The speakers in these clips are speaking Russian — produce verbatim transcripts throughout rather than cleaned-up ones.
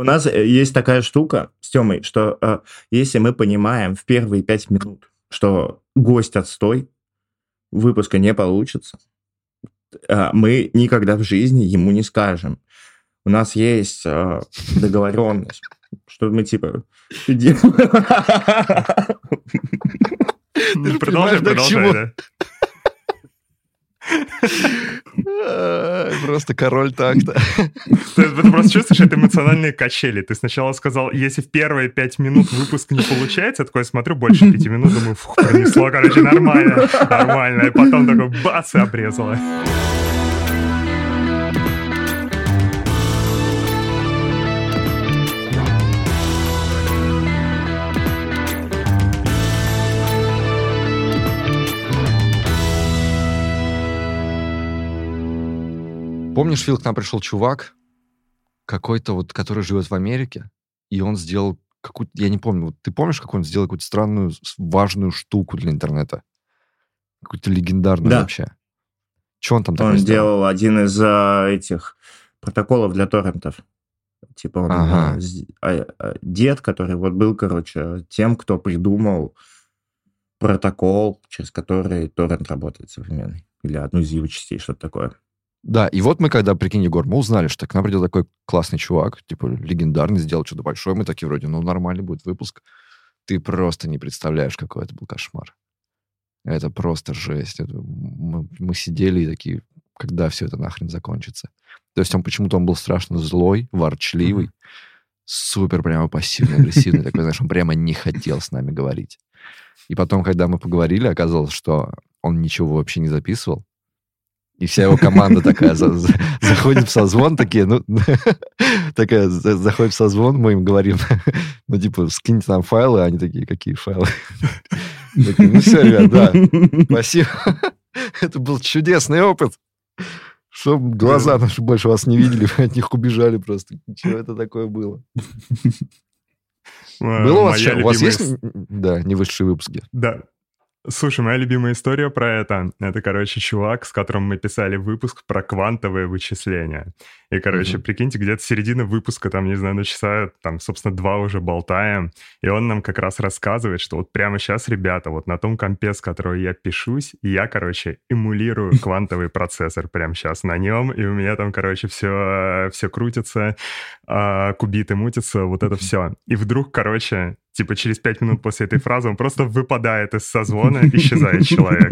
У нас есть такая штука с Тёмой, что э, если мы понимаем в первые пять минут, что гость отстой, выпуска не получится, э, мы никогда в жизни ему не скажем. У нас есть э, договоренность, что мы типа... Продолжай, продолжай, просто король так-то. Ты просто чувствуешь, это эмоциональные качели. Ты сначала сказал, если в первые пять минут выпуск не получается, такой смотрю, больше пяти минут, думаю, фух, пронесло, короче, нормально, нормально. И потом такой бац, и обрезало. Помнишь, Фил, к нам пришел чувак какой-то вот, который живет в Америке, и он сделал какую-то, я не помню, вот ты помнишь, как он сделал какую-то странную, важную штуку для интернета? Какую-то легендарную да. вообще. Че он там такое Он сделал? сделал один из а, этих протоколов для торрентов. Типа он ага. а, а, дед, который вот был, короче, тем, кто придумал протокол, через который торрент работает современный. Или одну из его частей, что-то такое. Да, и вот мы, когда, прикинь, Егор, мы узнали, что к нам придет такой классный чувак, типа легендарный, сделал что-то большое, мы такие вроде, ну, нормальный будет выпуск. Ты просто не представляешь, какой это был кошмар. Это просто жесть. Это... Мы, мы сидели и такие, когда все это нахрен закончится? То есть он почему-то он был страшно злой, ворчливый, mm-hmm. супер прямо пассивно-агрессивный, такой, знаешь, он прямо не хотел с нами говорить. И потом, когда мы поговорили, оказалось, что он ничего вообще не записывал, и вся его команда такая, заходит в созвон, такие, ну, такая, заходит в созвон, мы им говорим, ну, типа, скиньте нам файлы, а они такие, какие файлы? Ну, все, ребят, да, спасибо. Это был чудесный опыт. Чтобы глаза наши больше вас не видели, вы от них убежали просто. Чего это такое было? Было у вас что? У вас есть, да, не высшие выпуски? Да. Слушай, моя любимая история про это. Это, короче, чувак, с которым мы писали выпуск про квантовые вычисления. И, короче, mm-hmm. прикиньте, где-то середина выпуска, там, не знаю, на часа, там, собственно, два уже болтаем. И он нам как раз рассказывает, что вот прямо сейчас, ребята, вот на том компе, с которого я пишусь, я, короче, эмулирую квантовый процессор прямо сейчас на нем. И у меня там, короче, все, все крутится, кубиты мутятся, вот это все. И вдруг, короче... Типа через пять минут после этой фразы он просто выпадает из созвона, исчезает человек.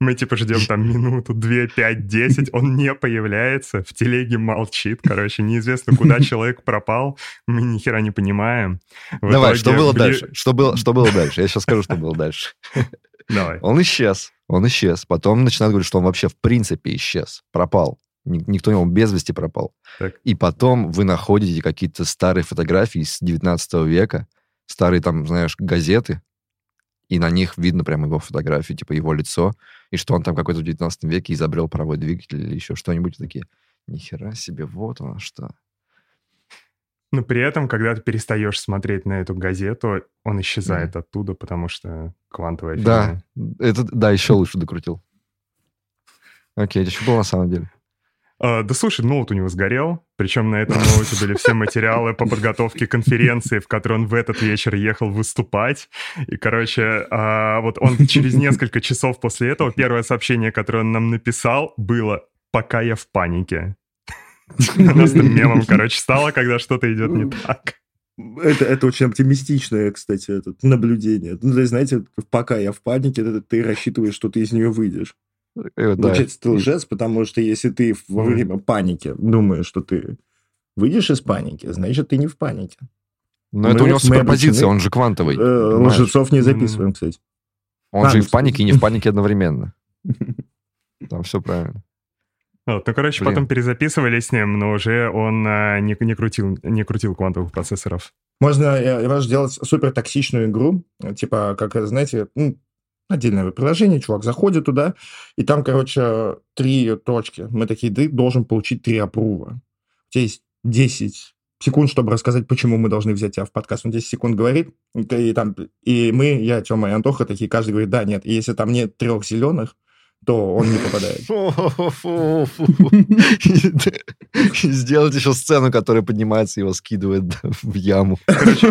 Мы типа ждем там минуту, две, пять, десять, он не появляется, в телеге молчит, короче, неизвестно, куда человек пропал, мы ни хера не понимаем. В Давай, итоге... что было дальше? Что было, что было дальше? Я сейчас скажу, что было дальше. Давай. Он исчез, он исчез. Потом начинают говорить, что он вообще в принципе исчез, пропал. Никто его без вести пропал. Так. И потом вы находите какие-то старые фотографии с девятнадцатого века, старые там, знаешь, газеты, и на них видно прямо его фотографию, типа его лицо, и что он там какой-то в девятнадцатом веке изобрел паровой двигатель или еще что-нибудь. Такие, нихера себе, вот он что. Но при этом, когда ты перестаешь смотреть на эту газету, он исчезает mm-hmm. оттуда, потому что квантовая фигня. Да, это, да, еще лучше докрутил. Окей, это что было на самом деле? Uh, да слушай, ноут у него сгорел, причем на этом ноуте были все материалы по подготовке конференции, в которой он в этот вечер ехал выступать. И, короче, uh, вот он через несколько часов после этого, первое сообщение, которое он нам написал, было «Пока я в панике». У нас там мемом, короче, стало, когда что-то идет не так. Это, это очень оптимистичное, кстати, это, наблюдение. Ну, знаете, «Пока я в панике», это, ты рассчитываешь, что ты из нее выйдешь. Получается, да. ты лжец, потому что если ты во время паники думаешь, что ты выйдешь из паники, значит, ты не в панике. Но мы, это у него суперпозиция, он же квантовый. Э, лжецов не записываем, кстати. Он а, же и в панике, и не в панике одновременно. Там все правильно. Вот, ну, короче, Блин. потом перезаписывали с ним, но уже он а, не, не, крутил, не крутил квантовых процессоров. Можно раз сделать супертоксичную игру, типа, как, знаете... Отдельное приложение, чувак заходит туда, и там, короче, три точки. Мы такие, ты должен получить три апрува. У тебя есть десять секунд, чтобы рассказать, почему мы должны взять тебя в подкаст. Он десять секунд говорит, и, там, и мы, я, Тёма и Антоха, такие, каждый говорит, да, нет. И если там нет трех зеленых, то он не попадает. Сделать еще сцену, которая поднимается и его скидывает в яму. Короче,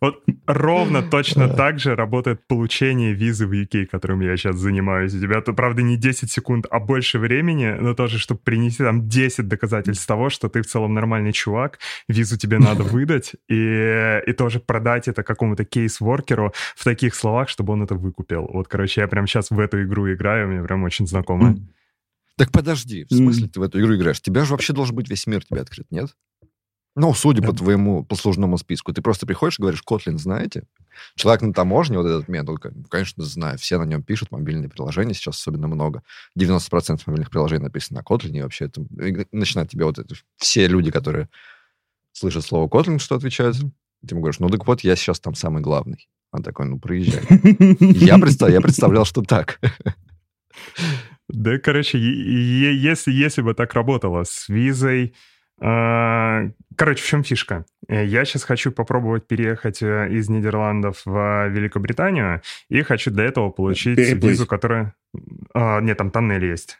вот ровно точно так же работает получение визы в ю кей, которым я сейчас занимаюсь. У тебя, правда, не десять секунд, а больше времени, но тоже, чтобы принести там десять доказательств того, что ты в целом нормальный чувак, визу тебе надо выдать, и, и тоже продать это какому-то кейс-воркеру в таких словах, чтобы он это выкупил. Вот, короче, я прямо сейчас в эту игру играю, мне прям очень знакомо. Так подожди, в смысле ты в эту игру играешь? Тебя же вообще должен быть весь мир тебе открыт, нет? Ну, судя да. по твоему послужному списку, ты просто приходишь и говоришь: Kotlin знаете? Человек на таможне, вот этот метод, конечно, знаю, все на нем пишут, мобильные приложения сейчас особенно много. девяносто процентов мобильных приложений написано на Kotlin, и вообще это и начинает тебе вот это... Все люди, которые слышат слово Kotlin, что отвечают, ты ему говоришь: ну, так вот, я сейчас там самый главный. Он такой: ну, проезжай. Я представлял, что так. Да, короче, если бы так работало с визой... Короче, в чем фишка? Я сейчас хочу попробовать переехать из Нидерландов в Великобританию и хочу для этого получить Переплыть. визу, которая... А, нет, там тоннель есть.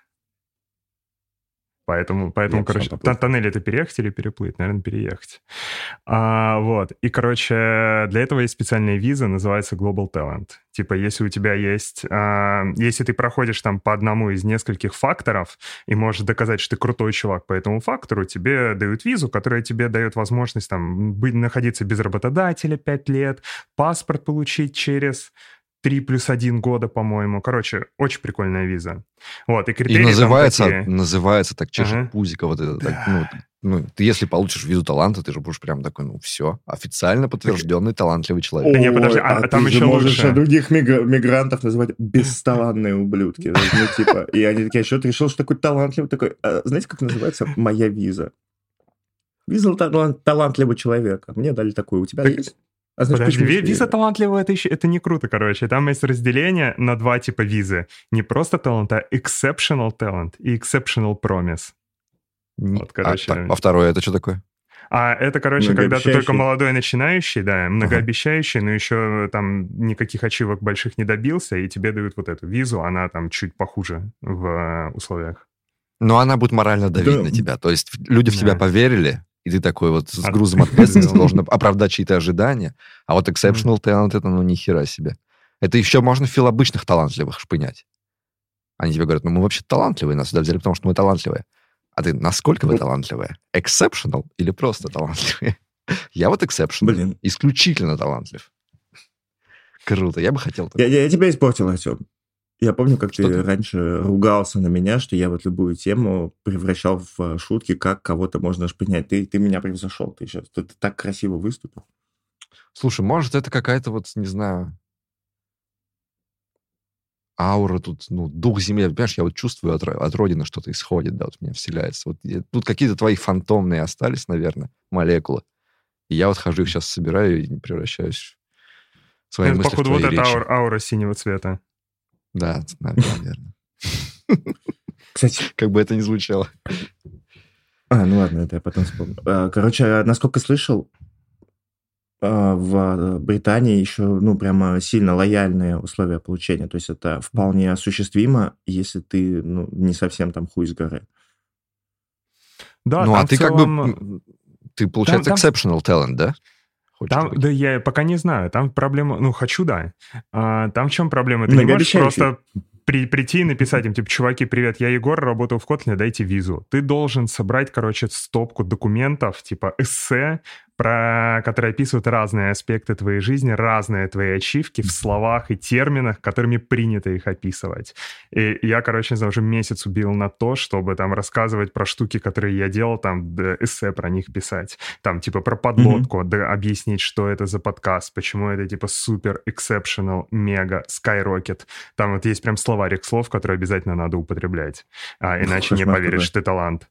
Поэтому, поэтому нет, короче, тоннель — это переехать или переплыть? Наверное, переехать. А, вот. И, короче, для этого есть специальная виза, называется Global Talent. Типа, если у тебя есть... А, если ты проходишь там по одному из нескольких факторов и можешь доказать, что ты крутой чувак по этому фактору, тебе дают визу, которая тебе дает возможность там быть, находиться без работодателя пять лет, паспорт получить через... три плюс один года, по-моему. Короче, очень прикольная виза. Вот, и критерии... И называется, такие... называется так, чешет ага. пузико вот это. Да. Так, ну, ну, ты если получишь визу таланта, ты же будешь прям такой, ну, все, официально подтвержденный талантливый человек. Да нет, подожди, а, а там ты еще же можешь лучше. Других мигр- мигрантов называть бесталантные ублюдки. Ну, типа, и они такие: а что, ты решил, что такой талантливый? Такой, а, знаете, как называется моя виза? Виза талант, талантливого человека. Мне дали такую. У тебя так... есть? А значит, подожди, почему? Виза талантливая, это, еще, это не круто, короче. Там есть разделение на два типа визы. Не просто талант, а exceptional talent и exceptional promise. Вот, короче. А, а второе это что такое? А это, короче, когда ты только молодой начинающий, да, многообещающий, ага. но еще там никаких ачивок больших не добился, и тебе дают вот эту визу, она там чуть похуже в условиях. Но она будет морально давить да. на тебя. То есть люди в да. тебя поверили, и ты такой вот с грузом ответственности должен оправдать чьи-то ожидания. А вот exceptional talent — это ну ни хера себе. Это еще можно фил обычных талантливых шпынять. Они тебе говорят: ну мы вообще талантливые, нас сюда взяли, потому что мы талантливые. А ты: насколько вы талантливые? Exceptional или просто талантливые? Я вот exceptional. Блин. Исключительно талантлив. Круто, я бы хотел... Я, я, я тебя испортил, Артем. Я помню, как ты, ты раньше ругался на меня, что я вот любую тему превращал в шутки, как кого-то можно шпынять. Ты, ты меня превзошел, ты сейчас ты, ты так красиво выступил. Слушай, может, это какая-то вот, не знаю, аура тут, ну, дух земли. Понимаешь, я вот чувствую от, от родины что-то исходит, да, вот меня вселяется. Вот, я, тут какие-то твои фантомные остались, наверное, молекулы. И я вот хожу, их сейчас собираю и превращаюсь в свои это, мысли, походу, в твои вот речи. Аура, аура синего цвета. Да, наверное. Кстати, как бы это ни звучало. А, ну ладно, это я потом вспомню. Короче, насколько слышал, в Британии еще, ну, прямо сильно лояльные условия получения. То есть это вполне осуществимо, если ты, ну, не совсем там хуй с горы. Да, ну, а ты целом... как бы... Ты, получается, там, там... exceptional talent, да? Там, да я пока не знаю, там проблема... Ну, хочу, да. А, там в чем проблема? Ты не можешь просто при, прийти и написать им, типа: чуваки, привет, я Егор, работаю в Kotlin, дайте визу. Ты должен собрать, короче, стопку документов, типа эссе, про, которые описывают разные аспекты твоей жизни, разные твои ачивки в словах и терминах, которыми принято их описывать. И я, короче, не знаю, уже месяц убил на то, чтобы там рассказывать про штуки, которые я делал, там эссе про них писать. Там типа про подлодку, mm-hmm. да, объяснить, что это за подкаст, почему это типа супер, exceptional, мега, skyrocket. Там вот есть прям словарик слов, которые обязательно надо употреблять. А, иначе не поверишь, что ты талант.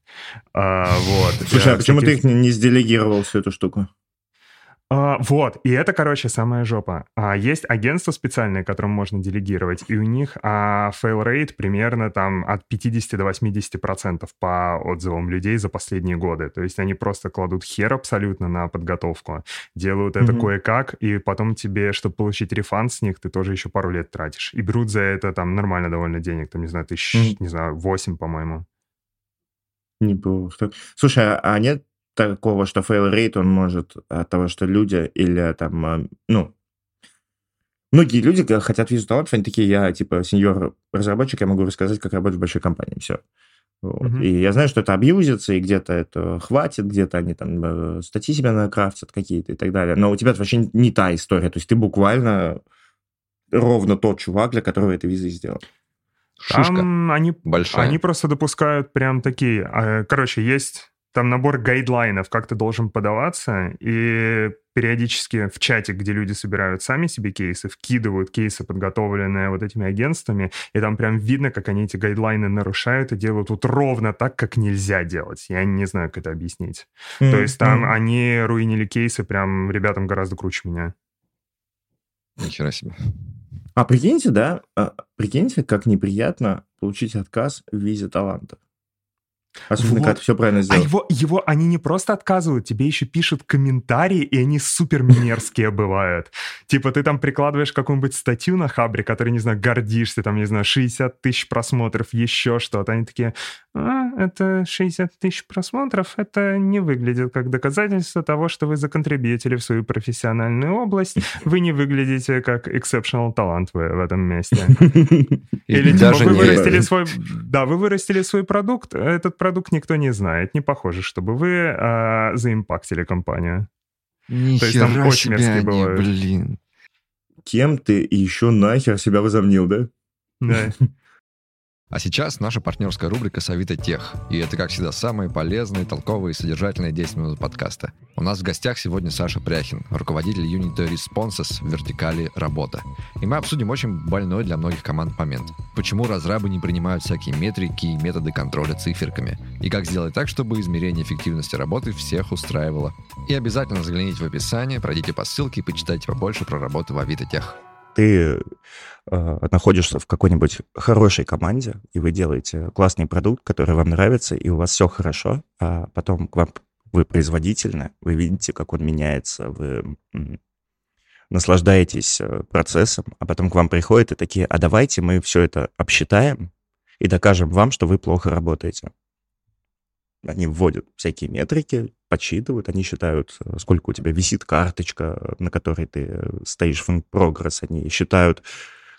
А, вот. Слушай, а почему ты их не сделегировал, всю эту штуку? А, вот, и это, короче, самая жопа. А, есть агентства специальные, которым можно делегировать, и у них а, fail rate примерно там от пятьдесят до восьмидесяти процентов по отзывам людей за последние годы. То есть они просто кладут хер абсолютно на подготовку, делают это mm-hmm. кое-как, и потом тебе, чтобы получить рефанд с них, ты тоже еще пару лет тратишь. И берут за это там нормально довольно денег, там, не знаю, тысяч, mm-hmm. не знаю, восемь, по-моему. Не было. Слушай, а нет такого, что фейл-рейт, он может от того, что люди или там, ну, многие люди хотят визу талантов, они такие, я, типа, сеньор-разработчик, я могу рассказать, как работать в большой компании, все. Вот. Mm-hmm. И я знаю, что это абьюзится, и где-то это хватит, где-то они там статьи себя накрафтят какие-то и так далее, но у тебя вообще не та история, то есть ты буквально ровно тот чувак, для которого эта виза и сделана. Шишка там они, большая. Они просто допускают прям такие... Короче, есть там набор гайдлайнов, как ты должен подаваться, и периодически в чате, где люди собирают сами себе кейсы, вкидывают кейсы, подготовленные вот этими агентствами, и там прям видно, как они эти гайдлайны нарушают и делают вот ровно так, как нельзя делать. Я не знаю, как это объяснить. Mm-hmm. То есть там mm-hmm. они руинили кейсы прям ребятам гораздо круче меня. Ничего себе. А прикиньте, да, прикиньте, как неприятно получить отказ в визе талантов. Особенно, вот. Когда ты все правильно сделал. А его, его они не просто отказывают, тебе еще пишут комментарии, и они супер мерзкие бывают. Типа ты там прикладываешь какую-нибудь статью на Хабре, которой, не знаю, гордишься, там, не знаю, шестьдесят тысяч просмотров, еще что-то. Они такие, а, это шестьдесят тысяч просмотров, это не выглядит как доказательство того, что вы законтрибьютили в свою профессиональную область, вы не выглядите как exceptional талант в этом месте. Или типа вы вырастили свой... Да, вы вырастили свой продукт, этот продукт никто не знает. Не похоже, чтобы вы а, заимпактили компанию. Ни То есть там очень мерзкие бывают. Блин. Кем ты еще нахер себя возомнил, да? Да. А сейчас наша партнерская рубрика с Авито Тех. И это, как всегда, самые полезные, толковые и содержательные десять минут подкаста. У нас в гостях сегодня Саша Пряхин, руководитель юнита Responses в вертикали «Работа». И мы обсудим очень больной для многих команд момент. Почему разрабы не принимают всякие метрики и методы контроля циферками? И как сделать так, чтобы измерение эффективности работы всех устраивало? И обязательно загляните в описание, пройдите по ссылке и почитайте побольше про работу в Авито Тех. Ты э, находишься в какой-нибудь хорошей команде, и вы делаете классный продукт, который вам нравится, и у вас все хорошо, а потом к вам, вы производительны, вы видите, как он меняется, вы м- наслаждаетесь процессом, а потом к вам приходят и такие, а давайте мы все это обсчитаем и докажем вам, что вы плохо работаете. Они вводят всякие метрики, подсчитывают, они считают, сколько у тебя висит карточка, на которой ты стоишь в progress, они считают,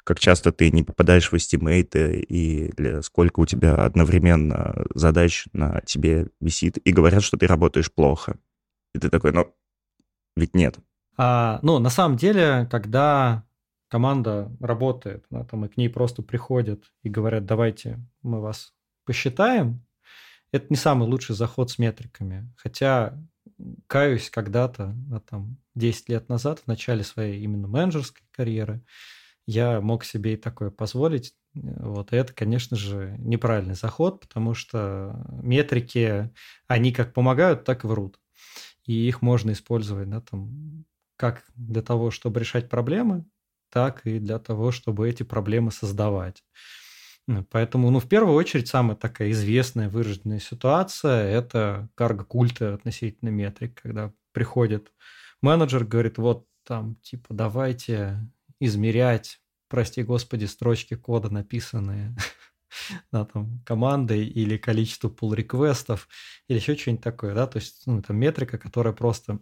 как часто ты не попадаешь в эстимейты, или сколько у тебя одновременно задач на тебе висит, и говорят, что ты работаешь плохо. И ты такой, ну, ведь нет. А, ну, на самом деле, когда команда работает, да, там, и к ней просто приходят и говорят, давайте мы вас посчитаем, это не самый лучший заход с метриками. Хотя, каюсь, когда-то, там, десять лет назад, в начале своей именно менеджерской карьеры, я мог себе и такое позволить. Вот. И это, конечно же, неправильный заход, потому что метрики, они как помогают, так и врут. И их можно использовать, да, там, как для того, чтобы решать проблемы, так и для того, чтобы эти проблемы создавать. Поэтому, ну, в первую очередь, самая такая известная выраженная ситуация – это карго-культа относительно метрик, когда приходит менеджер, говорит, вот там, типа, давайте измерять, прости господи, строчки кода, написанные на, там, командой или количество pull-реквестов или еще что-нибудь такое, да, то есть, ну, это метрика, которая просто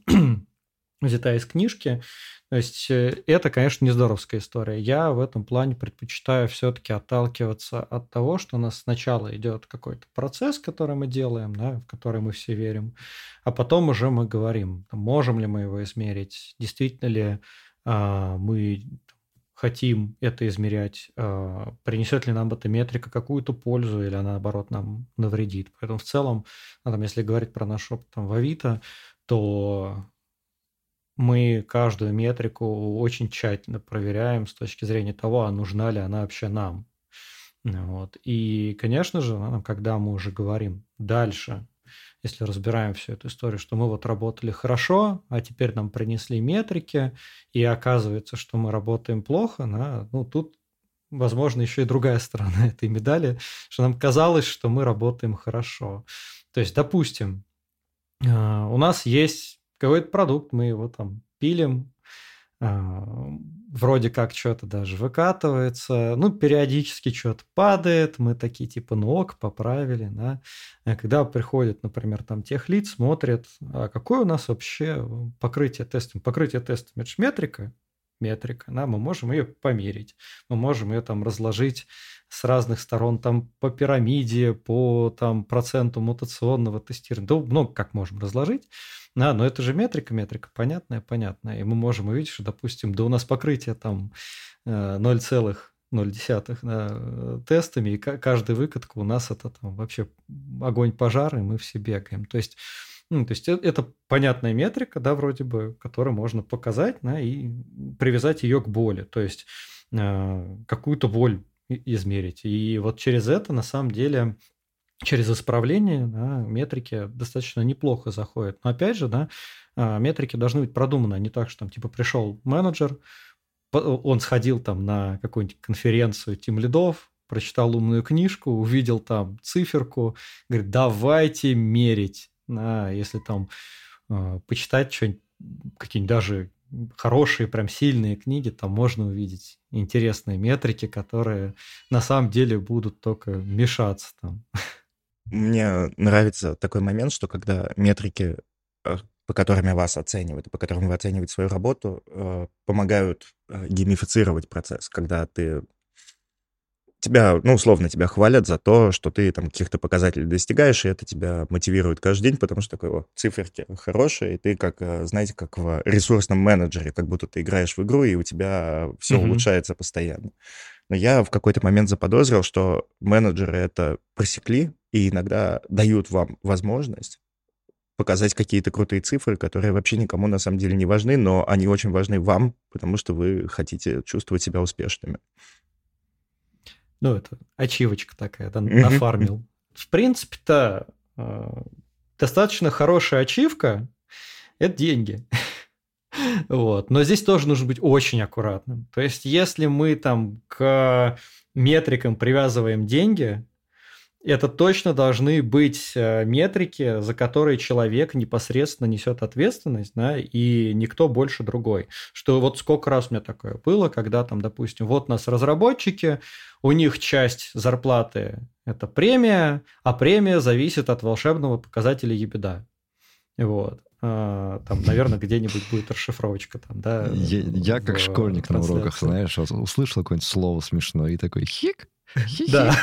взята из книжки. То есть это, конечно, нездоровская история. Я в этом плане предпочитаю все-таки отталкиваться от того, что у нас сначала идет какой-то процесс, который мы делаем, да, в который мы все верим, а потом уже мы говорим, можем ли мы его измерить, действительно ли а, мы хотим это измерять, а, принесет ли нам эта метрика какую-то пользу или она, наоборот, нам навредит. Поэтому в целом, а, там, если говорить про наш опыт там, в Авито, то... мы каждую метрику очень тщательно проверяем с точки зрения того, а нужна ли она вообще нам. Вот. И, конечно же, когда мы уже говорим дальше, если разбираем всю эту историю, что мы вот работали хорошо, а теперь нам принесли метрики, и оказывается, что мы работаем плохо, да, ну, тут, возможно, еще и другая сторона этой медали, что нам казалось, что мы работаем хорошо. То есть, допустим, у нас есть какой-то продукт, мы его там пилим, вроде как что-то даже выкатывается, ну, периодически что-то падает, мы такие типа, ну ок, поправили, да. Когда приходит, например, там техлид, смотрит, а какое у нас вообще покрытие тестом. Покрытие тестом, это же метрика, метрика, да, мы можем ее померить, мы можем ее там разложить с разных сторон, там по пирамиде, по там проценту мутационного тестирования, да, много как можем разложить. Да, но это же метрика, метрика понятная, понятная. И мы можем увидеть, что, допустим, да у нас покрытие там ноль целых ноль десятых да, тестами, и каждая выкатка у нас это там вообще огонь пожара, и мы все бегаем. То есть, ну, то есть это понятная метрика, да, вроде бы, которую можно показать, да, и привязать ее к боли. То есть какую-то боль измерить. И вот через это, на самом деле, через исправление, да, метрики достаточно неплохо заходят. Но опять же, да, метрики должны быть продуманы, а не так, что там типа пришел менеджер, он сходил там на какую-нибудь конференцию тимлидов, прочитал умную книжку, увидел там циферку, говорит, давайте мерить. Да, если там почитать что-нибудь, какие-нибудь даже хорошие, прям сильные книги, там можно увидеть интересные метрики, которые на самом деле будут только мешаться там. Мне нравится такой момент, что когда метрики, по которым вас оценивают, по которым вы оцениваете свою работу, помогают геймифицировать процесс, когда ты... Тебя, ну, условно, тебя хвалят за то, что ты там каких-то показателей достигаешь, и это тебя мотивирует каждый день, потому что такой, о, циферки хорошие, и ты, как, знаете, как в ресурсном менеджере, как будто ты играешь в игру, и у тебя все mm-hmm. улучшается постоянно. Но я в какой-то момент заподозрил, что менеджеры это просекли, и иногда дают вам возможность показать какие-то крутые цифры, которые вообще никому на самом деле не важны, но они очень важны вам, потому что вы хотите чувствовать себя успешными. Ну, это ачивочка такая, да, нафармил. В принципе-то, э, достаточно хорошая ачивка – это деньги. Вот. Но здесь тоже нужно быть очень аккуратным. То есть, если мы там к метрикам привязываем деньги, это точно должны быть метрики, за которые человек непосредственно несет ответственность, да, и никто больше другой. Что вот сколько раз у меня такое было, когда там, допустим, вот у нас разработчики, у них часть зарплаты – это премия, а премия зависит от волшебного показателя EBITDA. Вот. Там, наверное, где-нибудь будет расшифровочка. Там, да, я, я как в, школьник в на уроках, знаешь, услышал какое-нибудь слово смешное и такой хик, хи-хи. Да.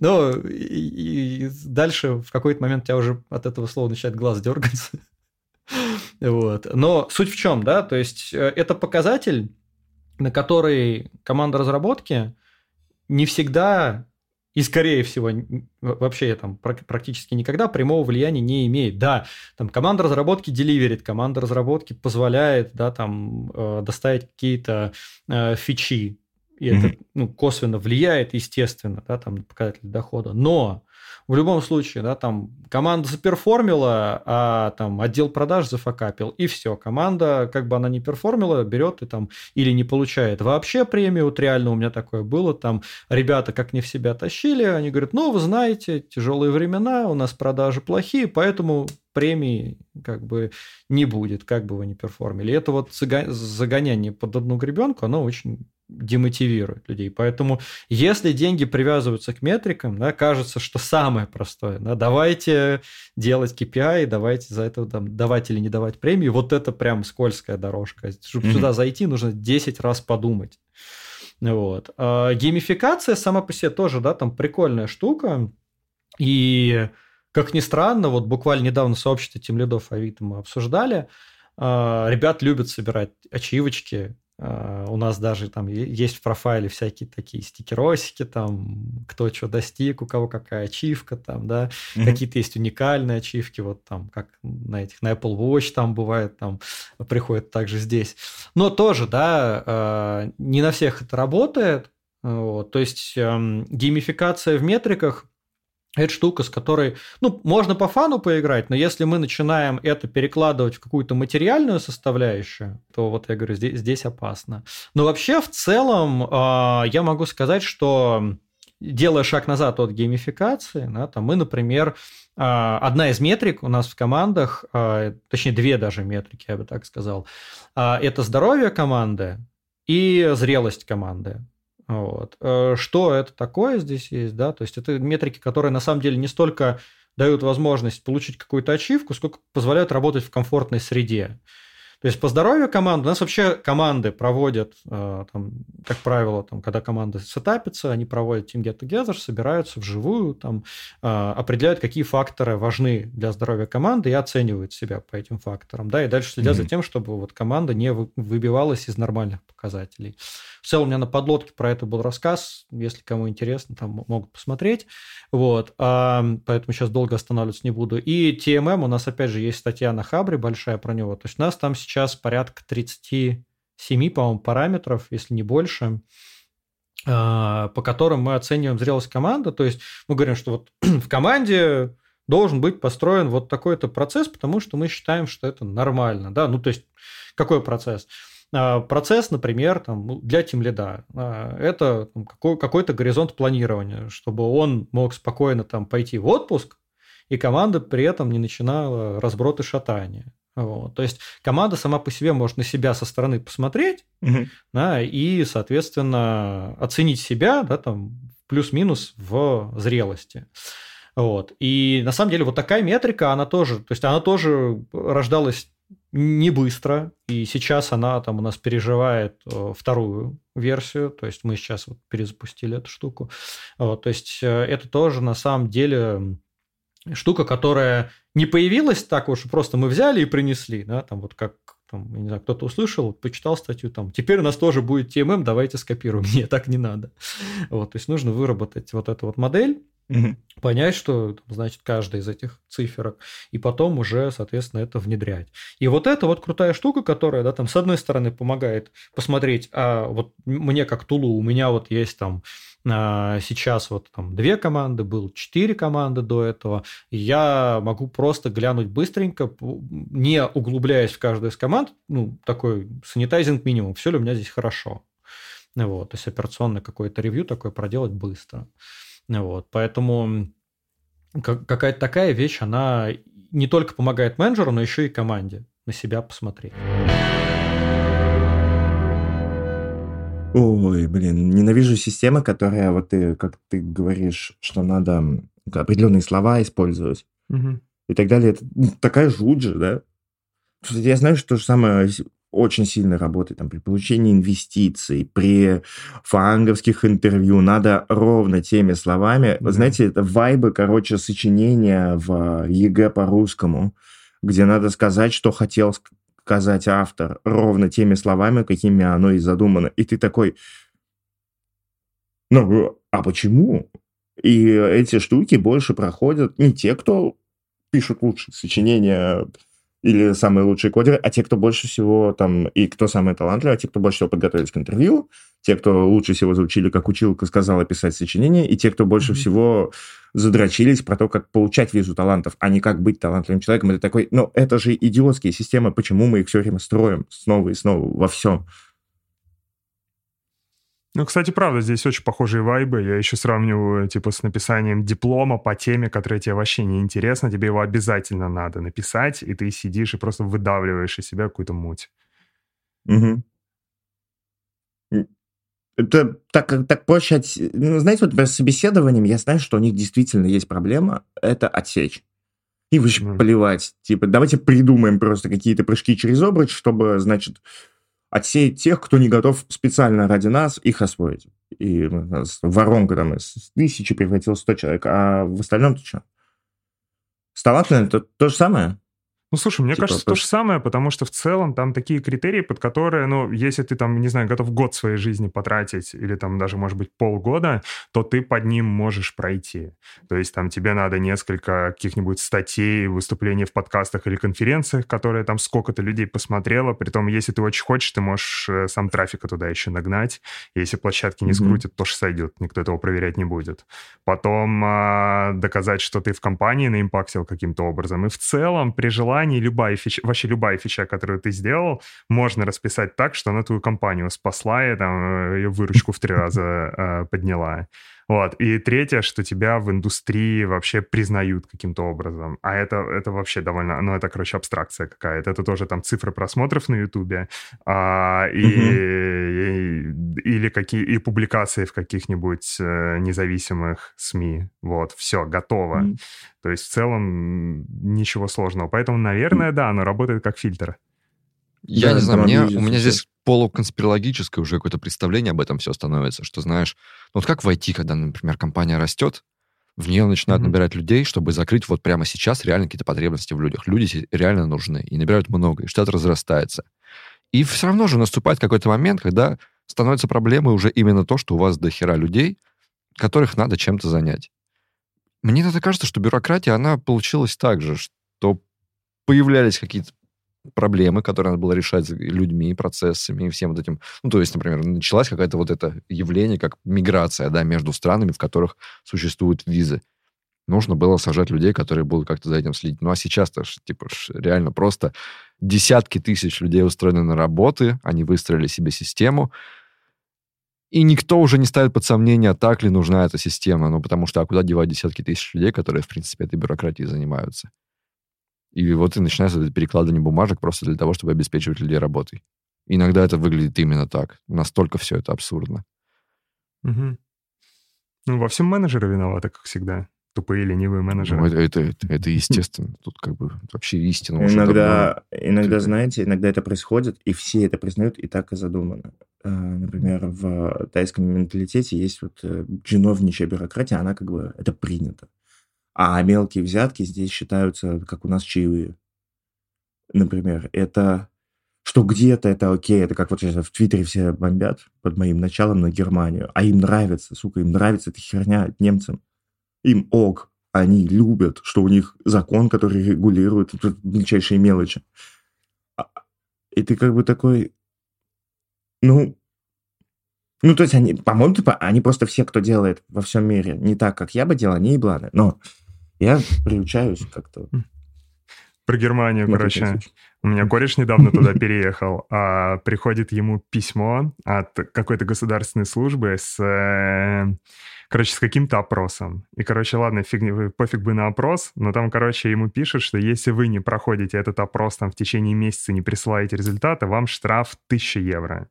Ну, и, и дальше в какой-то момент у тебя уже от этого слова начинает глаз дергаться. Вот. Но суть в чем, да? То есть, это показатель, на который команда разработки не всегда и, скорее всего, вообще там практически никогда прямого влияния не имеет. Да, там команда разработки деливерит, команда разработки позволяет, да, там, э, доставить какие-то э, фичи, и это, ну, косвенно влияет, естественно, да, там, на показатели дохода. Но в любом случае, да, там команда заперформила, а там отдел продаж зафакапил, и все. Команда, как бы она ни перформила, берет и там или не получает вообще премию. Вот реально у меня такое было. Там ребята как не в себя тащили, они говорят, ну, вы знаете, тяжелые времена, у нас продажи плохие, поэтому премии как бы не будет, как бы вы ни перформили. И это вот загоняние под одну гребенку, оно очень демотивирует людей. Поэтому, если деньги привязываются к метрикам, да, кажется, что самое простое, да, давайте делать кей пи ай, давайте за это там, давать или не давать премию, вот это прям скользкая дорожка. Чтобы mm-hmm. сюда зайти, нужно десять раз подумать. Вот. А геймификация сама по себе тоже, да, там прикольная штука. И, как ни странно, вот буквально недавно сообщество тимлидов Авито мы обсуждали, ребят любят собирать ачивочки. Uh, у нас даже там есть в профайле всякие такие стикеросики, там, кто что достиг, у кого какая ачивка, там, да, mm-hmm. какие-то есть уникальные ачивки, вот там, как на этих, на Apple Watch там бывает, там, приходит также здесь. Но тоже, да, uh, не на всех это работает, uh, вот, то есть uh, геймификация в метриках Это штука, с которой, ну, можно по фану поиграть, но если мы начинаем это перекладывать в какую-то материальную составляющую, то вот я говорю, здесь, здесь опасно. Но вообще в целом э, я могу сказать, что делая шаг назад от геймификации, да, там мы, например, э, одна из метрик у нас в командах, э, точнее две даже метрики, я бы так сказал, э, это здоровье команды и зрелость команды. Вот. Что это такое здесь есть, да? То есть это метрики, которые на самом деле не столько дают возможность получить какую-то ачивку, сколько позволяют работать в комфортной среде. То есть по здоровью команды, у нас вообще команды проводят, там, как правило, там, когда команды сетапятся, они проводят Team Get Together, собираются вживую, там, определяют, какие факторы важны для здоровья команды и оценивают себя по этим факторам, да, и дальше следят mm-hmm. за тем, чтобы вот команда не выбивалась из нормальных показателей. В целом у меня на подлодке про это был рассказ, если кому интересно, там могут посмотреть, вот, поэтому сейчас долго останавливаться не буду. И ти эм эм у нас, опять же, есть статья на Хабре большая про него, то есть у нас там сейчас Сейчас порядка тридцати семи, по-моему, параметров, если не больше, по которым мы оцениваем зрелость команды. То есть мы говорим, что вот в команде должен быть построен вот такой-то процесс, потому что мы считаем, что это нормально. Да? Ну, то есть какой процесс? Процесс, например, там, для тимлида. Это какой-то горизонт планирования, чтобы он мог спокойно там, пойти в отпуск, и команда при этом не начинала разброд и шатания. Вот. То есть команда сама по себе может на себя со стороны посмотреть, угу. да, и, соответственно, оценить себя, да, там, плюс-минус в зрелости. Вот. И на самом деле вот такая метрика, она тоже, то есть она тоже рождалась не быстро, и сейчас она там у нас переживает вторую версию, то есть мы сейчас вот перезапустили эту штуку. Вот. То есть это тоже на самом деле... штука, которая не появилась так уж, просто мы взяли и принесли, да, там вот как, там, я не знаю, кто-то услышал, почитал статью, там, теперь у нас тоже будет ти эм эм, давайте скопируем. Нет, так не надо. Вот, то есть нужно выработать вот эту вот модель, угу. понять, что, значит, каждая из этих циферок, и потом уже, соответственно, это внедрять. И вот это вот крутая штука, которая, да, там, с одной стороны, помогает посмотреть, а вот мне как тулу, у меня вот есть там сейчас вот там две команды, было четыре команды до этого. Я могу просто глянуть быстренько, не углубляясь в каждую из команд, ну, такой санитайзинг минимум, все ли у меня здесь хорошо. Вот, то есть операционное какое-то ревью такое проделать быстро. Вот, поэтому какая-то такая вещь, она не только помогает менеджеру, но еще и команде на себя посмотреть. Ой, блин, ненавижу системы, которые, вот ты, как ты говоришь, что надо определенные слова использовать угу. и так далее. Это такая жуть же, да? Я знаю, что то же самое очень сильно работает там, при получении инвестиций, при фанговских интервью. Надо ровно теми словами. Угу. Знаете, это вайбы, короче, сочинения в ЕГЭ по-русскому, где надо сказать, что хотел сказать. сказать автор ровно теми словами, какими оно и задумано. И ты такой, ну, а почему? И эти штуки больше проходят не те, кто пишут лучшие сочинения или самые лучшие кодеры, а те, кто больше всего там, и кто самый талантливый, а те, кто больше всего подготовились к интервью, те, кто лучше всего заучили, как училка сказала, писать сочинения, и те, кто больше mm-hmm. всего задрочились про то, как получать визу талантов, а не как быть талантливым человеком. Это такой, ну, это же идиотские системы, почему мы их все время строим снова и снова во всем? Ну, кстати, правда, здесь очень похожие вайбы. Я еще сравниваю, типа, с написанием диплома по теме, которая тебе вообще не интересна, тебе его обязательно надо написать, и ты сидишь и просто выдавливаешь из себя какую-то муть. Угу. Это так, так проще... От... Ну, знаете, вот с собеседованием я знаю, что у них действительно есть проблема. Это отсечь. И вообще mm-hmm. плевать. Типа, давайте придумаем просто какие-то прыжки через обруч, чтобы, значит... отсеять тех, кто не готов специально ради нас их освоить. И воронка там из тысячи превратилась в сто человек, а в остальном-то что? С талантами это то же самое? Ну, слушай, мне типа, кажется, то же самое, потому что в целом там такие критерии, под которые, ну, если ты там, не знаю, готов год своей жизни потратить или там даже, может быть, полгода, то ты под ним можешь пройти. То есть там тебе надо несколько каких-нибудь статей, выступлений в подкастах или конференциях, которые там сколько-то людей посмотрело. Притом, если ты очень хочешь, ты можешь сам трафика туда еще нагнать. Если площадки не скрутят, mm-hmm. то же сойдет, никто этого проверять не будет. Потом э, доказать, что ты в компании наимпактил каким-то образом. И в целом при желании любая фича, вообще любая фича, которую ты сделал, можно расписать так, что она твою компанию спасла и там ее выручку в три раза э, подняла. Вот. И третье, что тебя в индустрии вообще признают каким-то образом. А это, это вообще довольно... Ну, это, короче, абстракция какая-то. Это тоже там цифры просмотров на Ютубе а, и, mm-hmm. и, или какие, и публикации в каких-нибудь независимых СМИ. Вот. Все, готово. Mm-hmm. То есть в целом ничего сложного. Поэтому, наверное, да, оно работает как фильтр. Я да, не знаю, мне, у меня здесь полуконспирологическое уже какое-то представление об этом все становится, что, знаешь, ну вот как в ай ти, когда, например, компания растет, в нее начинают mm-hmm. набирать людей, чтобы закрыть вот прямо сейчас реально какие-то потребности в людях. Люди реально нужны, и набирают много, и штат разрастается. И все равно же наступает какой-то момент, когда становится проблемой уже именно то, что у вас дохера людей, которых надо чем-то занять. Мне это кажется, что бюрократия, она получилась так же, что появлялись какие-то проблемы, которые надо было решать людьми, процессами и всем вот этим. Ну, то есть, например, началась какая-то вот это явление, как миграция, да, между странами, в которых существуют визы. Нужно было сажать людей, которые будут как-то за этим следить. Ну, а сейчас-то, типа, реально просто десятки тысяч людей устроены на работы, они выстроили себе систему, и никто уже не ставит под сомнение, так ли нужна эта система, ну, потому что, а куда девать десятки тысяч людей, которые, в принципе, этой бюрократией занимаются? И вот и начинается это перекладывание бумажек просто для того, чтобы обеспечивать людей работой. Иногда это выглядит именно так. Настолько все это абсурдно. Угу. Ну, во всем менеджеры виноваты, как всегда. Тупые ленивые менеджеры. Ну, это, это, это, это естественно. Тут как бы вообще истина. Иногда, иногда, знаете, иногда это происходит, и все это признают, и так и задумано. Например, в тайском менталитете есть вот чиновничья бюрократия, она как бы, это принято. А мелкие взятки здесь считаются, как у нас, чаевые. Например, это... Что где-то это окей, это как вот сейчас в Твиттере все бомбят под моим началом на Германию. А им нравится, сука, им нравится эта херня немцам. Им ок, они любят, что у них закон, который регулирует мельчайшие мелочи. И ты как бы такой... Ну... Ну, то есть они, по-моему, типа, они просто все, кто делает во всем мире не так, как я бы делал, они ебланы. Но я приучаюсь как-то. Про Германию, ну, короче. У меня кореш недавно туда переехал. А, приходит ему письмо от какой-то государственной службы с... Короче, с каким-то опросом. И, короче, ладно, фиг, пофиг бы на опрос, но там, короче, ему пишут, что если вы не проходите этот опрос там в течение месяца, не присылаете результаты, вам штраф тысяча евро.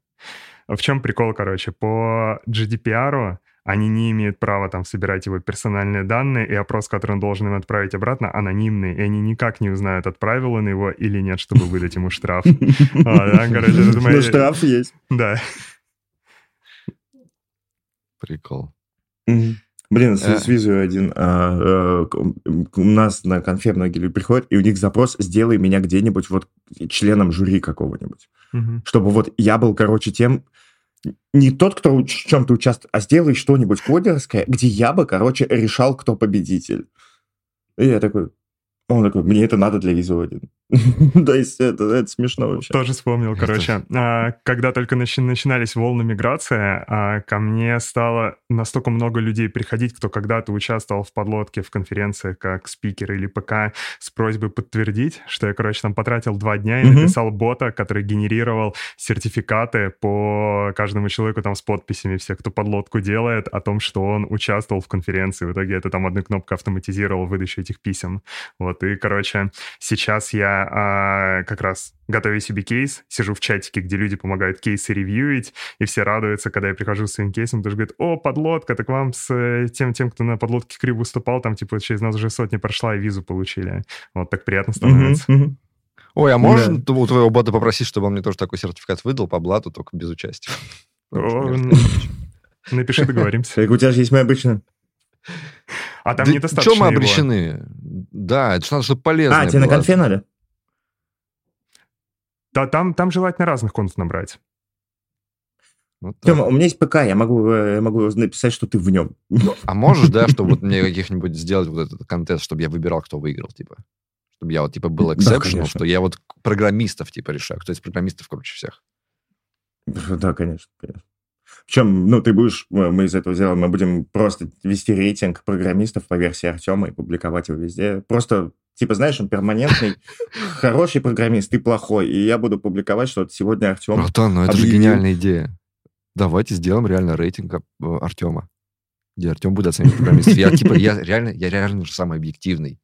В чем прикол, короче? По джи ди пи ар они не имеют права там собирать его персональные данные, и опрос, который он должен им отправить обратно, анонимный, и они никак не узнают, отправил он его или нет, чтобы выдать ему штраф. Ну, штраф есть. Да. Прикол. Блин, с визой один. У нас на конфе многие люди приходят, и у них запрос «сделай меня где-нибудь вот членом жюри какого-нибудь». Угу. Чтобы вот я был, короче, тем... Не тот, кто в чем-то участвует, а сделай что-нибудь кодерское, где я бы, короче, решал, кто победитель. И я такой... Он такой, мне это надо для визы один. То есть это, это смешно вообще. Тоже вспомнил, короче. а, когда только начи- начинались волны миграции, а, ко мне стало настолько много людей приходить, кто когда-то участвовал в подлодке, в конференциях, как спикер или ПК, с просьбой подтвердить, что я, короче, там потратил два дня и mm-hmm. написал бота, который генерировал сертификаты по каждому человеку там с подписями всех, кто подлодку делает, о том, что он участвовал в конференции. В итоге это там одной кнопкой автоматизировал выдачу этих писем. Вот. И, короче, сейчас я а, как раз готовлю себе кейс, сижу в чатике, где люди помогают кейсы ревьюить, и все радуются, когда я прихожу с своим кейсом, потому что говорят, о, подлодка, так вам с тем, тем, кто на подлодке криво выступал, там, типа, через нас уже сотня прошла, и визу получили. Вот так приятно становится. Mm-hmm. Mm-hmm. Ой, а можно yeah. у твоего бота попросить, чтобы он мне тоже такой сертификат выдал по блату, только без участия? Напиши, договоримся. У тебя же есть моя обычная... А там да недостаточно его. Чем мы обречены? Его. Да, это же надо, чтобы полезное было. А, тебе было. На конфе надо? да, там, там желательно разных контов набрать. Вот Тёма, у меня есть ПК, я могу, я могу написать, что ты в нем. А можешь, да, чтобы вот мне каких-нибудь сделать вот этот контест, чтобы я выбирал, кто выиграл, типа? Чтобы я вот, типа, был эксепшеном, да, что я вот программистов, типа, решаю. Кто из программистов круче всех? Да, конечно, конечно. Причем, ну, ты будешь, мы из этого сделаем, мы будем просто вести рейтинг программистов по версии Артема и публиковать его везде. Просто, типа, знаешь, он перманентный, хороший программист, ты плохой, и я буду публиковать, что сегодня Артем... Братан, ну это же гениальная идея. Давайте сделаем реально рейтинг Артема, где Артем будет оценивать программистов. Я типа, я реально, я реально же самый объективный.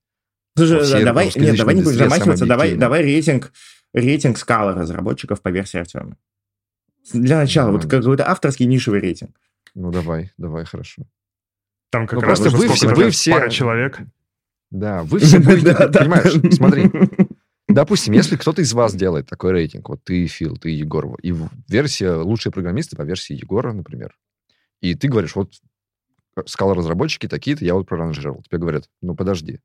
Слушай, давай, нет, давай не будем замахиваться, давай, давай рейтинг, рейтинг скалы разработчиков по версии Артема. Для начала, вот какой-то авторский нишевый рейтинг. Ну давай, давай, хорошо. Там как ну, раз просто вы все, вы все пара человек. Да, вы все будете, понимаешь, смотри. Допустим, если кто-то из вас делает такой рейтинг, вот ты, Фил, ты, Егор, и версия «Лучшие программисты» по версии Егора, например, и ты говоришь, вот скала-разработчики такие-то, я вот проранжировал. Тебе говорят, ну подожди,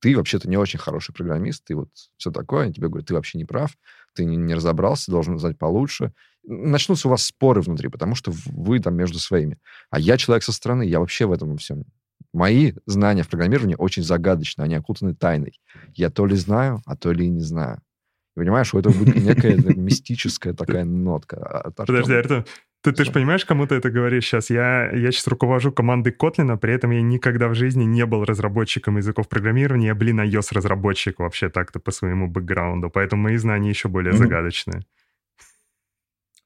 ты вообще-то не очень хороший программист, ты вот все такое, тебе говорят, ты вообще не прав, ты не, не разобрался, должен знать получше. Начнутся у вас споры внутри, потому что вы там между своими. А я человек со стороны, я вообще в этом всем... Мои знания в программировании очень загадочны, они окутаны тайной. Я то ли знаю, а то ли и не знаю. Понимаешь, у этого будет некая мистическая такая нотка. Подожди, Артем, ты же понимаешь, кому ты это говоришь сейчас? Я сейчас руковожу командой Котлина, при этом я никогда в жизни не был разработчиком языков программирования. Я, блин, iOS-разработчик вообще так-то по своему бэкграунду, поэтому мои знания еще более загадочные.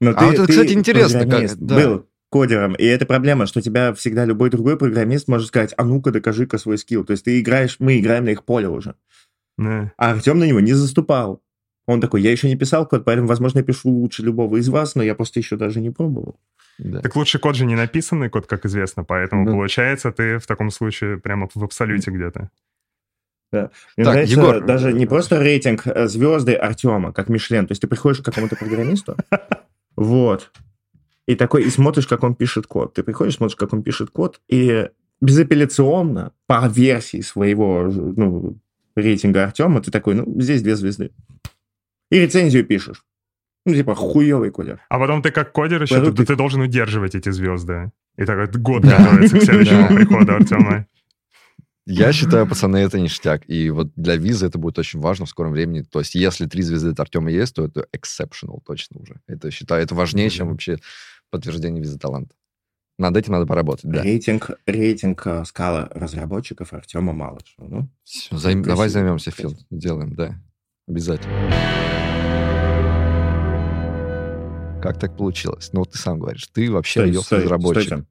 А вот это, кстати, интересно. Было. Кодером. И это проблема, что тебя всегда любой другой программист может сказать, а ну-ка, докажи-ка свой скилл. То есть ты играешь, мы играем на их поле уже. Yeah. А Артем на него не заступал. Он такой, я еще не писал код, поэтому, возможно, я пишу лучше любого из вас, но я просто еще даже не пробовал. Yeah. Так лучший код же не написанный код, как известно, поэтому yeah. получается ты в таком случае прямо в абсолюте yeah. где-то. Да. Мне так, нравится Егор... даже не просто рейтинг а звезды Артема, как Мишлен. То есть ты приходишь к какому-то программисту, вот, и такой, и смотришь, как он пишет код. Ты приходишь, смотришь, как он пишет код, и безапелляционно, по версии своего ну, рейтинга Артема, ты такой, ну, здесь две звезды. И рецензию пишешь. Ну, типа, хуёвый кодер. А потом ты как кодер еще, ты, ты... ты должен удерживать эти звезды. И так год готовится к следующему приходу Артема. Я считаю, пацаны, это ништяк. И вот для визы это будет очень важно в скором времени. То есть, если три звезды от Артема есть, то это exceptional точно уже. Это, считаю, это важнее, чем вообще подтверждение визы таланта. Над этим надо поработать, да. Рейтинг, рейтинг скала разработчиков Артема Малышева. Ну, все, займ, давай займемся, Фил. Делаем, да. Обязательно. Как так получилось? Ну, вот ты сам говоришь. Ты вообще iOS-разработчик.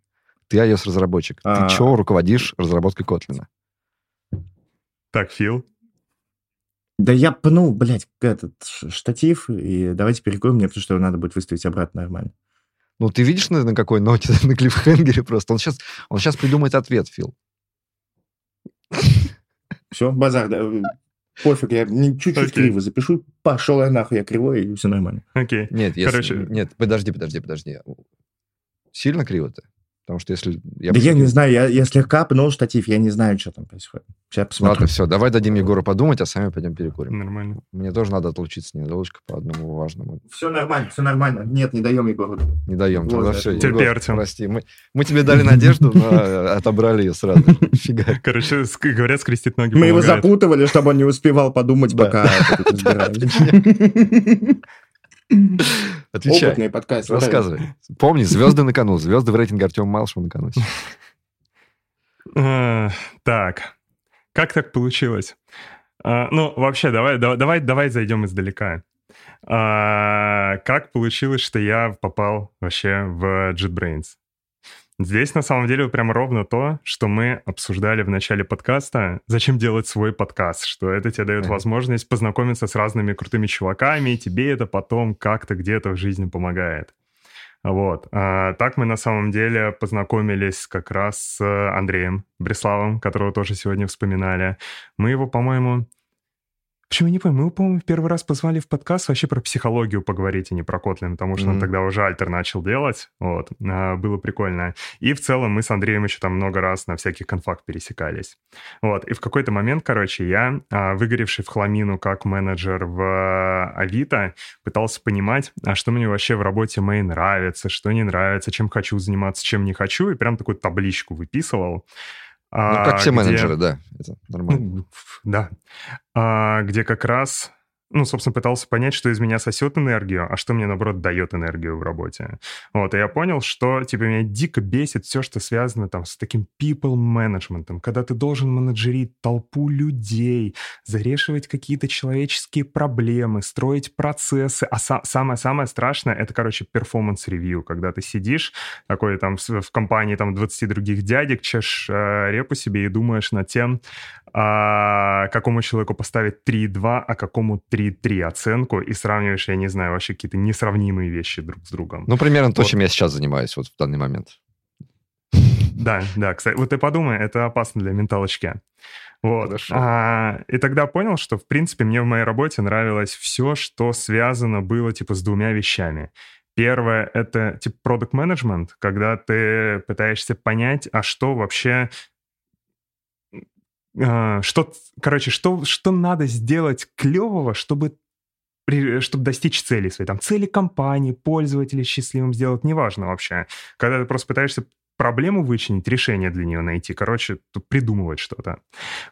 Ты iOS-разработчик. А... Ты чего руководишь разработкой Котлина? Так, Фил? Да я пнул, блядь, этот штатив, и давайте перекроем мне, потому что его надо будет выставить обратно нормально. Ну, ты видишь, на, на какой ноте, на клиффхенгере просто? Он сейчас, он сейчас придумает ответ, Фил. Все, базар, да. Пофиг, я чуть-чуть okay. криво запишу, пошел я нахуй, я кривой, и все нормально. Окей. Okay. Нет, Короче... если... Нет, подожди, подожди, подожди. Сильно криво-то? Потому что если... Я да посмотрю... я не знаю, я, я слегка пнул штатив, я не знаю, что там происходит. Сейчас посмотрю. Ладно, все, давай дадим Егору подумать, а сами пойдем перекурим. Нормально. Мне тоже надо отлучиться недолечко по одному важному. Все нормально, все нормально. Нет, не даем Егору. Не даем, вот, тогда да. все. Терпи, Артем. Прости, мы, мы тебе дали надежду, но отобрали ее сразу. Фига. Короче, говорят, скрестить ноги помогает. Мы его запутывали, чтобы он не успевал подумать, пока... Отвечай. Опытный подкаст. Рассказывай. Помни, звезды на кону. Звезды в рейтинге Артема Малышева на кону. Так. Как так получилось? Ну, вообще, давай, давай, давай зайдем издалека. Как получилось, что я попал вообще в JetBrains? Здесь, на самом деле, прям ровно то, что мы обсуждали в начале подкаста. Зачем делать свой подкаст? Что это тебе дает возможность познакомиться с разными крутыми чуваками, и тебе это потом как-то где-то в жизни помогает. Вот. А так мы, на самом деле, познакомились как раз с Андреем Бреславом, которого тоже сегодня вспоминали. Мы его, по-моему, Почему я не понял? Мы, по-моему, в первый раз позвали в подкаст вообще про психологию поговорить, а не про Kotlin, потому что mm-hmm. он тогда уже альтер начал делать. Вот. А, было прикольно. И в целом мы с Андреем еще там много раз на всяких конфах пересекались. Вот. И в какой-то момент, короче, я, выгоревший в хламину как менеджер в Авито, пытался понимать, а что мне вообще в работе моей нравится, что не нравится, чем хочу заниматься, чем не хочу. И прям такую табличку выписывал. Ну, как все где... менеджеры, да, это нормально. Ну, да, а, где как раз, ну, собственно, пытался понять, что из меня сосет энергию, а что мне, наоборот, дает энергию в работе. Вот, и я понял, что, типа, меня дико бесит все, что связано, там, с таким people-менеджментом, когда ты должен менеджерить толпу людей, зарешивать какие-то человеческие проблемы, строить процессы. А са- самое-самое страшное — это, короче, перформанс-ревью, когда ты сидишь такой, там, в компании, там, двадцати других дядек, чешешь э, репу себе и думаешь над тем, э, какому человеку поставить три два, а какому три. три оценку и сравниваешь, я не знаю, вообще какие-то несравнимые вещи друг с другом. Ну, примерно вот. То, чем я сейчас занимаюсь вот в данный момент. Да, да, кстати, вот ты подумай, это опасно для менталочки. Вот. А, и тогда понял, что, в принципе, мне в моей работе нравилось все, что связано было, типа, с двумя вещами. Первое — это, типа, продакт-менеджмент, когда ты пытаешься понять, а что вообще... Что, короче, что, что надо сделать клевого, чтобы, чтобы достичь цели своей. Там, цели компании, пользователя счастливым сделать, неважно вообще. Когда ты просто пытаешься проблему вычленить, решение для нее найти, короче, придумывать что-то.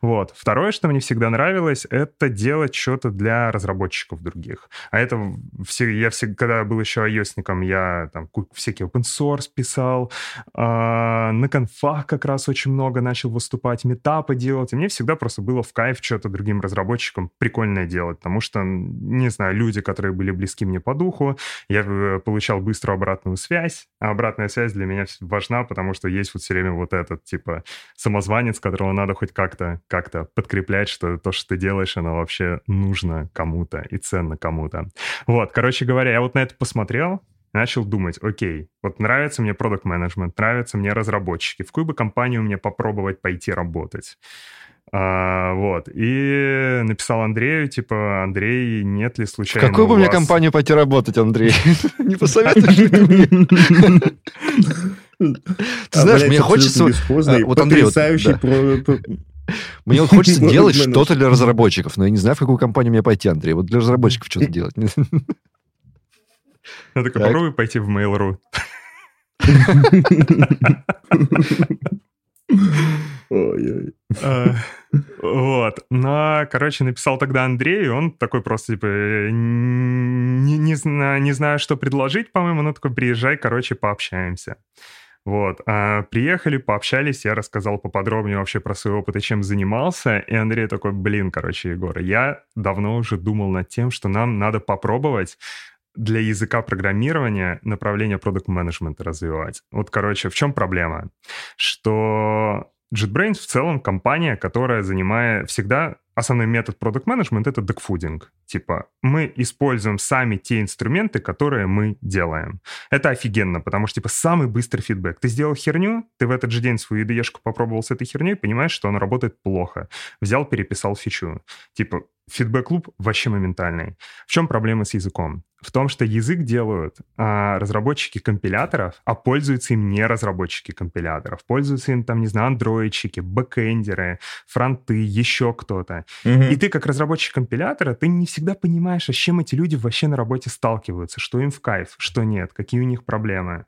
Вот. Второе, что мне всегда нравилось, это делать что-то для разработчиков других. А это, все, я всегда, когда был еще айосником, я там всякий open source писал, а, на конфах как раз очень много начал выступать, митапы делать, и мне всегда просто было в кайф что-то другим разработчикам прикольное делать, потому что, не знаю, люди, которые были близки мне по духу, я получал быструю обратную связь, а обратная связь для меня важна, потому что есть вот все время вот этот, типа, самозванец, которого надо хоть как-то, как-то подкреплять, что то, что ты делаешь, оно вообще нужно кому-то и ценно кому-то. Вот, короче говоря, я вот на это посмотрел, начал думать, окей, вот нравится мне продакт-менеджмент, нравятся мне разработчики, в какую бы компанию мне попробовать пойти работать? А, вот, и написал Андрею, типа, Андрей, нет ли случайно в какую бы у вас... мне компанию пойти работать, Андрей? Не посоветуешь ли ты мне? Ты знаешь, мне хочется... Вот, Андрей, мне хочется делать что-то для разработчиков, но я не знаю, в какую компанию мне пойти, Андрей. Вот для разработчиков что-то делать. Ну, так попробуй пойти в Mail.ru. Ой-ой. А, вот. Но, короче, написал тогда Андрей, он такой просто, типа, не, не, знаю, не знаю, что предложить, по-моему, но такой, приезжай, короче, пообщаемся. Вот. А, приехали, пообщались, я рассказал поподробнее вообще про свой опыт и чем занимался, и Андрей такой, блин, короче, Егор, я давно уже думал над тем, что нам надо попробовать для языка программирования направление продакт-менеджмента развивать. Вот, короче, в чем проблема? Что JetBrains в целом компания, которая занимает всегда... Основной метод продакт-менеджмента — это догфудинг. Типа, мы используем сами те инструменты, которые мы делаем. Это офигенно, потому что, типа, самый быстрый фидбэк. Ты сделал херню, ты в этот же день свою и ди и-шку попробовал с этой херней, понимаешь, что она работает плохо. Взял, переписал фичу. Типа, фидбэк-луп вообще моментальный. В чем проблема с языком? В том, что язык делают а, разработчики компиляторов, а пользуются им не разработчики компиляторов. Пользуются им, там, не знаю, андроидчики, бэкэндеры, фронты, еще кто-то. Mm-hmm. И ты, как разработчик компилятора, ты не всегда понимаешь, а с чем эти люди вообще на работе сталкиваются, что им в кайф, что нет, какие у них проблемы.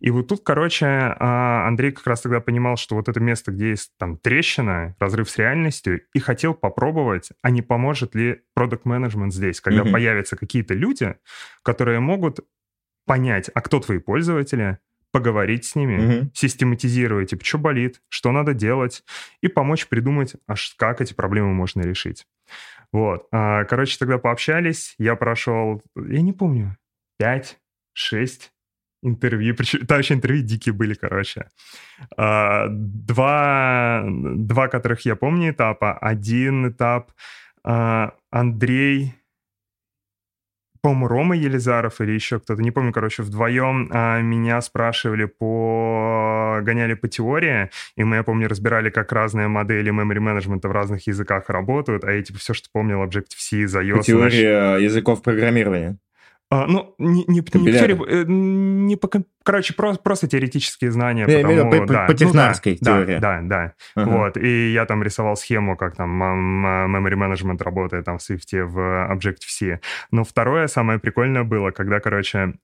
И вот тут, короче, Андрей как раз тогда понимал, что вот это место, где есть там трещина, разрыв с реальностью, и хотел попробовать, а не поможет ли продакт-менеджмент здесь, когда mm-hmm. появятся какие-то люди, которые могут понять, а кто твои пользователи, поговорить с ними, mm-hmm. систематизировать, типа, что болит, что надо делать, и помочь придумать, аж как эти проблемы можно решить. Вот. Короче, тогда пообщались, я прошел, я не помню, пять-шесть интервью, причем там еще интервью дикие были, короче. Два, два которых я помню этапа. Один этап Андрей по-моему, Рома Елизаров или еще кто-то, не помню, короче, вдвоем а, меня спрашивали по... гоняли по теории, и мы, я помню, разбирали, как разные модели memory management в разных языках работают, а я, типа, все, что помнил, Objective-C из iOS. По теории наш... языков программирования. А, ну, не, не, не, теории, не по... Короче, про, просто теоретические знания. Я потому, по, да, по технарской ну, да, теории. Да, да, да. Uh-huh. Вот, и я там рисовал схему, как там memory management работает там в Swift, в Objective-C. Но второе, самое прикольное было, когда, короче,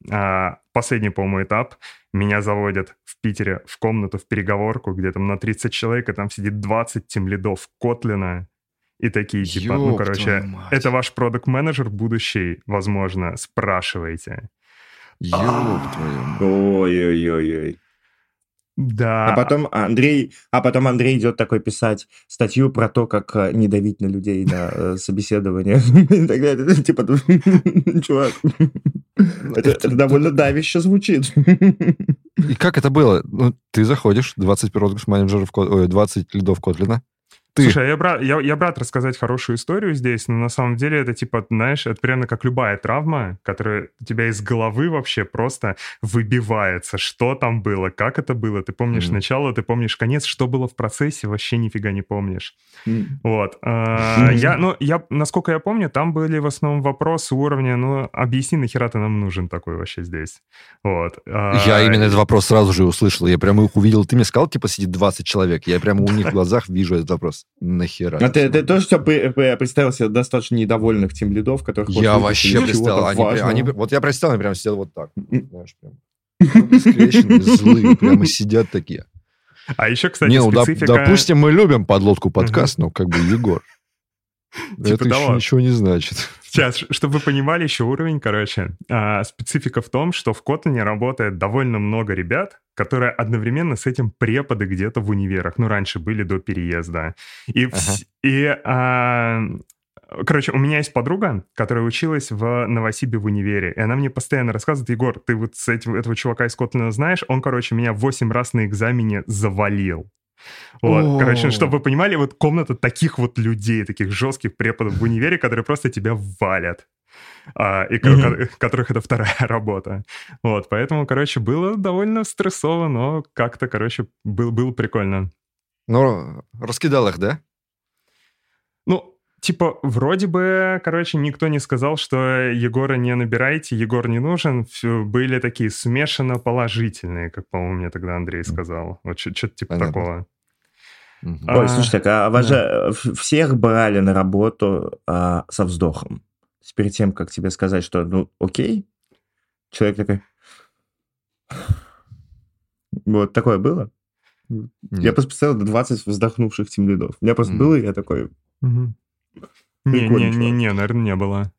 последний, по-моему, этап, меня заводят в Питере в комнату, в переговорку, где там на тридцать человек, и там сидит двадцать тимлидов Котлина. И такие, типа, Ёб ну, короче, это ваш продакт-менеджер будущий, возможно, спрашиваете. Ёб твою мать. Ой-ой-ой-ой. Да. А потом, Андрей, а потом Андрей идет такой писать статью про то, как не давить на людей на собеседование. И так далее. Типа, чувак, это довольно давяще звучит. И как это было? Ты заходишь, двадцать продакт-менеджеров, двадцать лидов Котлина. Ты. Слушай, я брат, я, я брат рассказать хорошую историю здесь, но на самом деле это типа, знаешь, это примерно как любая травма, которая у тебя из головы вообще просто выбивается. Что там было, как это было, ты помнишь mm-hmm. начало, ты помнишь конец, что было в процессе, вообще нифига не помнишь. Mm-hmm. Вот. А, mm-hmm. я, ну, я, насколько я помню, там были в основном вопросы уровня, ну, объясни, нахера ты нам нужен такой вообще здесь. Вот. А, я именно этот вопрос сразу же услышал, я прямо их увидел. Ты мне сказал, типа, сидит двадцать человек, я прямо у них в глазах вижу этот вопрос. Нахера. А ты, ты тоже представил себе достаточно недовольных тимлидов, которых... Я вообще представил. Они, они, вот я представил, они прям сидят вот так. Знаешь, прям скрещенные, злые, прямо сидят такие. А еще, кстати, не, специфика... Доп, допустим, мы любим подлодку подкаст, но как бы Егор. Это типа еще того. Ничего не значит. Сейчас, чтобы вы понимали еще уровень, короче, а, специфика в том, что в Kotlin работает довольно много ребят, которые одновременно с этим преподы где-то в универах, ну, раньше были до переезда. И, ага. в, и а, короче, у меня есть подруга, которая училась в Новосибе в универе, и она мне постоянно рассказывает, Егор, ты вот с этим, этого чувака из Kotlin знаешь, он, короче, меня восемь раз на экзамене завалил. Вот, О-о-о. Короче, чтобы вы понимали, вот комната таких вот людей, таких жестких преподов в универе, которые просто тебя валят, а, и mm-hmm. ко- которых это вторая работа. Вот, поэтому, короче, было довольно стрессово, но как-то, короче, был, было прикольно. Ну, раскидал их, да? Ну, типа, вроде бы, короче, никто не сказал, что Егора не набирайте, Егор не нужен. Все были такие смешанно положительные, как, по-моему, мне тогда Андрей сказал. Вот что-то типа Понятно. Такого. Угу. Ой, а, слушай, так, а вас да. же всех брали на работу а, со вздохом. Перед тем, как тебе сказать, что, ну, окей, человек такой... Вот такое было. Нет. Я просто представил двадцать вздохнувших тимлидов. У меня просто mm. было, и я такой... Угу. Не-не-не, наверное, не было.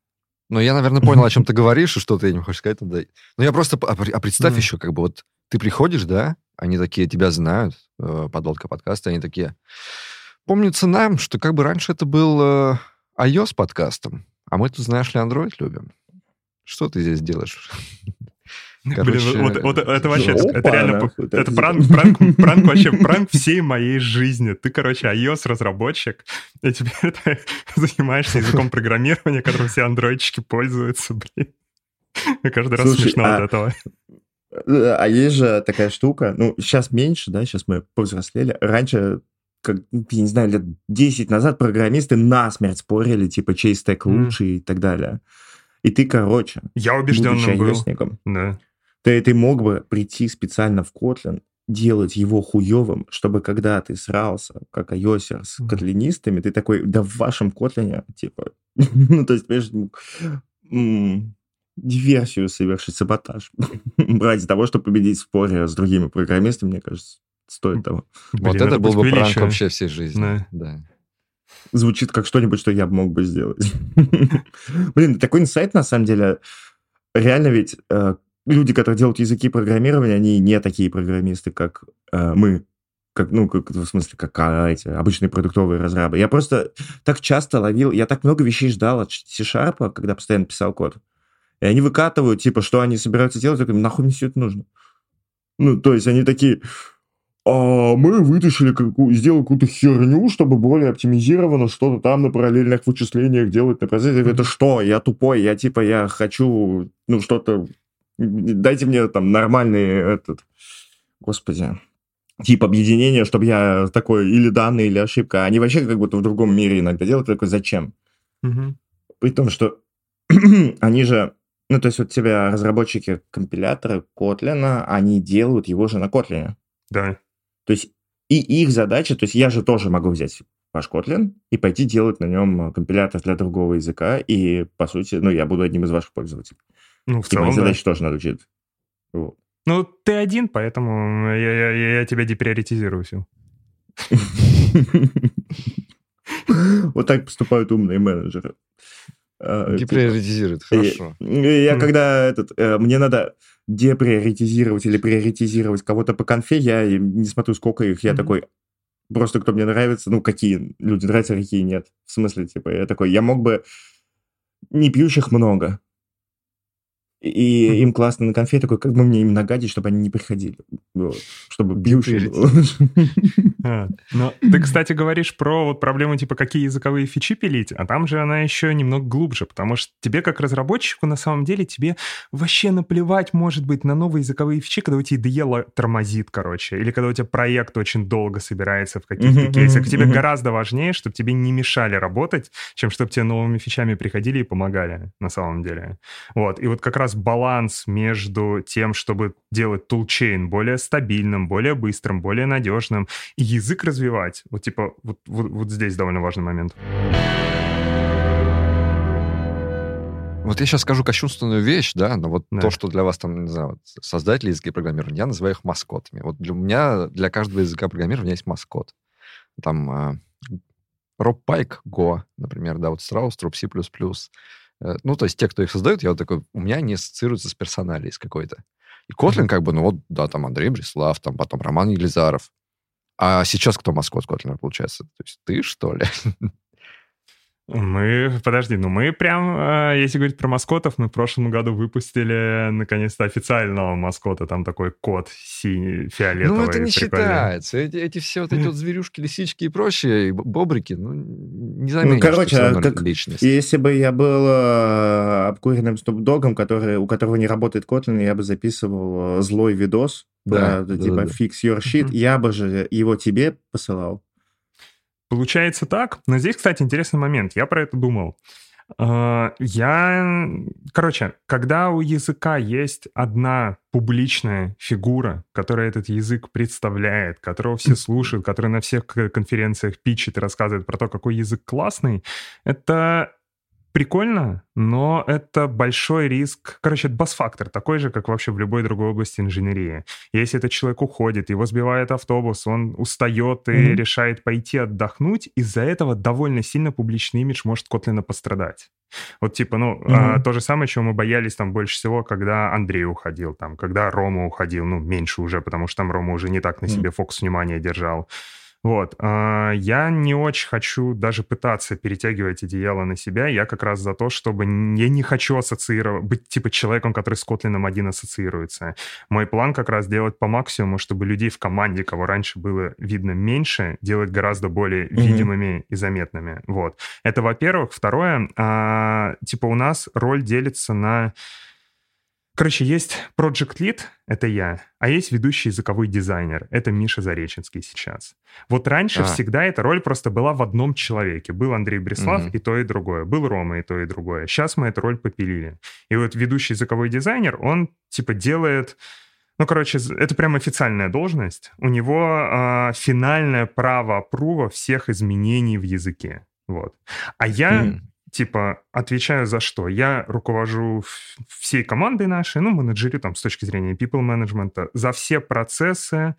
Но я, наверное, понял, о чем ты говоришь, и что ты этим хочешь сказать. Тогда... Ну, я просто... А представь mm. еще, как бы, вот ты приходишь, да, они такие тебя знают, подлодка подкаста, они такие... Помнится нам, что как бы раньше это был iOS подкастом, а мы тут, знаешь ли, Android любим. Что ты здесь делаешь? Короче, Блин, вот, вот это вообще, опа, это реально, нахуй, это, это пранк, пранк, пранк вообще, пранк всей моей жизни. Ты, короче, iOS-разработчик, и теперь ты занимаешься языком программирования, которым все андроидчики пользуются, блин. Мне каждый раз Слушай, смешно а, от этого. А есть же такая штука, ну, сейчас меньше, да, сейчас мы повзрослели, раньше... Как, я не знаю, лет десять назад программисты насмерть спорили, типа, чей стэк лучше mm. и так далее. И ты, короче... Я убежденным был. Да. Ты, ты мог бы прийти специально в Kotlin, делать его хуевым, чтобы когда ты срался, как айосер, с mm. котлинистами, ты такой, да в вашем Котлине, типа... ну, то есть, понимаешь, диверсию совершить, саботаж. Ради того, чтобы победить в споре с другими программистами, мне кажется... Стоит того. Блин, вот это, это был бы величие. Пранк вообще всей жизни. Да. Да. Звучит как что-нибудь, что я мог бы сделать. Блин, такой инсайт, на самом деле, реально ведь э, люди, которые делают языки программирования, они не такие программисты, как э, мы. Как, ну, как, в смысле, как а, эти обычные продуктовые разрабы. Я просто так часто ловил, я так много вещей ждал от C-Sharp, когда постоянно писал код. И они выкатывают, типа, что они собираются делать, я говорю, нахуй мне все это нужно? Ну, то есть они такие... а мы вытащили, какую, сделали какую-то херню, чтобы более оптимизированно что-то там на параллельных вычислениях делать на процессе. Это что? Я тупой, я типа, я хочу, ну, что-то... Дайте мне там нормальный этот... Господи... Тип объединения, чтобы я такой... Или данные, или ошибка. Они вообще как будто в другом мире иногда делают. Такой, зачем? Угу. При том, что они же... Ну, то есть вот тебя разработчики, компиляторы Котлина, они делают его же на Котлине. Да. То есть и их задача... То есть я же тоже могу взять ваш Kotlin и пойти делать на нем компилятор для другого языка, и, по сути, ну, я буду одним из ваших пользователей. Ну, в целом, и мои задачи, да, тоже надо учить. Вот. Ну, ты один, поэтому я, я, я тебя деприоритизирую все. Вот так поступают умные менеджеры. Деприоритизируют, хорошо. Я когда этот... Мне надо... деприоритизировать или приоритизировать кого-то по конфе, я не смотрю, сколько их, я mm-hmm. такой, просто кто мне нравится, ну, какие люди нравятся, какие нет. В смысле, типа, я такой, я мог бы... Не пьющих много. И mm-hmm. им классно на конфе, такой, как бы мне им нагадить, чтобы они не приходили. Вот. Чтобы пьющих... Ты, кстати, говоришь про проблему, типа, какие языковые фичи пилить, а там же она еще немного глубже, потому что тебе, как разработчику, на самом деле, тебе вообще наплевать, может быть, на новые языковые фичи, когда у тебя и ди и тормозит, короче, или когда у тебя проект очень долго собирается в каких-то кейсах. Тебе гораздо важнее, чтобы тебе не мешали работать, чем чтобы тебе новыми фичами приходили и помогали, на самом деле. Вот. И вот как раз баланс между тем, чтобы делать тулчейн более стабильным, более быстрым, более надежным, и язык развивать. Вот типа вот, вот, вот здесь довольно важный момент. Вот я сейчас скажу кощунственную вещь, да, но вот да. то, что для вас там, не знаю, создатели языка программирования, я называю их маскотами. Вот для меня, для каждого языка программирования есть маскот. Там Роб Пайк, Go, например, да, вот Страус, Труп Си плюс плюс. Ну, то есть те, кто их создают, я вот такой, у меня не ассоциируется с персоналией с какой-то. И Kotlin как бы, ну вот, да, там Андрей Бреслав, там потом Роман Елизаров. А сейчас кто маскот Котлина, получается? То есть ты, что ли? Мы, подожди, ну мы прям, если говорить про маскотов, мы в прошлом году выпустили, наконец-то, официального маскота, там такой кот синий, фиолетовый. Ну это не считается. Эти, эти все вот эти вот зверюшки, лисички и прочие, бобрики, ну не заметишь. Ну, короче, а как, если бы я был обкуренным стоп-догом, который, у которого не работает Котлин, я бы записывал злой видос, да, про, да, типа, да, fix your shit, угу. Я бы же его тебе посылал. Получается так. Но здесь, кстати, интересный момент. Я про это думал. Я... Короче, когда у языка есть одна публичная фигура, которая этот язык представляет, которого все слушают, которая на всех конференциях питчит и рассказывает про то, какой язык классный, это... Прикольно, но это большой риск. Короче, это бас-фактор, такой же, как вообще в любой другой области инженерии. Если этот человек уходит, его сбивает автобус, он устает и mm-hmm. решает пойти отдохнуть, из-за этого довольно сильно публичный имидж может Котлина пострадать. Вот типа, ну, mm-hmm. а, то же самое, чего мы боялись там больше всего, когда Андрей уходил, там, когда Рома уходил, ну, меньше уже, потому что там Рома уже не так на себе mm-hmm. фокус внимания держал. Вот. Я не очень хочу даже пытаться перетягивать одеяло на себя. Я как раз за то, чтобы... Я не хочу ассоциировать... Быть типа человеком, который с Котлином один ассоциируется. Мой план как раз делать по максимуму, чтобы людей в команде, кого раньше было видно меньше, делать гораздо более mm-hmm. видимыми и заметными. Вот. Это, во-первых. Второе. Типа у нас роль делится на... Короче, есть Project Lead, это я, а есть ведущий языковой дизайнер, это Миша Зареченский сейчас. Вот раньше а. всегда эта роль просто была в одном человеке. Был Андрей Бреслав угу. и то, и другое. Был Рома и то, и другое. Сейчас мы эту роль попилили. И вот ведущий языковой дизайнер, он типа делает... Ну, короче, это прям официальная должность. У него э, финальное право апрува всех изменений в языке. Вот. А я... М-м. Типа, отвечаю за что? Я руковожу всей командой нашей, ну, менеджерю там с точки зрения people management, за все процессы,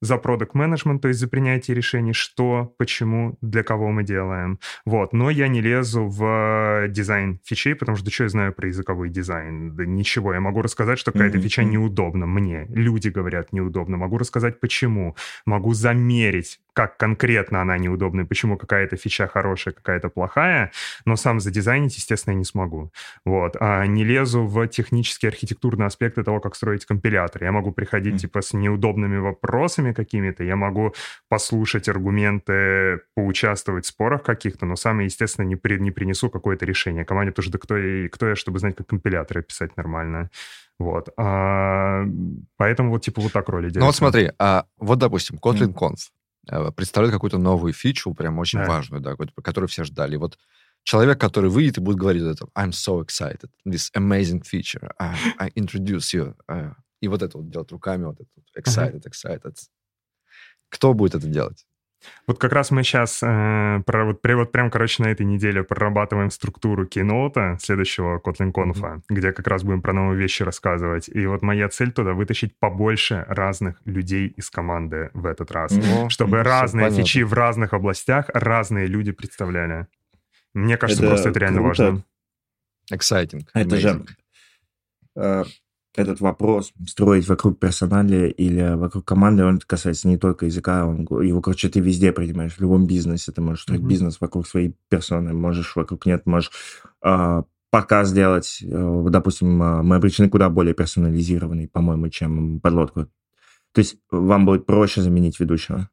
за product management, то есть за принятие решений, что, почему, для кого мы делаем. Вот, но я не лезу в дизайн фичей, потому что да что я знаю про языковой дизайн? Да ничего, я могу рассказать, что какая-то mm-hmm. фича неудобна мне. Люди говорят неудобно. Могу рассказать, почему. Могу замерить, как конкретно она неудобная, почему какая-то фича хорошая, какая-то плохая, но сам задизайнить, естественно, я не смогу. Вот. А не лезу в технические архитектурные аспекты того, как строить компилятор. Я могу приходить, mm-hmm. типа, с неудобными вопросами какими-то, я могу послушать аргументы, поучаствовать в спорах каких-то, но сам, естественно, не, при, не принесу какое-то решение. Команде тоже, да кто я, кто я, чтобы знать, как компиляторы писать нормально. Вот. А, поэтому вот, типа, вот так роли делятся. Ну вот смотри, а, вот, допустим, Kotlin Conf mm-hmm. представляет какую-то новую фичу, прям очень yeah. важную, да, которую все ждали. И вот человек, который выйдет и будет говорить вот это, I'm so excited, this amazing feature, I, I introduce you. I... И вот это вот делать руками, вот это вот, excited, mm-hmm. excited. Кто будет это делать? Вот как раз мы сейчас э, про, вот, при, вот прям, короче, на этой неделе прорабатываем структуру кейноута следующего Kotlin-конфа, mm-hmm. где как раз будем про новые вещи рассказывать. И вот моя цель туда вытащить побольше разных людей из команды в этот раз, mm-hmm. чтобы mm-hmm. разные Все фичи понятно. В разных областях разные люди представляли. Мне кажется, это просто это реально круто. Важно. Exciting. Это же э, этот вопрос, строить вокруг персонали или вокруг команды, он касается не только языка, он, его, короче, ты везде принимаешь, в любом бизнесе ты можешь строить mm-hmm. бизнес вокруг своей персоны, можешь вокруг нет, можешь э, показ сделать. Э, допустим, э, мы обречены куда более персонализированный, по-моему, чем подлодку. То есть вам будет проще заменить ведущего.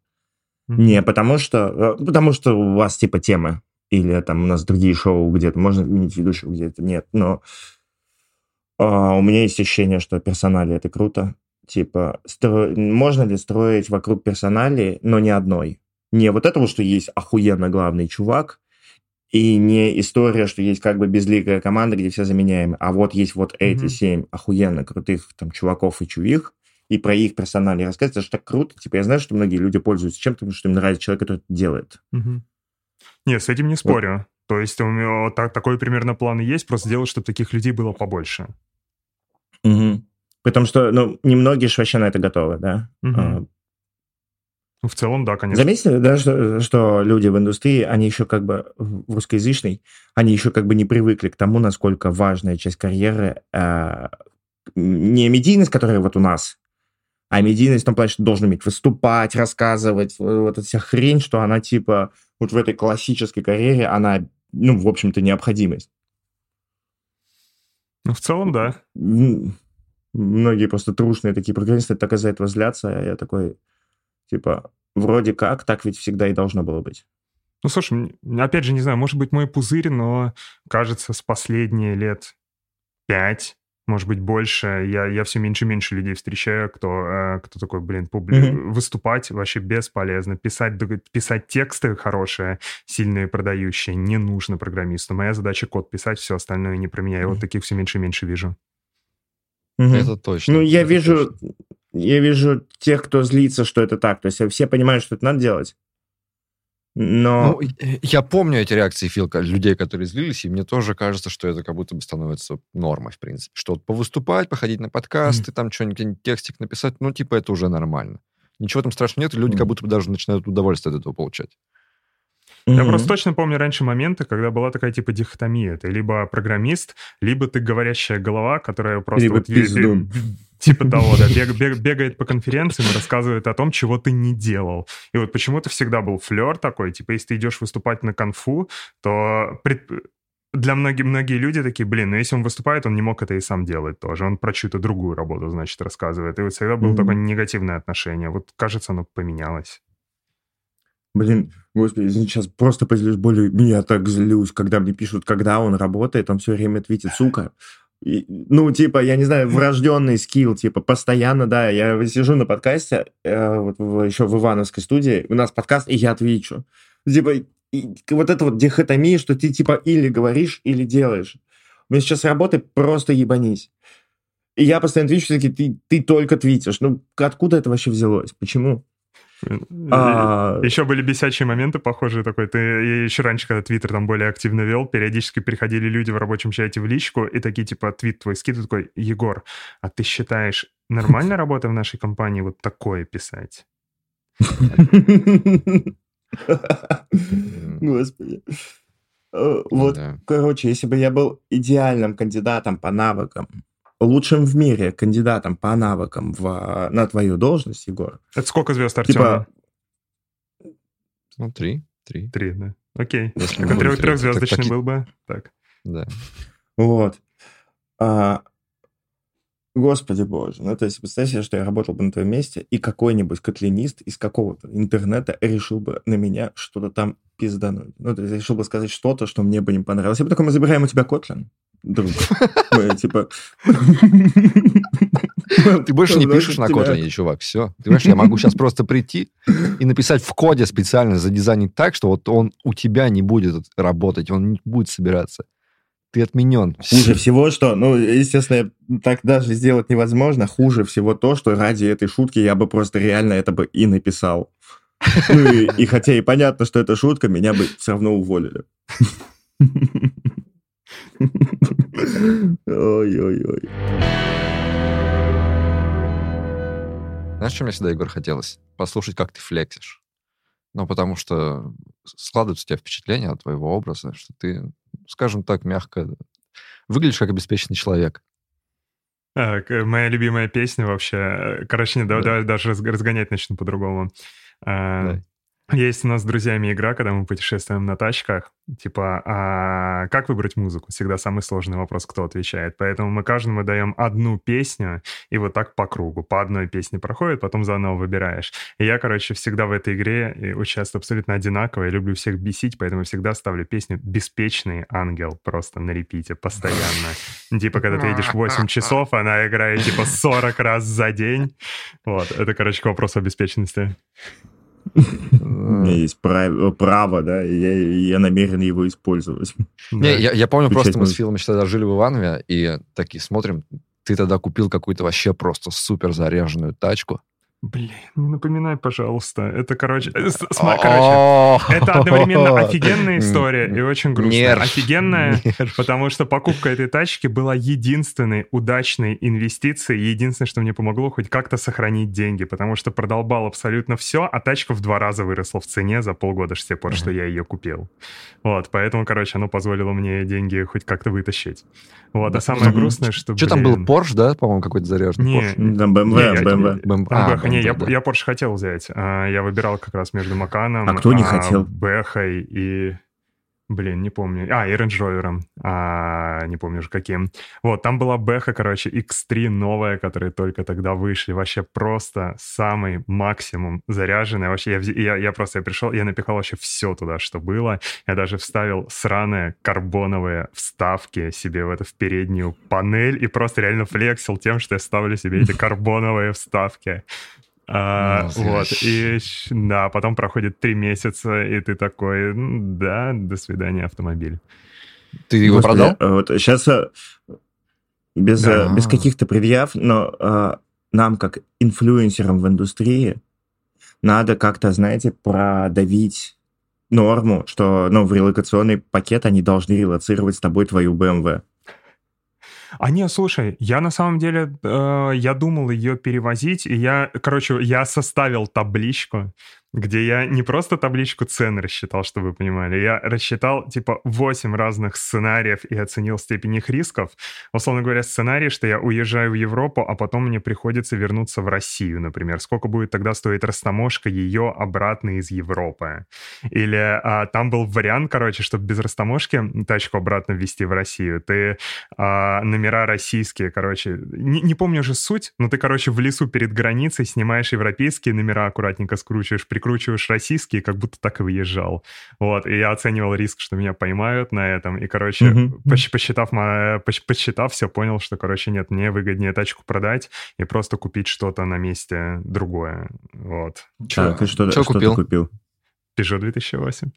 Mm-hmm. Не потому что, э, потому что у вас типа темы. Или там у нас другие шоу где-то. Можно заменить ведущего где-то? Нет. Но э, у меня есть ощущение, что персонали — это круто. Типа, стро... можно ли строить вокруг персонали, но не одной? Не вот этого, что есть охуенно главный чувак, и не история, что есть как бы безликая команда, где все заменяемы. А вот есть вот эти mm-hmm. семь охуенно крутых там чуваков и чувих, и про их персонали рассказать. Это же так круто. Типа, я знаю, что многие люди пользуются чем-то, потому что им нравится человек, который это делает. Mm-hmm. Нет, с этим не спорю. Вот. То есть у меня так, такой примерно план и есть, просто делать, чтобы таких людей было побольше. Угу. Потому что, ну, немногие же вообще на это готовы, да? Угу. А... Ну, в целом, да, конечно. Заметили, да, что, что люди в индустрии, они еще как бы в русскоязычной, они еще как бы не привыкли к тому, насколько важная часть карьеры э, не медийность, которая вот у нас, а медийность в том плане, что должен уметь выступать, рассказывать, вот эта вся хрень, что она типа... Вот в этой классической карьере она, ну, в общем-то, необходимость. Ну, в целом, да. Многие просто трушные такие программисты так из-за этого злятся. А я такой, типа, вроде как, так ведь всегда и должно было быть. Ну, слушай, опять же, не знаю, может быть, мой пузырь, но, кажется, с последние лет пять... Может быть, больше. Я, я все меньше и меньше людей встречаю, кто, кто такой, блин, публи... mm-hmm. выступать вообще бесполезно. Писать, писать тексты хорошие, сильные, продающие, не нужно программисту. Моя задача — код писать, все остальное не про меня. Я mm-hmm. вот таких все меньше и меньше вижу. Mm-hmm. Это точно. Ну, я, это вижу, точно. я вижу тех, кто злится, что это так. То есть все понимают, что это надо делать. Но... Ну, я помню эти реакции, Фил, людей, которые злились, и мне тоже кажется, что это как будто бы становится нормой, в принципе. Что вот повыступать, походить на подкасты, mm-hmm. там что-нибудь, текстик написать, ну, типа, это уже нормально. Ничего там страшного нет, и люди mm-hmm. как будто бы даже начинают удовольствие от этого получать. Mm-hmm. Я просто точно помню раньше моменты, когда была такая типа дихотомия. Ты либо программист, либо ты говорящая голова, которая просто... Либо вот, пиздун. Типа того, да, бег, бег, бегает по конференциям и рассказывает о том, чего ты не делал. И вот почему-то всегда был флёр такой, типа, если ты идешь выступать на конфу, то пред... для многих многие люди такие, блин, ну если он выступает, он не мог это и сам делать тоже. Он про чью-то другую работу, значит, рассказывает. И вот всегда было mm-hmm. такое негативное отношение. Вот, кажется, оно поменялось. Блин, господи, сейчас просто поделюсь болью. Я так злюсь, когда мне пишут, когда он работает, он все время твитит, сука. И, ну, типа, я не знаю, врожденный скилл, типа, постоянно, да, я сижу на подкасте, э, вот в, еще в ивановской студии, у нас подкаст, и я твичу. Типа, и, вот эта вот дихотомия, что ты, типа, или говоришь, или делаешь. У меня сейчас работы просто ебанись. И я постоянно твичу, все-таки ты, ты только твитишь. Ну, откуда это вообще взялось? Почему? А... Еще были бесячие моменты, похожие такой. Ты еще раньше, когда Твиттер там более активно вел, периодически приходили люди в рабочем чате в личку и такие, типа, твит твой скидывают, такой, Егор, а ты считаешь, нормальная работа в нашей компании вот такое писать? Господи. Вот, короче, если бы я был идеальным кандидатом по навыкам, лучшим в мире кандидатом по навыкам в, на твою должность, Егор. Это сколько звезд, Артема? Типа, Ну, три. Три. Три, да. Окей. Если так он трех, трехзвездочный так, так... был бы. Так. Да. Вот. А... Господи боже. Ну, то есть, представьте себе, что я работал бы на твоем месте, и какой-нибудь котлинист из какого-то интернета решил бы на меня что-то там пиздануть. Ну, то есть, решил бы сказать что-то, что мне бы не понравилось. Я бы такой, мы забираем у тебя Kotlin, друг. Мы, типа... Ты больше не пишешь на Kotlin, чувак, все. Ты понимаешь, я могу сейчас просто прийти и написать в коде специально, задизайнить так, что вот он у тебя не будет работать, он не будет собираться. Ты отменен. Хуже всего, что... Ну, естественно, так даже сделать невозможно. Хуже всего то, что ради этой шутки я бы просто реально это бы и написал. Ну, и, и хотя и понятно, что это шутка, меня бы все равно уволили. Ой-ой-ой. Знаешь, что мне всегда, Егор, хотелось? Послушать, как ты флексишь. Ну, потому что складываются у тебя впечатления от твоего образа, что ты... скажем так, мягко, выглядишь как обеспеченный человек. А, моя любимая песня вообще. Короче, не, да. Давай даже разгонять начну по-другому. А, да. Есть у нас с друзьями игра, когда мы путешествуем на тачках. Типа, а как выбрать музыку? Всегда самый сложный вопрос, кто отвечает. Поэтому мы каждому даем одну песню, и вот так по кругу. По одной песне проходит, потом заново выбираешь. И я, короче, всегда в этой игре участвую абсолютно одинаково. Я люблю всех бесить, поэтому всегда ставлю песню «Беспечный ангел» просто на репите постоянно. Типа, когда ты едешь восемь часов, она играет типа сорок раз за день. Вот, это, короче, к вопросу о беспечности. У меня есть право, право да, и я, я намерен его использовать. Не, я, я помню, Включать просто мы с Филом тогда жили в Иванове, и такие смотрим, ты тогда купил какую-то вообще просто супер заряженную тачку. Блин, не напоминай, пожалуйста. Это, короче... Короче, это одновременно офигенная история и очень грустная. Офигенная, потому что покупка этой тачки была единственной удачной инвестицией, единственное, что мне помогло хоть как-то сохранить деньги, потому что продолбал абсолютно все, а тачка в два раза выросла в цене за полгода с тех пор, что я ее купил. Вот, поэтому, короче, оно позволило мне деньги хоть как-то вытащить. Вот, а самое грустное, что... Что там был, Porsche, да, по-моему, какой-то заряженный? Нет, бэ эм вэ. Не, я, я Porsche хотел взять. Я выбирал как раз между Маканом, а кто не а, хотел? Бэхой и... Блин, не помню. А, и Range Rover'ом. А, не помню уже каким. Вот, там была Бэха, короче, икс три новая, которые только тогда вышли. Вообще просто самый максимум заряженная. Вообще, я, я, я просто я пришел, я напихал вообще все туда, что было. Я даже вставил сраные карбоновые вставки себе в эту в переднюю панель и просто реально флексил тем, что я ставлю себе эти карбоновые вставки. А, ну, вот, и да, потом проходит три месяца, и ты такой, да, до свидания, автомобиль. Ты его Господи, продал? Я, вот, сейчас без, да. без каких-то предъяв, но а, нам, как инфлюенсерам в индустрии, надо как-то, знаете, продавить норму, что ну, в релокационный пакет они должны релоцировать с тобой твою бэ эм вэ. А не, слушай, я на самом деле, э, я думал ее перевозить, и я, короче, я составил табличку, где я не просто табличку цен рассчитал, чтобы вы понимали, я рассчитал, типа, восемь разных сценариев и оценил степень их рисков. Условно говоря, сценарий, что я уезжаю в Европу, а потом мне приходится вернуться в Россию, например. Сколько будет тогда стоить растаможка ее обратно из Европы? Или а, там был вариант, короче, чтобы без растаможки тачку обратно ввести в Россию. Ты а, номера российские, короче, не, не помню уже суть, но ты, короче, в лесу перед границей снимаешь европейские номера, аккуратненько скручиваешь, прикручиваешь российские, как будто так и выезжал. Вот, и я оценивал риск, что меня поймают на этом, и, короче, mm-hmm. пос- посчитав, пос- посчитав все, понял, что, короче, нет, мне выгоднее тачку продать и просто купить что-то на месте другое. Вот. Чего а, что, что купил? купил? Peugeot две тысячи восемь.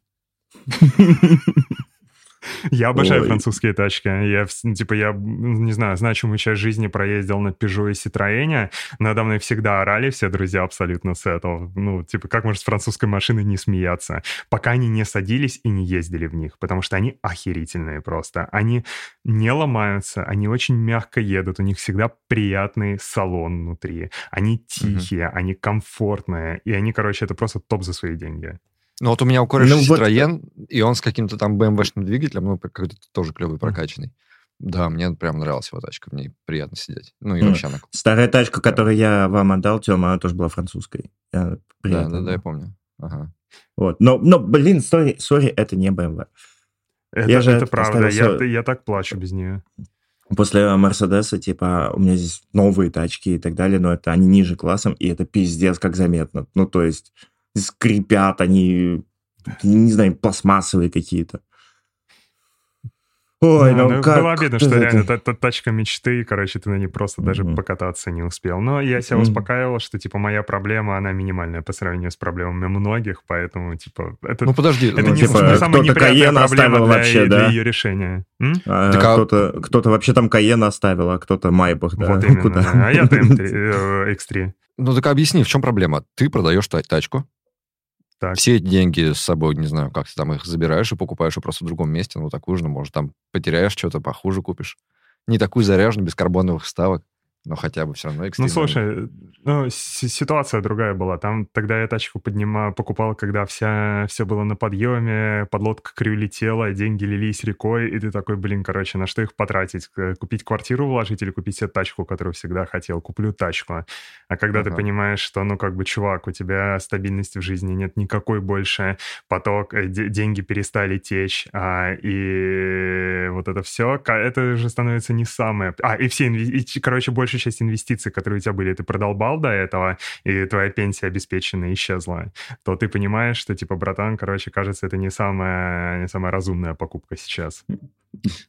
Я обожаю Ой. французские тачки. Я, типа, я, не знаю, значимую часть жизни проездил на Peugeot и Citroёне. Надо мной всегда орали все друзья абсолютно с этого. Ну, типа, как можно с французской машины не смеяться? Пока они не садились и не ездили в них, потому что они охерительные просто. Они не ломаются, они очень мягко едут, у них всегда приятный салон внутри. Они тихие, угу. они комфортные, и они, короче, это просто топ за свои деньги. Ну вот у меня у кореша ну, Citroёn, вот... и он с каким-то там бэ эм вэ-шным двигателем, ну, какой-то тоже клевый, прокачанный. Да, мне прям нравилась его тачка, в ней приятно сидеть. Ну и mm. вообще она... Старая тачка, которую я вам отдал, Тёма, она тоже была французской. Я... Да, да, да, я помню. Ага. Вот. Но, но блин, сори, сори, это не бэ эм вэ. Это, я же это правда, я, я так плачу без нее. После Мерседеса, типа, у меня здесь новые тачки и так далее, но это они ниже классом, и это пиздец как заметно. Ну, то есть, скрипят они, не знаю, пластмассовые какие-то. Ой, ну, ну как... Было обидно, что реально это... та, та, тачка мечты, короче, ты на ней просто даже mm-hmm. покататься не успел. Но я себя mm-hmm. успокаивал, что, типа, моя проблема, она минимальная по сравнению с проблемами многих, поэтому, типа, это, ну, подожди, это ну, не, типа, не самая неприятная проблема для, вообще, да? для ее решения. А, так, а... Кто-то, кто-то вообще там Каена оставил, а кто-то Майбах, да. Вот именно, да. А я эм три, икс три. Ну, так объясни, в чем проблема? Ты продаешь тачку. Так. Все деньги с собой, не знаю, как ты там их забираешь и покупаешь, и просто в другом месте, ну, такую же, ну, может, там потеряешь что-то, похуже купишь. Не такую заряженную, без карбоновых вставок, но хотя бы все равно экстремально. Ну, слушай, ну, с- ситуация другая была. Там тогда я тачку поднимал, покупал, когда вся, все было на подъеме, подлодка крю летела, деньги лились рекой, и ты такой, блин, короче, на что их потратить? Купить квартиру вложить или купить себе тачку, которую всегда хотел? Куплю тачку. А когда ага. ты понимаешь, что, ну, как бы, чувак, у тебя стабильности в жизни нет никакой больше, поток, д- деньги перестали течь, а, и вот это все, это же становится не самое... А, и все, инвести... и, короче, больше часть инвестиций, которые у тебя были, ты продолбал до этого, и твоя пенсия обеспечена исчезла, то ты понимаешь, что, типа, братан, короче, кажется, это не самая, не самая разумная покупка сейчас.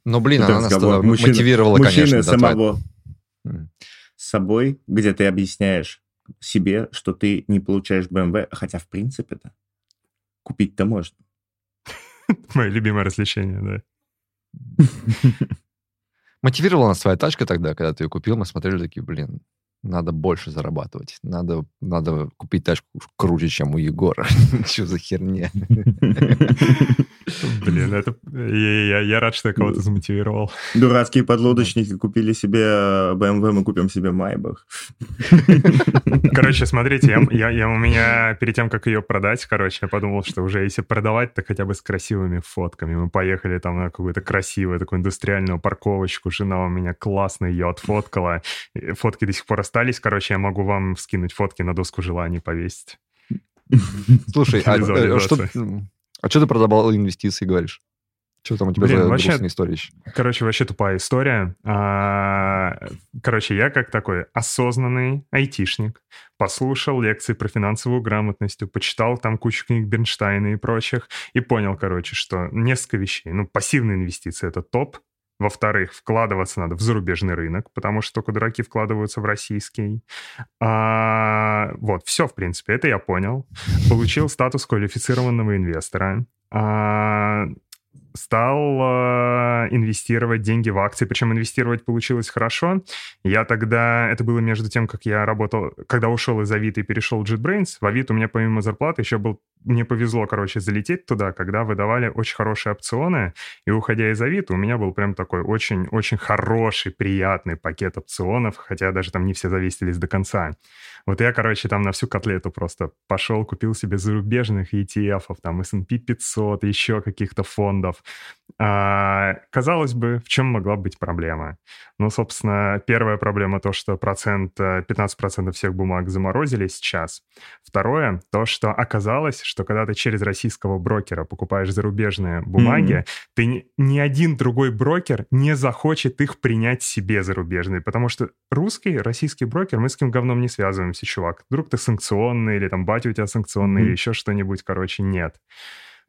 Ну, блин, это она нас туда мужчина, мотивировала, мужчина, конечно. Мужчина самого твоей... с собой, где ты объясняешь себе, что ты не получаешь бэ эм вэ, хотя, в принципе-то, купить-то можно. Мое любимое развлечение, да. Мотивировала нас твоя тачка тогда, когда ты ее купил, мы смотрели такие, блин, надо больше зарабатывать, надо, надо купить тачку круче, чем у Егора. Что за херня? Блин, это я рад, что я кого-то замотивировал. Дурацкие подлодочники купили себе бэ эм вэ, мы купим себе Майбах. Короче, смотрите, я у меня перед тем, как ее продать, короче, я подумал, что уже если продавать, то хотя бы с красивыми фотками. Мы поехали там на какую-то красивую такую индустриальную парковочку, жена у меня классно ее отфоткала, фотки до сих пор остались, короче, я могу вам скинуть фотки, на доску желаний повесить. Слушай, а что... А что ты продавал инвестиции, говоришь? Что там у тебя Блин, за вообще, грустная история еще? Короче, вообще тупая история. Короче, я как такой осознанный айтишник послушал лекции про финансовую грамотность, почитал там кучу книг Бернштейна и прочих, и понял, короче, что несколько вещей. Ну, пассивные инвестиции — это топ. Во-вторых, вкладываться надо в зарубежный рынок, потому что только дураки вкладываются в российский. А, вот, все, в принципе, это я понял. Получил статус квалифицированного инвестора. А, стал а, инвестировать деньги в акции, причем инвестировать получилось хорошо. Я тогда, это было между тем, как я работал, когда ушел из Avito и перешел в JetBrains, в Avito у меня помимо зарплаты еще был... Мне повезло, короче, залететь туда, когда выдавали очень хорошие опционы, и, уходя из Авито, у меня был прям такой очень-очень хороший, приятный пакет опционов, хотя даже там не все зависели до конца. Вот я, короче, там на всю котлету просто пошел, купил себе зарубежных и ти эф-ов, там эс энд пи пятьсот, еще каких-то фондов. А, казалось бы, в чем могла быть проблема? Ну, собственно, первая проблема то, что процент, пятнадцать процентов всех бумаг заморозили сейчас. Второе, то, что оказалось, что когда ты через российского брокера покупаешь зарубежные бумаги, mm-hmm. ты ни один другой брокер не захочет их принять себе зарубежные, потому что русский, российский брокер, мы с кем говном не связываемся, чувак. Вдруг ты санкционный, или там батя у тебя санкционный, mm-hmm. или еще что-нибудь, короче, нет.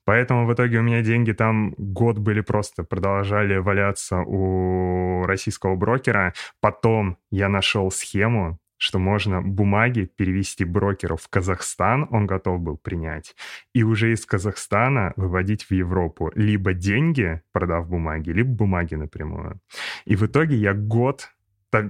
Поэтому в итоге у меня деньги там год были просто, продолжали валяться у российского брокера. Потом я нашел схему, что можно бумаги перевести брокеру в Казахстан, он готов был принять, и уже из Казахстана выводить в Европу либо деньги, продав бумаги, либо бумаги напрямую. И в итоге я год...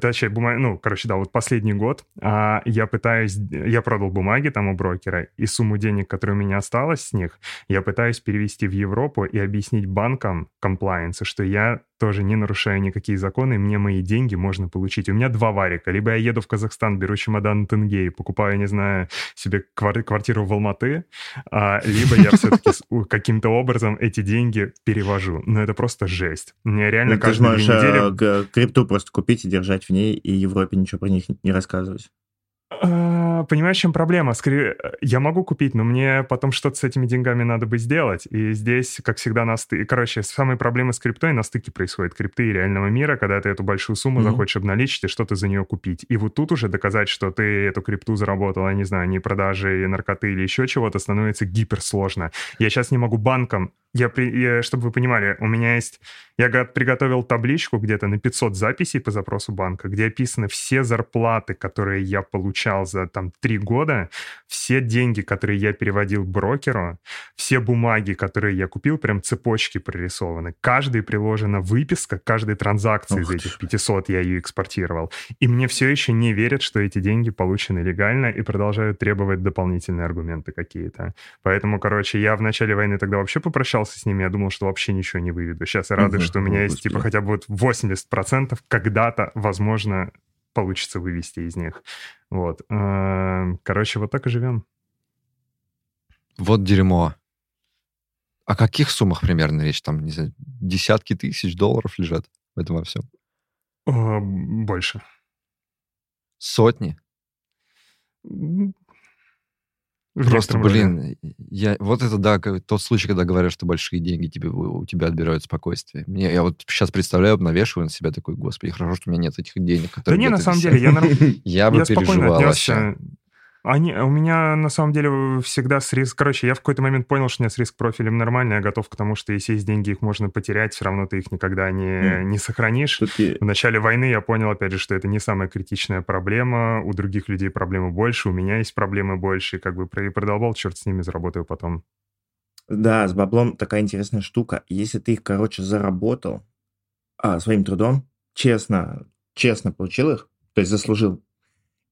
Точнее, бумаги, ну, короче, да, вот последний год а, я пытаюсь, я продал бумаги там у брокера, и сумму денег, которая у меня осталась с них, я пытаюсь перевести в Европу и объяснить банкам комплайенса, что я тоже не нарушаю никакие законы, мне мои деньги можно получить. У меня два варика. Либо я еду в Казахстан, беру чемодан тенге и покупаю, не знаю, себе квар- квартиру в Алматы, а, либо я все-таки каким-то образом эти деньги перевожу. Но это просто жесть. Мне реально каждую неделю... Ты можешь крипту просто купить и держать в ней, и Европе ничего про них не рассказывать. Понимаешь, в чем проблема? Скорее, я могу купить, но мне потом что-то с этими деньгами надо бы сделать. И здесь, как всегда, на стыке... Короче, самые проблемы с криптой на стыке происходят. Крипты и реального мира, когда ты эту большую сумму mm-hmm. захочешь обналичить и что-то за нее купить. И вот тут уже доказать, что ты эту крипту заработал, я не знаю, не продажи наркоты или еще чего-то, становится гиперсложно. Я сейчас не могу банкам... Я, я, чтобы вы понимали, у меня есть... Я приготовил табличку где-то на пятьсот записей по запросу банка, где описаны все зарплаты, которые я получал за там три года, все деньги, которые я переводил брокеру, все бумаги, которые я купил, прям цепочки прорисованы. Каждой приложена выписка, каждой транзакции из этих пятисот я ее экспортировал. И мне все еще не верят, что эти деньги получены легально и продолжают требовать дополнительные аргументы какие-то. Поэтому, короче, я в начале войны тогда вообще попрощался с ними, я думал, что вообще ничего не выведу. Сейчас я радуюсь, что у меня есть типа хотя бы вот восемьдесят процентов когда-то, возможно, получится вывести из них. Вот. Короче, вот так и живем. Вот дерьмо. О каких суммах примерно речь? Там, не знаю, десятки тысяч долларов лежат в этом во всем? О, больше. Сотни? В Просто, блин, я, вот это, да, тот случай, когда говорят, что большие деньги тебе, у тебя отбирают спокойствие. Мне, я вот сейчас представляю, навешиваю на себя такой, господи, хорошо, что у меня нет этих денег. Да не, на самом деле, я, я бы я переживал вообще. Они, у меня, на самом деле, всегда с риск... Короче, я в какой-то момент понял, что у меня с риск-профилем нормально, я готов к тому, что если есть деньги, их можно потерять, все равно ты их никогда не, mm. не сохранишь. Тут... В начале войны я понял, опять же, что это не самая критичная проблема, у других людей проблемы больше, у меня есть проблемы больше, и как бы продолбал, черт с ними, заработаю потом. Да, с баблом такая интересная штука. Если ты их, короче, заработал а, своим трудом, честно, честно получил их, то есть заслужил,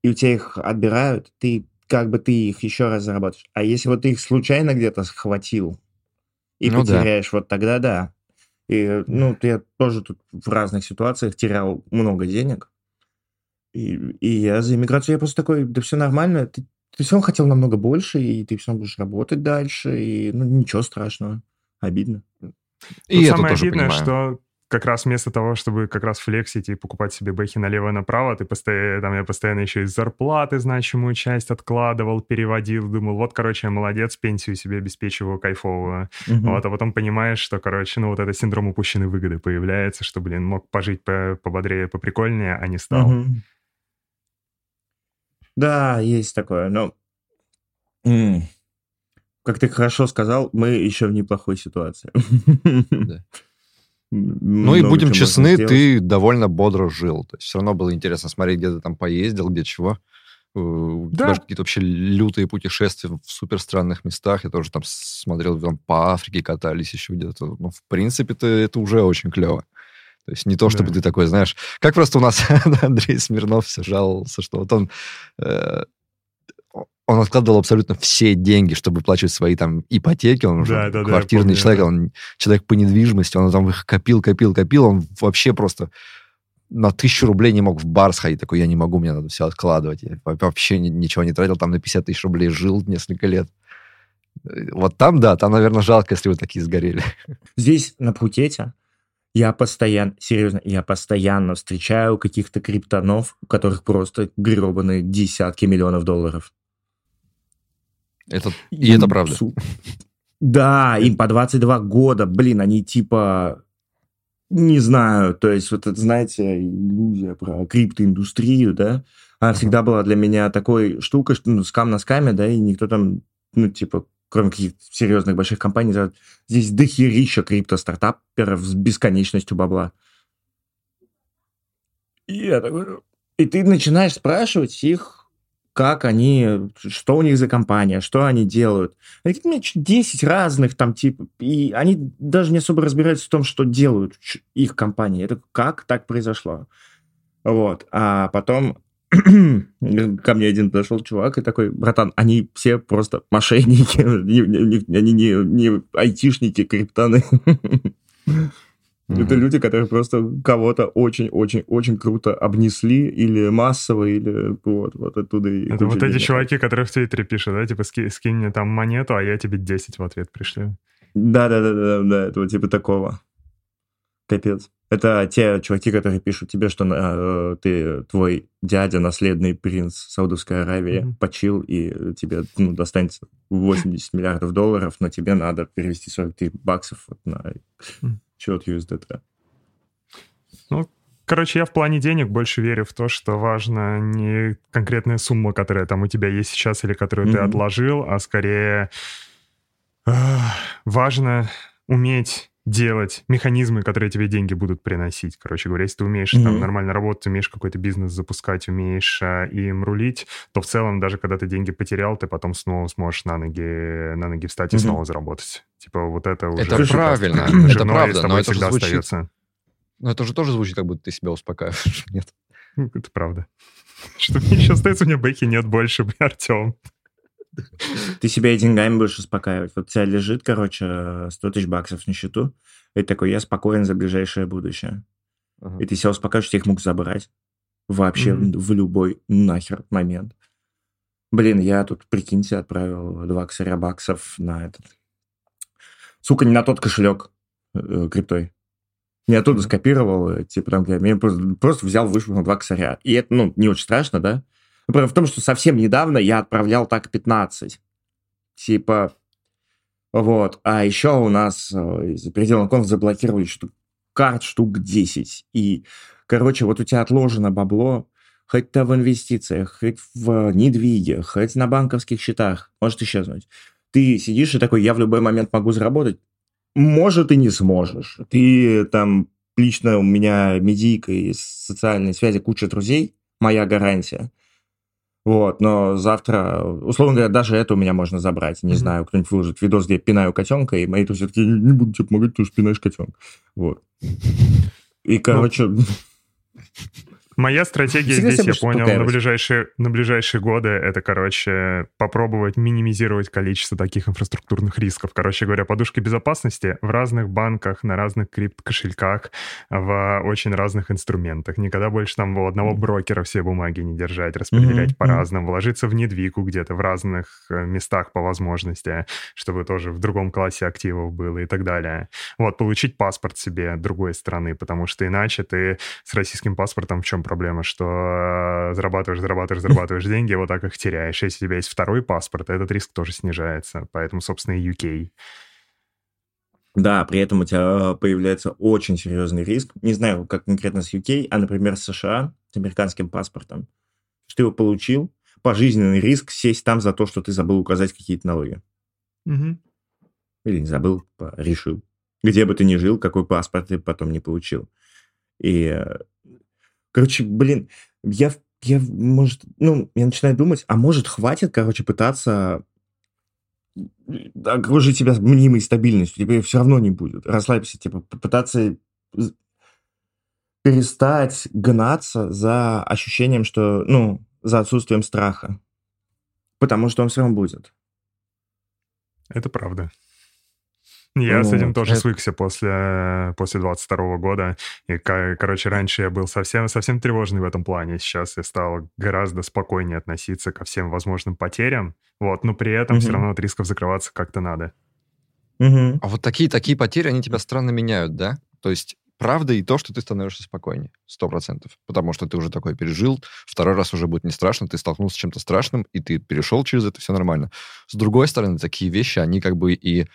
и у тебя их отбирают, ты как бы ты их еще раз заработаешь. А если вот ты их случайно где-то схватил и ну потеряешь, да. вот тогда да. И, ну, я тоже тут в разных ситуациях терял много денег. И, и я за иммиграцию, я просто такой, да все нормально, ты, ты все равно хотел намного больше, и ты все равно будешь работать дальше, и ну, ничего страшного, обидно. И это самое тоже обидное, понимаю. Что... Как раз вместо того, чтобы как раз флексить и покупать себе бэхи налево-направо, ты постоянно, там, я постоянно еще из зарплаты значимую часть откладывал, переводил, думал, вот, короче, я молодец, пенсию себе обеспечиваю кайфовую. Угу. Вот, а потом понимаешь, что, короче, ну вот этот синдром упущенной выгоды появляется, что, блин, мог пожить пободрее, поприкольнее, а не стал. Угу. Да, есть такое, но... Mm. Как ты хорошо сказал, мы еще в неплохой ситуации. Ну и будем честны, ты довольно бодро жил. То есть все равно было интересно смотреть, где ты там поездил, где чего. Да. Даже какие-то вообще лютые путешествия в суперстранных местах. Я тоже там смотрел, там по Африке катались еще где-то. Ну, в принципе-то это уже очень клево. То есть не то, чтобы да. ты такой, знаешь... Как просто у нас Андрей Смирнов все жаловался, что вот он... Э- Он откладывал абсолютно все деньги, чтобы выплачивать свои там ипотеки. Он уже да, да, квартирный да, помню, человек, да. он человек по недвижимости. Он там их копил, копил, копил. Он вообще просто на тысячу рублей не мог в бар сходить. Такой, я не могу, мне надо все откладывать. Я вообще ничего не тратил. Там на пятьдесят тысяч рублей жил несколько лет. Вот там, да, там, наверное, жалко, если вы такие сгорели. Здесь, на Пхукете, я постоянно, серьезно, я постоянно встречаю каких-то криптонов, у которых просто гребаные десятки миллионов долларов. Это, и это правда. Да, им по двадцать два года, блин, они типа, не знаю, то есть вот это, знаете, иллюзия про криптоиндустрию, да, она uh-huh. всегда была для меня такой штукой, что ну, скам на скаме, да, и никто там, ну, типа, кроме каких-то серьезных больших компаний, здесь дохерища крипто-стартаперов с бесконечностью бабла. И, я такой... и ты начинаешь спрашивать их, как они, что у них за компания, что они делают. Они говорят, у меня десять разных там типов, и они даже не особо разбираются в том, что делают их компании. Это как так произошло? Вот. А потом ко мне один подошел чувак и такой, братан, они все просто мошенники, они не, не айтишники, криптоны. Mm-hmm. Это люди, которые просто кого-то очень-очень-очень круто обнесли, или массово, или вот, вот оттуда и... Это вот эти чуваки, которые в Твиттере пишут, да, типа, ски, скинь мне там монету, а я тебе десять в ответ пришлю. Да-да-да, да, это вот типа такого. Капец. Это те чуваки, которые пишут тебе, что э, ты, твой дядя, наследный принц Саудовской Аравии, mm-hmm. почил, и тебе ну, достанется восемьдесят миллиардов долларов, но тебе надо перевести сорок три баксов вот на mm-hmm. счет ю эс ди ти. Ну, короче, я в плане денег больше верю в то, что важно не конкретная сумма, которая там у тебя есть сейчас или которую mm-hmm. ты отложил, а скорее э, важно уметь... делать механизмы, которые тебе деньги будут приносить. Короче говоря, если ты умеешь mm-hmm. там нормально работать, умеешь какой-то бизнес запускать, умеешь а, им рулить, то в целом даже когда ты деньги потерял, ты потом снова сможешь на ноги, на ноги встать mm-hmm. и снова заработать. Типа вот это уже... Это правильно, это правда, но это же звучит... Но это же тоже звучит, как будто ты себя успокаиваешь, нет? Это правда. Что мне еще остается, у меня бэки нет больше, Артем. Ты себя и деньгами будешь успокаивать. Вот у тебя лежит, короче, сто тысяч баксов на счету, и ты такой, я спокоен за ближайшее будущее. Ага. И ты себя успокаиваешь, что их мог забрать вообще mm-hmm. в любой нахер момент. Блин, я тут, прикиньте, отправил два косаря баксов на этот... Сука, не на тот кошелек э, криптой. Не оттуда скопировал, типа там, я просто, просто взял, вышел на два косаря. И это, ну, не очень страшно, да? Например, в том, что совсем недавно я отправлял так пятнадцать. Типа, вот. А еще у нас из-за предела конф заблокировали штук, карт штук десять. И, короче, вот у тебя отложено бабло, хоть-то в инвестициях, хоть в недвиге, хоть на банковских счетах, может исчезнуть. Ты сидишь и такой, я в любой момент могу заработать. Может, и не сможешь. Ты там, лично у меня медийка и социальные связи, куча друзей, моя гарантия. Вот, но завтра, условно говоря, даже это у меня можно забрать. Не mm-hmm. знаю, кто-нибудь выложит видос, где я пинаю котенка, и мои друзья такие, не буду тебе помогать, ты же пинаешь котенка. Вот. И, короче... Ну, моя стратегия здесь, я понял, на ближайшие, на ближайшие годы, это, короче, попробовать минимизировать количество таких инфраструктурных рисков. Короче говоря, подушки безопасности в разных банках, на разных крипт-кошельках, в очень разных инструментах. Никогда больше там у одного брокера все бумаги не держать, распределять mm-hmm. по-разному, вложиться в недвигу где-то, в разных местах по возможности, чтобы тоже в другом классе активов было и так далее. Вот, получить паспорт себе другой страны, потому что иначе ты с российским паспортом в чем проблема, что зарабатываешь, зарабатываешь, зарабатываешь деньги, вот так их теряешь. Если у тебя есть второй паспорт, этот риск тоже снижается. Поэтому, собственно, и ю кей. Да, при этом у тебя появляется очень серьезный риск. Не знаю, как конкретно с ю кей, а, например, с США, с американским паспортом. Что ты его получил, пожизненный риск сесть там за то, что ты забыл указать какие-то налоги. Угу. Или не забыл, решил. Где бы ты ни жил, какой паспорт ты потом не получил. И... Короче, блин, я, я, может, ну, я начинаю думать, а может, хватит, короче, пытаться окружить себя мнимой стабильностью, тебе все равно не будет. Расслабься, типа, пытаться перестать гнаться за ощущением, что, ну, за отсутствием страха, потому что он все равно будет. Это правда. Я ну, с этим тоже это... свыкся после, после двадцать второго года. И, короче, раньше я был совсем, совсем тревожный в этом плане. Сейчас я стал гораздо спокойнее относиться ко всем возможным потерям. Вот, но при этом mm-hmm. все равно от рисков закрываться как-то надо. Mm-hmm. А вот такие, такие потери, они тебя странно меняют, да? То есть правда и то, что ты становишься спокойнее, сто процентов. Потому что ты уже такое пережил, второй раз уже будет не страшно, ты столкнулся с чем-то страшным, и ты перешел через это, все нормально. С другой стороны, такие вещи, они как бы и...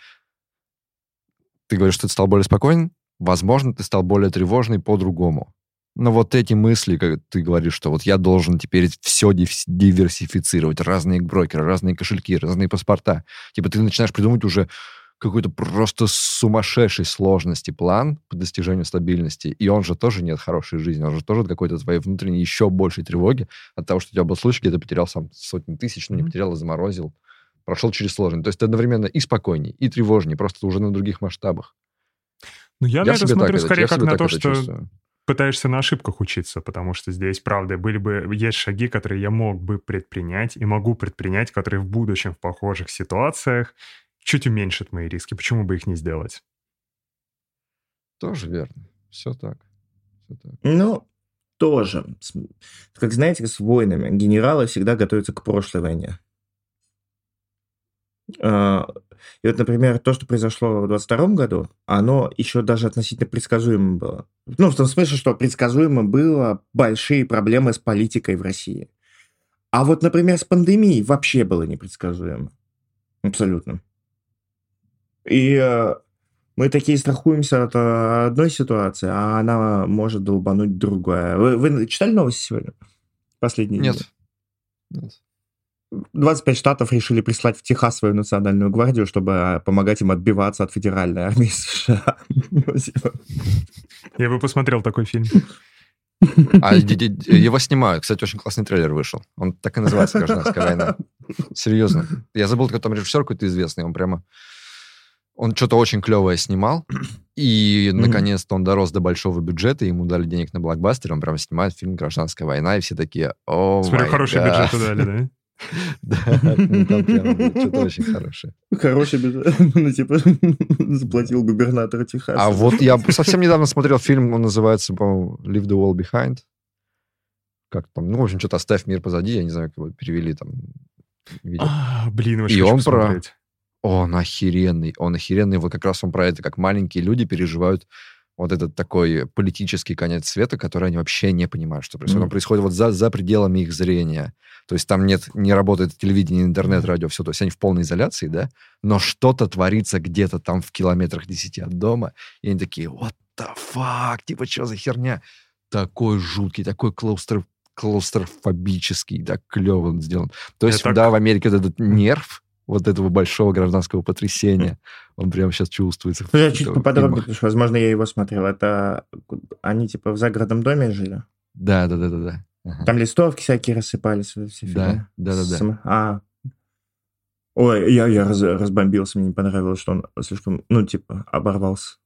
Ты говоришь, что ты стал более спокоен, возможно, ты стал более тревожный по-другому. Но вот эти мысли, как ты говоришь, что вот я должен теперь все диверсифицировать, разные брокеры, разные кошельки, разные паспорта. Типа ты начинаешь придумывать уже какой-то просто сумасшедшей сложности план по достижению стабильности, и он же тоже не от хорошей жизни, он же тоже от какой-то твоей внутренней еще большей тревоги от того, что у тебя был случай, где ты потерял сам сотни тысяч, но не потерял, а заморозил. Прошел через сложность. То есть ты одновременно и спокойнее, и тревожнее, просто уже на других масштабах. Ну, я, я на это смотрю скорее как на то, что чувствую. Пытаешься на ошибках учиться, потому что здесь, правда, были бы есть шаги, которые я мог бы предпринять и могу предпринять, которые в будущем в похожих ситуациях чуть уменьшат мои риски. Почему бы их не сделать? Тоже верно. Все так. Все так. Ну, тоже. Как знаете, с войнами генералы всегда готовятся к прошлой войне. Uh, И вот, например, то, что произошло в двадцать втором году, оно еще даже относительно предсказуемо было. Ну, в том смысле, что предсказуемо было большие проблемы с политикой в России. А вот, например, с пандемией вообще было непредсказуемо. Абсолютно. И э, мы такие страхуемся от одной ситуации, а она может долбануть другая. Вы, вы читали новости сегодня? Последние Нет. дни? Нет. двадцать пять штатов решили прислать в Техас свою национальную гвардию, чтобы помогать им отбиваться от федеральной армии США. Я бы посмотрел такой фильм. А его снимают. Кстати, очень классный трейлер вышел. Он так и называется «Гражданская война». Серьезно. Я забыл, какой там режиссер какой-то известный. Он прямо... Он что-то очень клевое снимал. И, наконец-то, он дорос до большого бюджета. Ему дали денег на блокбастер. Он прямо снимает фильм «Гражданская война». И все такие... Смотрю, хороший бюджет дали, да? Да, там прям что-то очень хорошее. Хороший бюджет. Ну, типа, заплатил губернатора Техаса. А вот я совсем недавно смотрел фильм, он называется, по-моему, «Leave the World Behind». Как там, ну, в общем, что-то «Оставь мир позади», я не знаю, как его перевели там. А, блин, вообще хочу посмотреть. Он охеренный, он охеренный. Вот как раз он про это, как маленькие люди переживают вот этот такой политический конец света, который они вообще не понимают, что происходит. Mm-hmm. Он происходит вот за, за пределами их зрения. То есть там нет, не работает телевидение, интернет, радио, все. То есть они в полной изоляции, да? Но что-то творится где-то там в километрах десяти от дома. И они такие, what the fuck? Типа, что за херня? Такой жуткий, такой клаустро... клаустрофобический, да, клево он сделан. То есть, это да, так... в Америке этот нерв вот этого большого гражданского потрясения. Он прямо сейчас чувствуется. Ну, я чуть поподробнее, потому что, возможно, я его смотрел. Это они, типа, в загородном доме жили? Да, да, да, да, да. Ага. Там листовки всякие рассыпались. Все да, да, да, да. Сам... А. Ой, я, я раз, разбомбился, мне не понравилось, что он слишком, ну, типа, оборвался.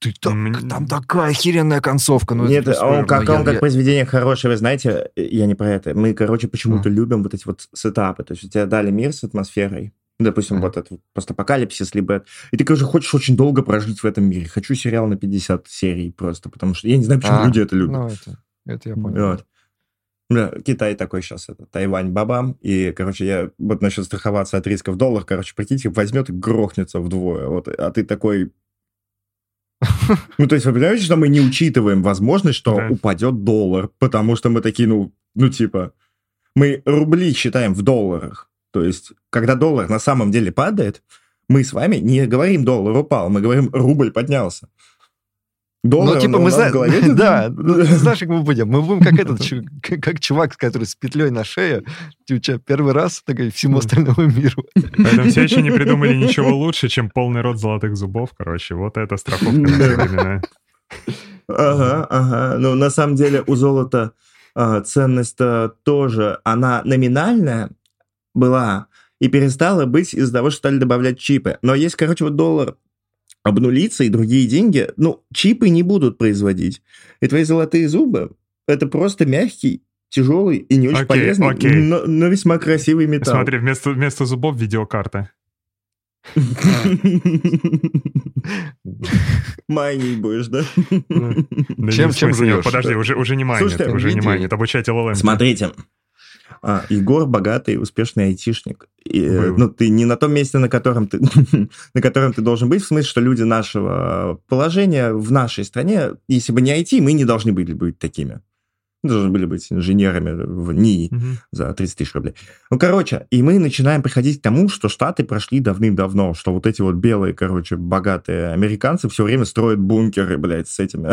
Ты там, mm-hmm. там такая охеренная концовка. Ну, Нет, это он, как, я, он как я... произведение хорошее, вы знаете, я не про это. Мы, короче, почему-то mm-hmm. любим вот эти вот сетапы. То есть у тебя дали мир с атмосферой, допустим, mm-hmm. вот этот постапокалипсис, либо... И ты, короче, хочешь очень долго прожить в этом мире. Хочу сериал на пятьдесят серий просто, потому что я не знаю, почему а, люди это любят. Ну, это, это я понял. Вот. Да, Китай такой сейчас, это Тайвань, бабам. И, короче, я вот насчет страховаться от риска в долларах, короче, прикиньте, возьмет и грохнется вдвое. Вот, а ты такой... Ну, то есть, вы понимаете, что мы не учитываем возможность, что да. упадет доллар, потому что мы такие, ну, ну, типа, мы рубли считаем в долларах. То есть, когда доллар на самом деле падает, мы с вами не говорим «доллар упал», мы говорим «рубль поднялся». Доллар, ну, типа, мы зна... в голове... Да, знаешь, как мы будем? Мы будем как этот, как чувак, который с петлей на шее, первый раз, такой, всему остальному миру. Поэтому все еще не придумали ничего лучше, чем полный рот золотых зубов, короче. Вот это страховка на все времена. Ага, ага. Ну, на самом деле, у золота ценность-то тоже, она номинальная была и перестала быть из-за того, что стали добавлять чипы. Но есть, короче, вот доллар... обнулиться и другие деньги, ну, чипы не будут производить. И твои золотые зубы – это просто мягкий, тяжелый и не очень окей, полезный, окей. Но, но весьма красивый металл. Смотри, вместо, вместо зубов – видеокарта. Майнить будешь, да? Чем живешь? Подожди, уже не майнит, уже не майнит. Обучайте эл эл эм. Смотрите. А, Егор богатый, успешный айтишник. И, ну, ты не на том месте, на котором ты, на котором ты должен быть, в смысле, что люди нашего положения в нашей стране, если бы не ай ти, мы не должны были быть такими. Мы должны были быть инженерами в эн и и угу. за тридцать тысяч рублей. Ну, короче, и мы начинаем приходить к тому, что Штаты прошли давным-давно, что вот эти вот белые, короче, богатые американцы все время строят бункеры, блядь, с этими,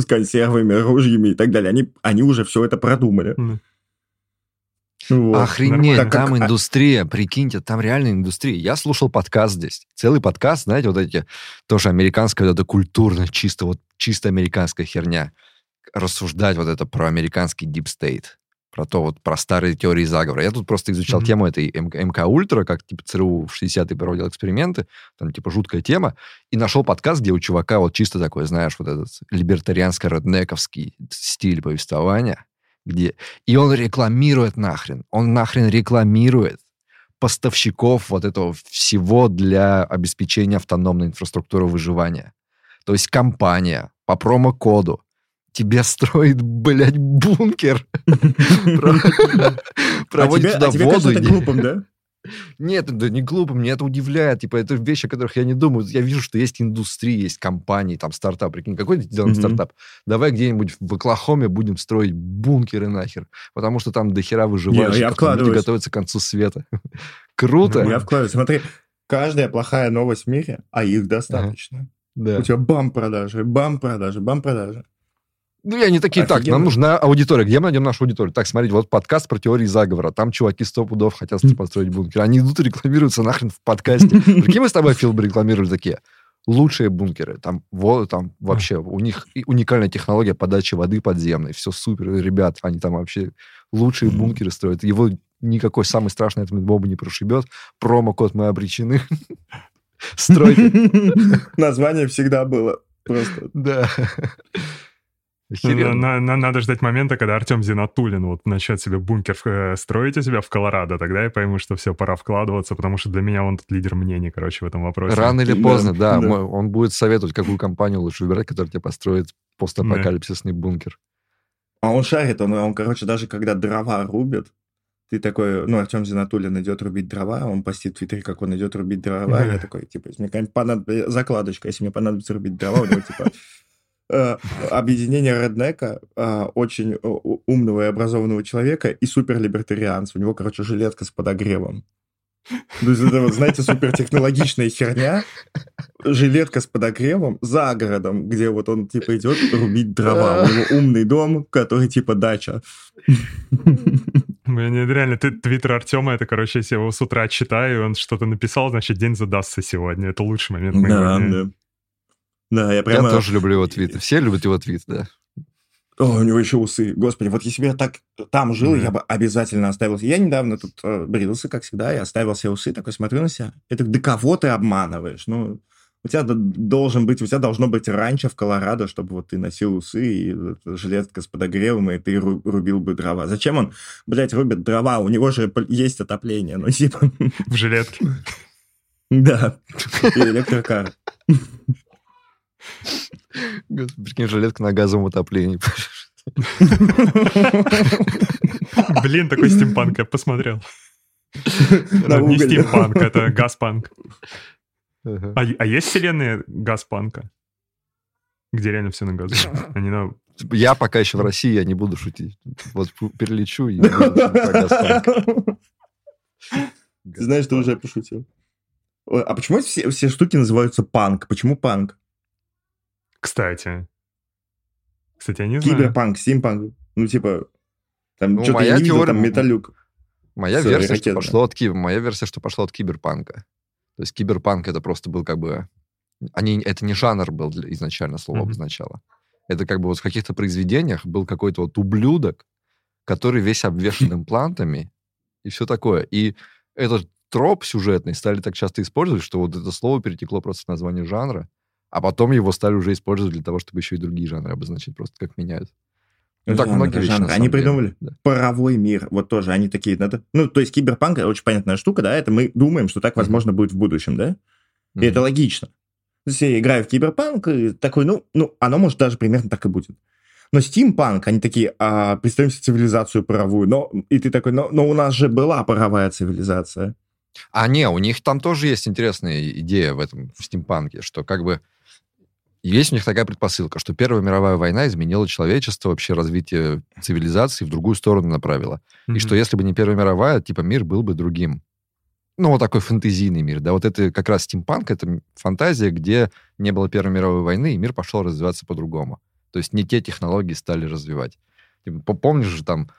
с консервами, ружьями и так далее. Они, они уже все это продумали. Угу. Вот. Охренеть, так, там как... индустрия, прикиньте, там реальная индустрия. Я слушал подкаст здесь, целый подкаст, знаете, вот эти, тоже американская, вот это культурно, чисто, вот, чисто американская херня. Рассуждать вот это про американский дипстейт, про то вот, про старые теории заговора. Я тут просто изучал mm-hmm. тему этой эм ка ультра, как, типа, ЦРУ в шестидесятые проводил эксперименты, там, типа, жуткая тема, и нашел подкаст, где у чувака вот чисто такой, знаешь, вот этот либертарианско-реднековский стиль повествования, где... И он рекламирует нахрен. Он нахрен рекламирует поставщиков вот этого всего для обеспечения автономной инфраструктуры выживания. То есть компания по промокоду тебе строит, блядь, бункер. Проводит туда воду. А тебе кажется это глупым, да? Нет, да не глупо, меня это удивляет. Типа, это вещи, о которых я не думаю. Я вижу, что есть индустрия, есть компании, там, стартап. Прикинь, какой делаем mm-hmm. стартап? Давай где-нибудь в Оклахоме будем строить бункеры нахер, потому что там дохера выживающих, люди готовятся к концу света. Круто! Я вкладываюсь. Смотри, каждая плохая новость в мире, а их достаточно. Ага. Да. У тебя бам-продажи, бам-продажи, бам-продажи. Ну, я не такие, офигенно. Так, нам нужна аудитория. Где мы найдем нашу аудиторию? Так, смотрите, вот подкаст про теории заговора. Там чуваки сто пудов хотят построить бункер. Они идут и рекламируются нахрен в подкасте. Прикинь, мы с тобой, Фил, рекламировали такие лучшие бункеры. Там, вот, там вообще у них уникальная технология подачи воды подземной. Все супер. Ребят, они там вообще лучшие бункеры строят. Его никакой самый страшный этот бомб не прошибет. Промокод «Мы обречены». Стройки. Название всегда было. Просто. Да. Надо ждать момента, когда Артем Зинатулин вот начнет себе бункер строить у себя в Колорадо, тогда я пойму, что все, пора вкладываться, потому что для меня он тут лидер мнений, короче, в этом вопросе. Рано или поздно, да, он будет советовать, какую компанию лучше выбирать, которая тебе построит постапокалипсисный бункер. А он шарит, он, короче, даже когда дрова рубят, ты такой, ну, Артем Зинатулин идет рубить дрова, он постит в Твиттере, как он идет рубить дрова, я такой, типа, мне понадобится закладочка, если мне понадобится рубить дрова, у него, типа, объединение Реднека, очень умного и образованного человека, и суперлибертарианца. У него, короче, жилетка с подогревом. То есть это, вот, знаете, супертехнологичная херня, жилетка с подогревом за городом, где вот он, типа, идет рубить дрова. У него умный дом, который, типа, дача. Блин, реально, твиттер Артема, это, короче, если я его с утра читаю, он что-то написал, значит, день задастся сегодня. Это лучший момент. Да, да. Да, я, прямо... я тоже люблю его твиты. Все любят его твиты, да. О, у него еще усы. Господи, вот если бы я так там жил, mm-hmm. я бы обязательно оставил. Я недавно тут э, брился, как всегда, я оставил себе усы, такой смотрю на себя. Это до кого ты обманываешь? Ну, у тебя должен быть, у тебя должно быть раньше в Колорадо, чтобы вот ты носил усы и жилетка с подогревом, и ты ру- рубил бы дрова. Зачем он, блядь, рубит дрова? У него же есть отопление, ну типа... В жилетке. Да. И электрокар. Прикинь, жилетка на газовом отоплении. Блин, такой стимпанк я посмотрел. Не стимпанк, это газпанк. А есть вселенные газпанка? Где реально все на газу? Я пока еще в России, я не буду шутить. Вот перелечу и буду про газпанк. Ты знаешь, что уже пошутил. А почему все штуки называются панк? Почему панк? Кстати. Кстати, я не знаю. Киберпанк, стимпанк. Ну, типа, там ну, что-то я не видел, теория... там металлюк. Моя Все, версия, что пошло от кибер... Моя версия, что пошло от киберпанка. То есть киберпанк это просто был как бы... Они... Это не жанр был для... изначально, слово mm-hmm. обозначало. Это как бы вот в каких-то произведениях был какой-то вот ублюдок, который весь обвешан имплантами и все такое. И этот троп сюжетный стали так часто использовать, что вот это слово перетекло просто в название жанра. А потом его стали уже использовать для того, чтобы еще и другие жанры обозначить, просто как меняют. Ну, жанр, так многие вещи, на самом Они деле. Придумали да. паровой мир, вот тоже, они такие... Надо... Ну, то есть киберпанк, очень понятная штука, да, это мы думаем, что так, возможно, mm-hmm. будет в будущем, да? И mm-hmm. это логично. Все играют в киберпанк, и такой, ну, ну, оно, может, даже примерно так и будет. Но стимпанк, они такие, а, представим себе цивилизацию паровую, но... И ты такой, но, но у нас же была паровая цивилизация. А не, у них там тоже есть интересная идея в этом, в стимпанке, что как бы... Есть у них такая предпосылка, что Первая мировая война изменила человечество, вообще развитие цивилизации в другую сторону направила. Mm-hmm. И что если бы не Первая мировая, типа мир был бы другим. Ну, вот такой фэнтезийный мир. Да, вот это как раз стимпанк, это фантазия, где не было Первой мировой войны, и мир пошел развиваться по-другому. То есть не те технологии стали развивать. Помнишь же там...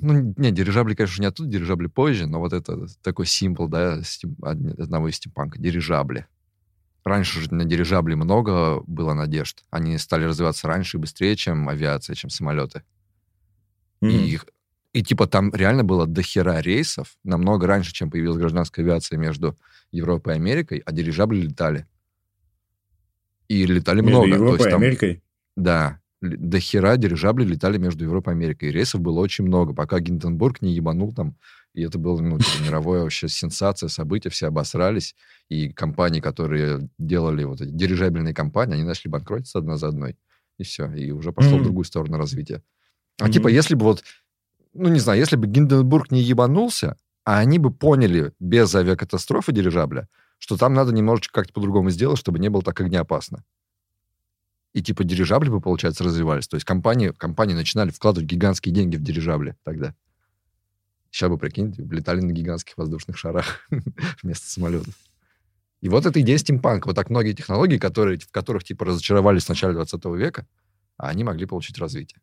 Ну, не, дирижабли, конечно, не оттуда, дирижабли позже, но вот это такой символ, да, стим... одного из стимпанка, дирижабли. Раньше же на дирижабле много было надежд. Они стали развиваться раньше и быстрее, чем авиация, чем самолеты. Mm. И, и типа там реально было дохера рейсов намного раньше, чем появилась гражданская авиация между Европой и Америкой, а дирижабли летали. И летали между много. Между Европой То есть, и там, Америкой? Да. Дохера дирижабли летали между Европой и Америкой. И рейсов было очень много, пока Гинденбург не ебанул там. И это было, ну, мировая вообще сенсация, события, все обосрались. И компании, которые делали вот эти дирижабельные компании, они начали банкротиться одна за одной. И все. И уже пошло mm-hmm. в другую сторону развития. А mm-hmm. типа, если бы вот, ну, не знаю, если бы Гинденбург не ебанулся, А они бы поняли без авиакатастрофы дирижабля, что там надо немножечко как-то по-другому сделать, чтобы не было так огнеопасно. И типа дирижабли бы, получается, развивались. То есть компании, компании начинали вкладывать гигантские деньги в дирижабли тогда. Сейчас бы, прикиньте, летали на гигантских воздушных шарах вместо самолетов. И вот эта идея стимпанка. Вот так многие технологии, которые, в которых типа разочаровались в начале двадцатого века, а они могли получить развитие.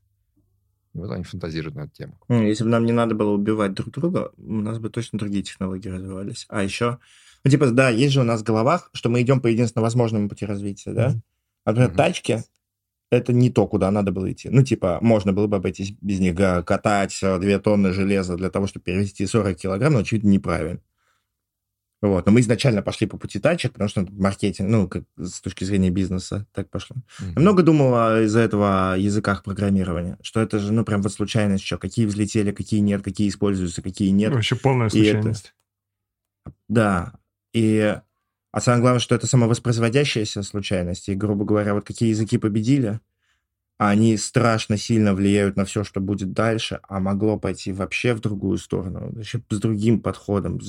И вот они фантазируют на эту тему. Ну, если бы нам не надо было убивать друг друга, у нас бы точно другие технологии развивались. А еще, ну, типа, да, есть же у нас в головах, что мы идем по единственно возможному пути развития, да? Mm-hmm. А, например, mm-hmm. тачки – это не то, куда надо было идти. Ну, типа, можно было бы обойтись без них, катать две тонны железа для того, чтобы перевести сорок килограмм, но очевидно неправильно. Вот. Но мы изначально пошли по пути тачек, потому что маркетинг, ну, как, с точки зрения бизнеса, так пошло. Mm-hmm. Я много думал из-за этого о языках программирования, что это же, ну, прям вот случайность, что какие взлетели, какие нет, какие используются, какие нет. Вообще полная случайность. И это... Да. И... А самое главное, что это самовоспроизводящаяся случайность. И, грубо говоря, вот какие языки победили, они страшно сильно влияют на все, что будет дальше, а могло пойти вообще в другую сторону, вообще с другим подходом.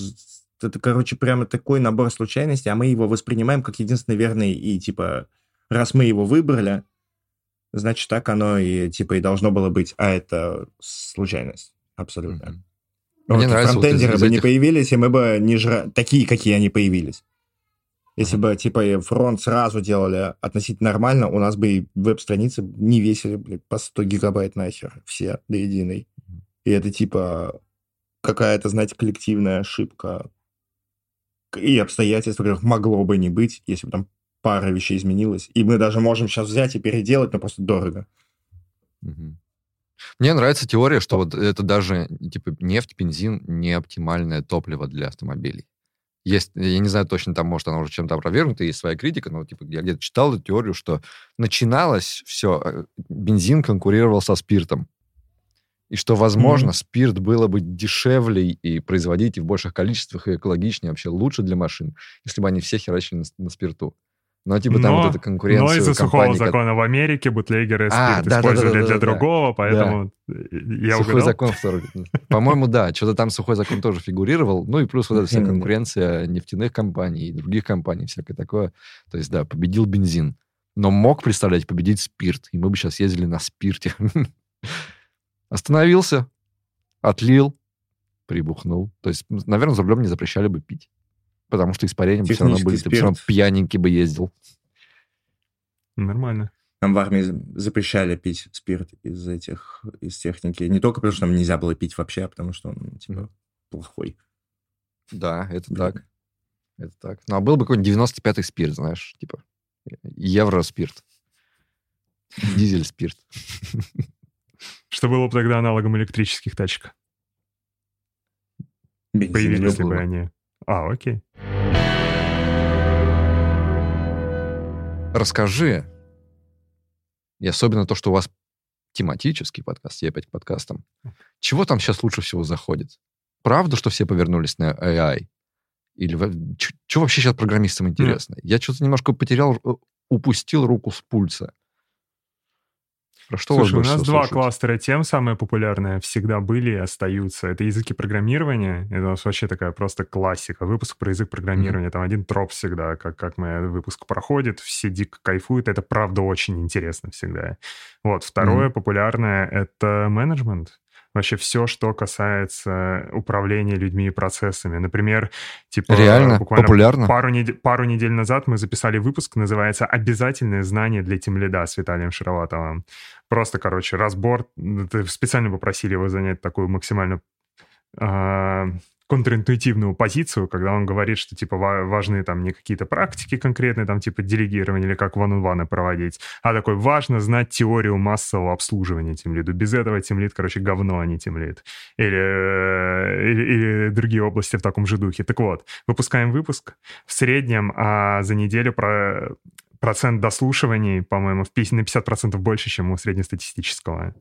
Это, короче, прямо такой набор случайностей, а мы его воспринимаем как единственный верный. И, типа, раз мы его выбрали, значит, так оно и, типа, и должно было быть. А это случайность. Абсолютно. Mm-hmm. Вот мне нравится. Фронтендеры вот бы этих... не появились, и мы бы не жрали... Такие, какие они появились. Если бы, типа, фронт сразу делали относительно нормально, у нас бы и веб-страницы не весили, блин, по сто гигабайт нахер. Все до единой. И это, типа, какая-то, знаете, коллективная ошибка. И обстоятельства, которых могло бы не быть, если бы там пара вещей изменилась. И мы даже можем сейчас взять и переделать, но просто дорого. Мне нравится теория, что вот это даже, типа, нефть, бензин не оптимальное топливо для автомобилей. Есть, я не знаю точно, там, может, она уже чем-то опровергнута, есть своя критика, но типа я где-то читал эту теорию, что начиналось все, бензин конкурировал со спиртом. И что, возможно, mm-hmm. спирт было бы дешевле и производить и в больших количествах, и экологичнее, вообще лучше для машин, если бы они все херачили на, на спирту. Но типа но, там вот эта конкуренция... Но из-за сухого закона как... в Америке бутлегеры а, спирт да, использовали да, да, да, для да, другого, да. поэтому да. я сухой угадал. Закон второй. По-моему, да. Что-то там сухой закон тоже фигурировал. Ну и плюс вот эта вся конкуренция нефтяных компаний и других компаний, всякое такое. То есть, да, победил бензин. Но мог, представлять, победить спирт. И мы бы сейчас ездили на спирте. Остановился, отлил, прибухнул. То есть, наверное, за рулем не запрещали бы пить. Потому что испарением все равно были, ты все равно пьяненький бы ездил. Нормально. Нам в армии запрещали пить спирт из этих, из техники. Не только потому, что нам нельзя было пить вообще, а потому что он, типа, плохой. Да, это Блин. так. Это так. Ну, а был бы какой-нибудь девяносто пятый спирт, знаешь, типа, евроспирт. Дизель-спирт. Что было бы тогда аналогом электрических тачек? Появились ли бы они... А, окей. Расскажи, и особенно то, что у вас тематический подкаст, я опять к подкастам, чего там сейчас лучше всего заходит? Правда, что все повернулись на эй ай? Или что вообще сейчас программистам интересно? Mm. Я что-то немножко потерял, упустил руку с пульса. Про что Слушай, у нас слушать? Два кластера тем, самые популярные, всегда были и остаются. Это языки программирования. Это у нас вообще такая просто классика. Выпуск про язык программирования. Mm-hmm. Там один троп всегда, как, как мой выпуск проходит. Все дико кайфуют. Это, правда, очень интересно всегда. Вот. Второе mm-hmm. популярное — это менеджмент. Вообще все, что касается управления людьми и процессами. Например, типа... Реально? Буквально популярно? Пару, нед... пару недель назад мы записали выпуск, называется «Обязательные знания для тимлида» с Виталием Шароватовым. Просто, короче, разбор... Специально попросили его занять такую максимально... Э... контринтуитивную позицию, когда он говорит, что, типа, важны там не какие-то практики конкретные, там, типа, делегирование или как one-on-one проводить, а такой, важно знать теорию массового обслуживания тимлиду. Без этого тимлид, короче, говно, а не тимлид. Или, или, или другие области в таком же духе. Так вот, выпускаем выпуск. В среднем а за неделю про... процент дослушиваний, по-моему, на пятьдесят процентов больше, чем у среднестатистического.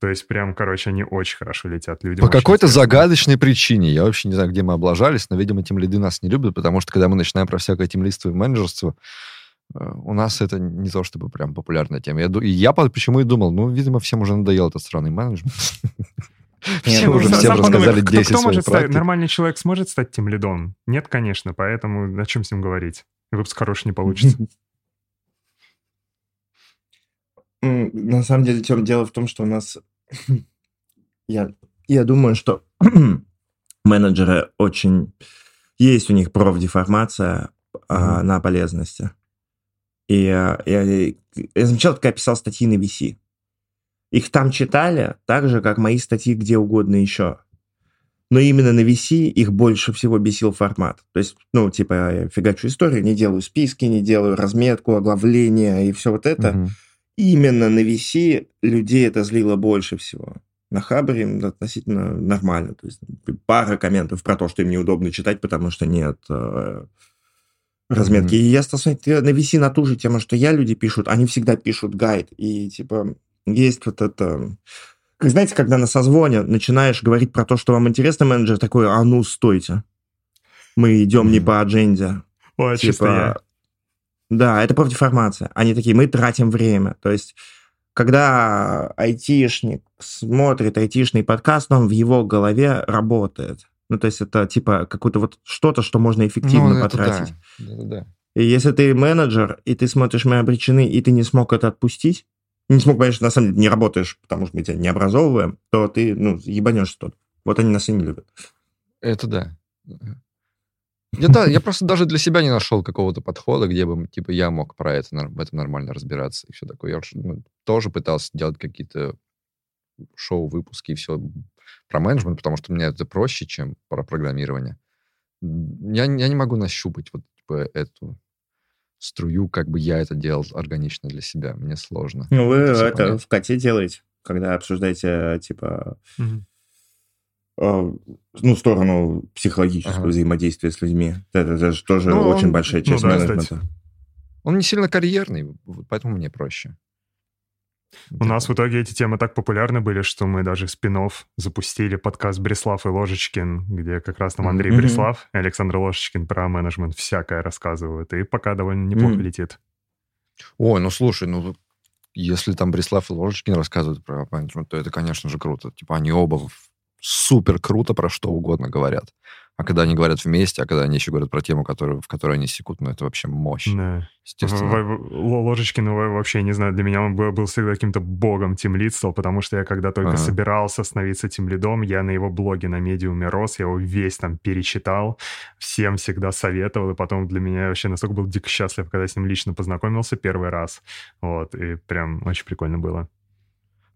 То есть прям, короче, они очень хорошо летят людям. По какой-то интересно. Загадочной причине. Я вообще не знаю, где мы облажались, но, видимо, тимлиды нас не любят, потому что, когда мы начинаем про всякое тимлидство и менеджерство, у нас это не то чтобы прям популярная тема. Я, я почему и думал, ну, видимо, всем уже надоел этот сраный менеджмент. Всем уже рассказали десять своих проектов. Нормальный человек сможет стать тимлидом? Нет, конечно, поэтому о чем с ним говорить? Выпуск хороший не получится. На самом деле, Тём, дело в том, что у нас... Я, я думаю, что менеджеры очень... Есть у них профдеформация а, на полезности. И я, я замечал, как я писал статьи на ви си. Их там читали так же, как мои статьи где угодно еще. Но именно на ви си их больше всего бесил формат. То есть, ну, типа, я фигачу историю, не делаю списки, не делаю разметку, оглавление и все вот это. Mm-hmm. Именно на ви си людей это злило больше всего. На Хабре относительно нормально. То есть пара комментов про то, что им неудобно читать, потому что нет э, разметки. Mm-hmm. И я стал смотреть на ви си на ту же тему, что я, люди пишут, они всегда пишут гайд. И типа есть вот это... Как, знаете, когда на созвоне начинаешь говорить про то, что вам интересно, менеджер такой, а ну, стойте. Мы идем mm-hmm. не по адженде. Ой, типа... чисто я. Да, это профдеформация. Они такие, мы тратим время. То есть, когда айтишник смотрит айтишный подкаст, он в его голове работает. Ну, то есть, это типа какое-то вот что-то, что можно эффективно ну, потратить. Да. Да, да. И если ты менеджер, и ты смотришь «Мы обречены», и ты не смог это отпустить, не смог, конечно, на самом деле не работаешь, потому что мы тебя не образовываем, то ты, ну, ебанешь что-то. Вот они нас и не любят. Это да. Я, да, я просто даже для себя не нашел какого-то подхода, где бы, типа, я мог про это, в этом нормально разбираться и все такое. Я ну, тоже пытался делать какие-то шоу-выпуски и все про менеджмент, потому что мне это проще, чем про программирование. Я, я не могу нащупать вот типа, эту струю, как бы я это делал органично для себя. Мне сложно. Ну, вы это, это в коте делаете, когда обсуждаете, типа... Mm-hmm. ну, сторону психологического ага. взаимодействия с людьми. Это, это же тоже ну, очень он, большая часть ну, да, менеджмента. Кстати. Он не сильно карьерный, поэтому мне проще. У да. нас в итоге эти темы так популярны были, что мы даже спин-офф запустили подкаст «Бреслав и Ложечкин», где как раз нам Андрей mm-hmm. Бреслав и Александр Ложечкин про менеджмент всякое рассказывают, и пока довольно неплохо mm-hmm. летит. Ой, ну слушай, ну если там Бреслав и Ложечкин рассказывают про менеджмент, то это, конечно же, круто. Типа они оба в супер круто про что угодно говорят. А когда они говорят вместе, а когда они еще говорят про тему, которую, в которой они секут, ну, это вообще мощь. Да. Естественно. Ложечкин, ну, вообще, не знаю, для меня он был всегда каким-то богом тимлидства, потому что я, когда только ага. собирался становиться тимлидом, я на его блоге на Медиуме рос, я его весь там перечитал, всем всегда советовал, и потом для меня вообще настолько был дико счастлив, когда с ним лично познакомился первый раз. Вот, и прям очень прикольно было.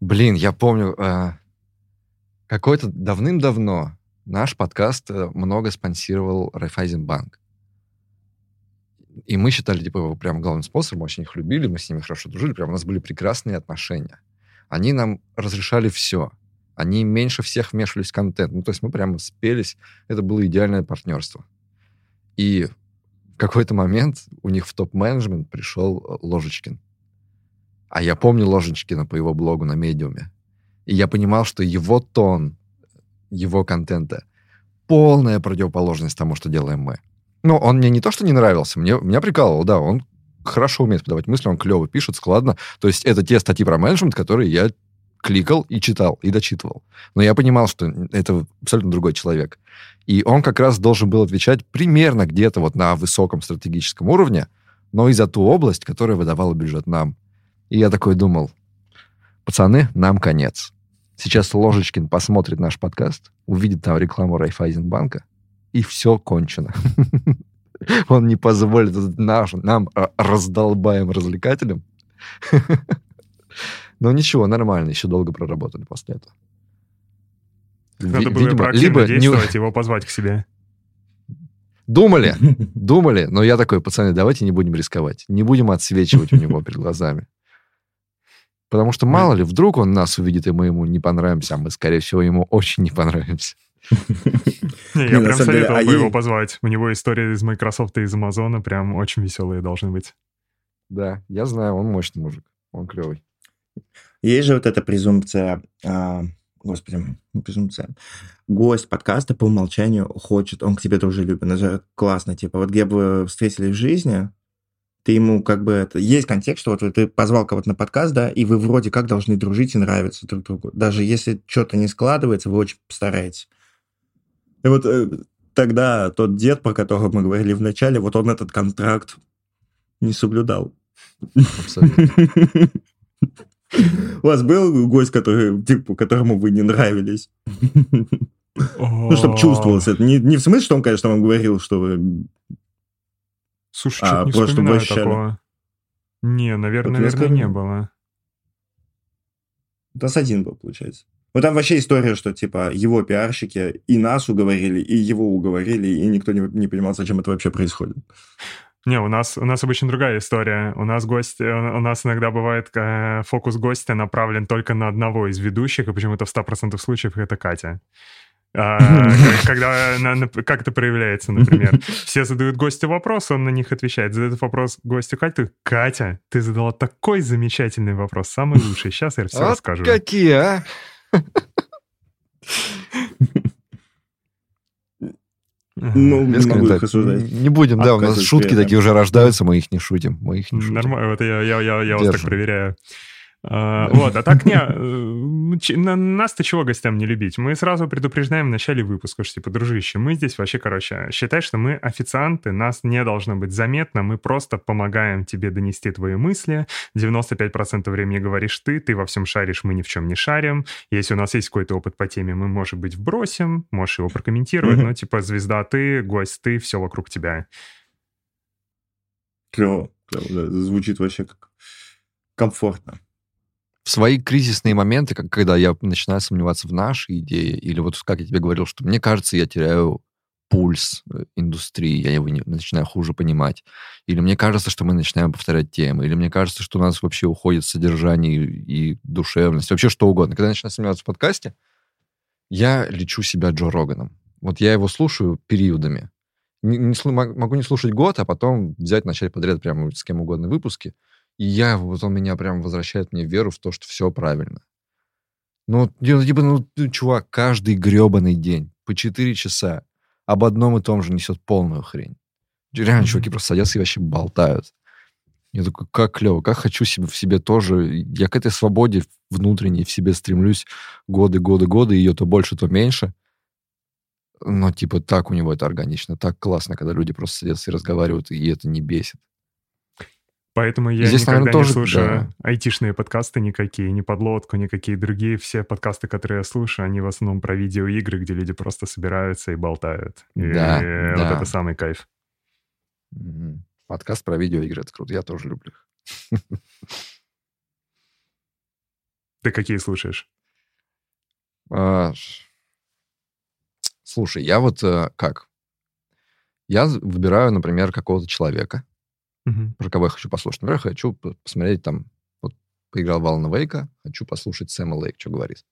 Блин, я помню... Э... Какой-то давным-давно наш подкаст много спонсировал Райффайзенбанк. И мы считали, типа, его прям главным спонсором, очень их любили, мы с ними хорошо дружили, прям у нас были прекрасные отношения. Они нам разрешали все. Они меньше всех вмешивались в контент. Ну, то есть мы прямо спелись. Это было идеальное партнерство. И в какой-то момент у них в топ-менеджмент пришел Ложечкин. А я помню Ложечкина по его блогу на Медиуме. И я понимал, что его тон, его контента полная противоположность тому, что делаем мы. Ну, он мне не то, что не нравился, мне, меня прикалывал, да, он хорошо умеет подавать мысли, он клево пишет, складно. То есть это те статьи про менеджмент, которые я кликал и читал, и дочитывал. Но я понимал, что это абсолютно другой человек. И он как раз должен был отвечать примерно где-то вот на высоком стратегическом уровне, но и за ту область, которая выдавала бюджет нам. И я такой думал, пацаны, нам конец. Сейчас Ложечкин посмотрит наш подкаст, увидит там рекламу Райффайзенбанка, и все кончено. Он не позволит нам, раздолбаем развлекателям. Но ничего, нормально, еще долго проработали после этого. Надо было проактивно действовать, его позвать к себе. Думали, думали, но я такой, пацаны, давайте не будем рисковать, не будем отсвечивать у него перед глазами. Потому что, мало ли, вдруг он нас увидит, и мы ему не понравимся, а мы, скорее всего, ему очень не понравимся. Я прям советовал бы его позвать. У него история из Microsoft и из Амазона прям очень веселые должны быть. Да, я знаю, он мощный мужик, он клевый. Есть же вот эта презумпция, господи, презумпция. Гость подкаста по умолчанию хочет, он к тебе тоже любит, это же классно, типа, вот где бы вы встретились в жизни... ты ему как бы... Это... Есть контекст, что вот ты позвал кого-то на подкаст, да, и вы вроде как должны дружить и нравиться друг другу. Даже если что-то не складывается, вы очень постараетесь. И вот э, тогда тот дед, про которого мы говорили в начале, вот он этот контракт не соблюдал. Абсолютно. У вас был гость, который, типа, которому вы не нравились? Ну, чтобы чувствовалось это. Не, не в смысле, что он, конечно, вам говорил, что вы... Слушай, а, что-то не вспоминаю такого. Не, наверное, наверное не было. У нас один был, получается. Ну, там вообще история, что, типа, его пиарщики и нас уговорили, и его уговорили, и никто не, не понимал, зачем это вообще происходит. Не, у нас, у нас обычно другая история. У нас гость, у нас иногда бывает э, фокус гостя направлен только на одного из ведущих, и почему-то в сто процентов случаев это Катя. А, когда, на, на, как это проявляется, например. Все задают гостю вопрос, он на них отвечает. Задает вопрос гостю Катю. Катя, ты задала такой замечательный вопрос, самый лучший. Сейчас я все вот расскажу. Какие, а? Ну, не будем, да, у нас шутки такие уже рождаются, мы их не шутим. Нормально, вот я вас так проверяю. Вот, а так не... Нас-то чего гостям не любить? Мы сразу предупреждаем в начале выпуска, что типа, дружище, мы здесь вообще, короче, считай, что мы официанты, нас не должно быть заметно, мы просто помогаем тебе донести твои мысли, девяносто пять процентов времени говоришь ты, ты во всем шаришь, мы ни в чем не шарим, если у нас есть какой-то опыт по теме, мы, может быть, вбросим, можешь его прокомментировать, но типа звезда ты, гость ты, все вокруг тебя. Клево, клево, звучит вообще как комфортно. В свои кризисные моменты, когда я начинаю сомневаться в нашей идее, или вот как я тебе говорил, что мне кажется, я теряю пульс индустрии, я его не, начинаю хуже понимать, или мне кажется, что мы начинаем повторять темы, или мне кажется, что у нас вообще уходит содержание и, и душевность, вообще что угодно. Когда я начинаю сомневаться в подкасте, я лечу себя Джо Роганом. Вот я его слушаю периодами. Не, не, могу не слушать год, а потом взять, начать подряд прямо с кем угодно выпуски. И я, вот он меня прям возвращает мне веру в то, что все правильно. Ну, типа, ну, чувак, каждый гребаный день по четыре часа об одном и том же несет полную хрень. Реально, чуваки просто садятся и вообще болтают. Я такой, как клево, как хочу себе, в себе тоже. Я к этой свободе внутренней в себе стремлюсь годы, годы, годы, ее то больше, то меньше. Но, типа, так у него это органично, так классно, когда люди просто садятся и разговаривают, и это не бесит. Поэтому я здесь, никогда наверное, тоже, не слушаю да. айтишные подкасты никакие, ни подлодку, никакие другие. Все подкасты, которые я слушаю, они в основном про видеоигры, где люди просто собираются и болтают. И да, вот да. это самый кайф. Подкаст про видеоигры, это круто. Я тоже люблю их. Ты какие слушаешь? А, слушай, я вот как? Я выбираю, например, какого-то человека. Uh-huh. Про кого я хочу послушать. Например, хочу посмотреть там, вот поиграл в Алана Вейка, хочу послушать Сэма Лейк, что говорит.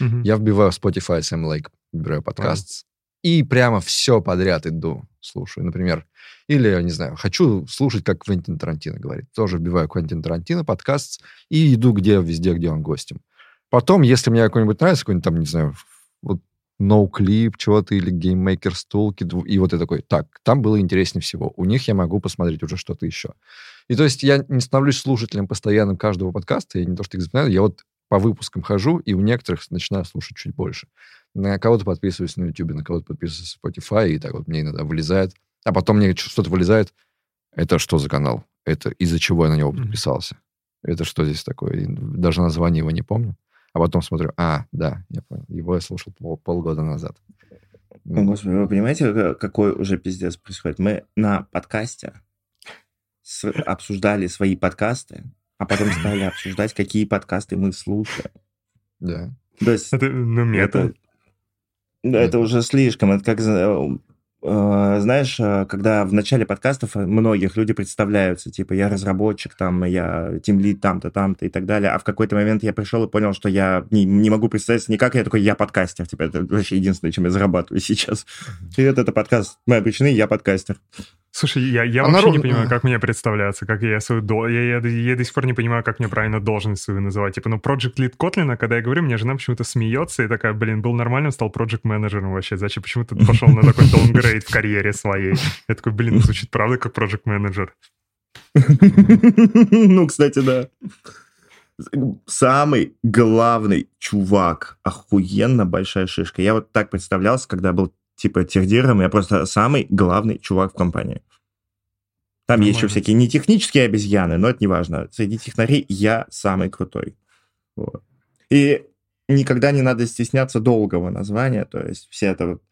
Uh-huh. Я вбиваю в Spotify Сэм Лейк, выбираю подкаст, uh-huh. и прямо все подряд иду, слушаю. Например, или, не знаю, хочу слушать, как Квентин Тарантино говорит. Тоже вбиваю Квентин Тарантино, подкаст, и иду где, везде, где он гостем. Потом, если мне какой-нибудь нравится, какой-нибудь там, не знаю, вот NoClip, чего-то, или GameMaker Toolkit, и вот я такой, так, там было интереснее всего. У них я могу посмотреть уже что-то еще. И то есть я не становлюсь слушателем постоянным каждого подкаста, я не то что их запоминаю, я вот по выпускам хожу, и у некоторых начинаю слушать чуть больше. На кого-то подписываюсь на YouTube, на кого-то подписываюсь на Spotify, и так вот мне иногда вылезает. А потом мне что-то вылезает. Это что за канал? Это из-за чего я на него подписался? Mm-hmm. Это что здесь такое? Даже название его не помню. А потом смотрю, а, да, я понял, его я слушал пол, полгода назад. О, Господи, вы понимаете, какой уже пиздец происходит? Мы на подкасте с... обсуждали свои подкасты, а потом стали обсуждать, какие подкасты мы слушаем. Да. То есть... Это, ну, это... это... это уже слишком. Это как, знаешь, когда в начале подкастов многих люди представляются, типа, я разработчик, там, я тимлид там-то, там-то и так далее, а в какой-то момент я пришел и понял, что я не, не могу представиться никак, я такой, я подкастер, типа, это вообще единственное, чем я зарабатываю сейчас. И вот это подкаст, мы обычный, я подкастер. Слушай, я, я а вообще народ... не понимаю, как мне представляться, как я свою... До... Я, я, я до сих пор не понимаю, как мне правильно должность свою называть. Типа, ну, Project Lead Kotlin, когда я говорю, мне жена почему-то смеется и такая, блин, был нормальным, стал Project Manager вообще. Зачем почему-то пошел на такой downgrade в карьере своей? Я такой, блин, звучит правда как Project Manager. Ну, кстати, да. Самый главный чувак. Охуенно большая шишка. Я вот так представлялся, когда был типа техдиром. Я просто самый главный чувак в компании. Там Нормально. Есть еще всякие не технические обезьяны, но это не важно. Среди технарей я самый крутой. Вот. И никогда не надо стесняться долгого названия. То есть вся эта вот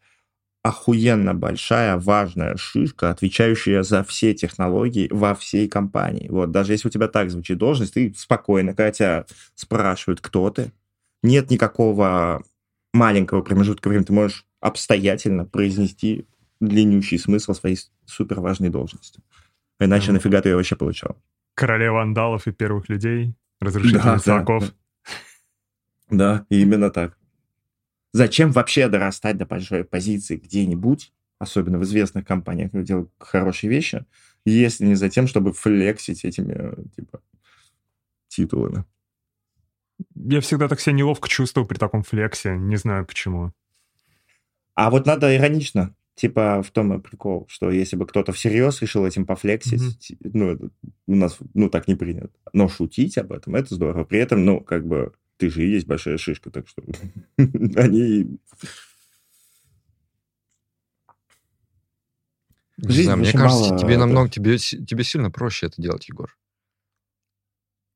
охуенно большая, важная шишка, отвечающая за все технологии во всей компании. Вот. Даже если у тебя так звучит должность, ты спокойно, когда тебя спрашивают, кто ты, нет никакого маленького промежутка времени. Ты можешь обстоятельно произнести длиннющий смысл своей суперважной должности. Иначе mm-hmm. нафига ты ее вообще получал? Королева андалов и первых людей, разрушитель да, сороков. Да, да. да, именно так. Зачем вообще дорастать до большой позиции где-нибудь, особенно в известных компаниях, где делают хорошие вещи, если не за тем, чтобы флексить этими типа титулами? Я всегда так себя неловко чувствовал при таком флексе, не знаю почему. А вот надо иронично. Типа в том и прикол, что если бы кто-то всерьез решил этим пофлексить, mm-hmm. ну, у нас ну, так не принято. Но шутить об этом, это здорово. При этом, ну, как бы, ты же и есть большая шишка, так что они... Жизнь мне кажется, тебе намного... Тебе, тебе сильно проще это делать, Егор.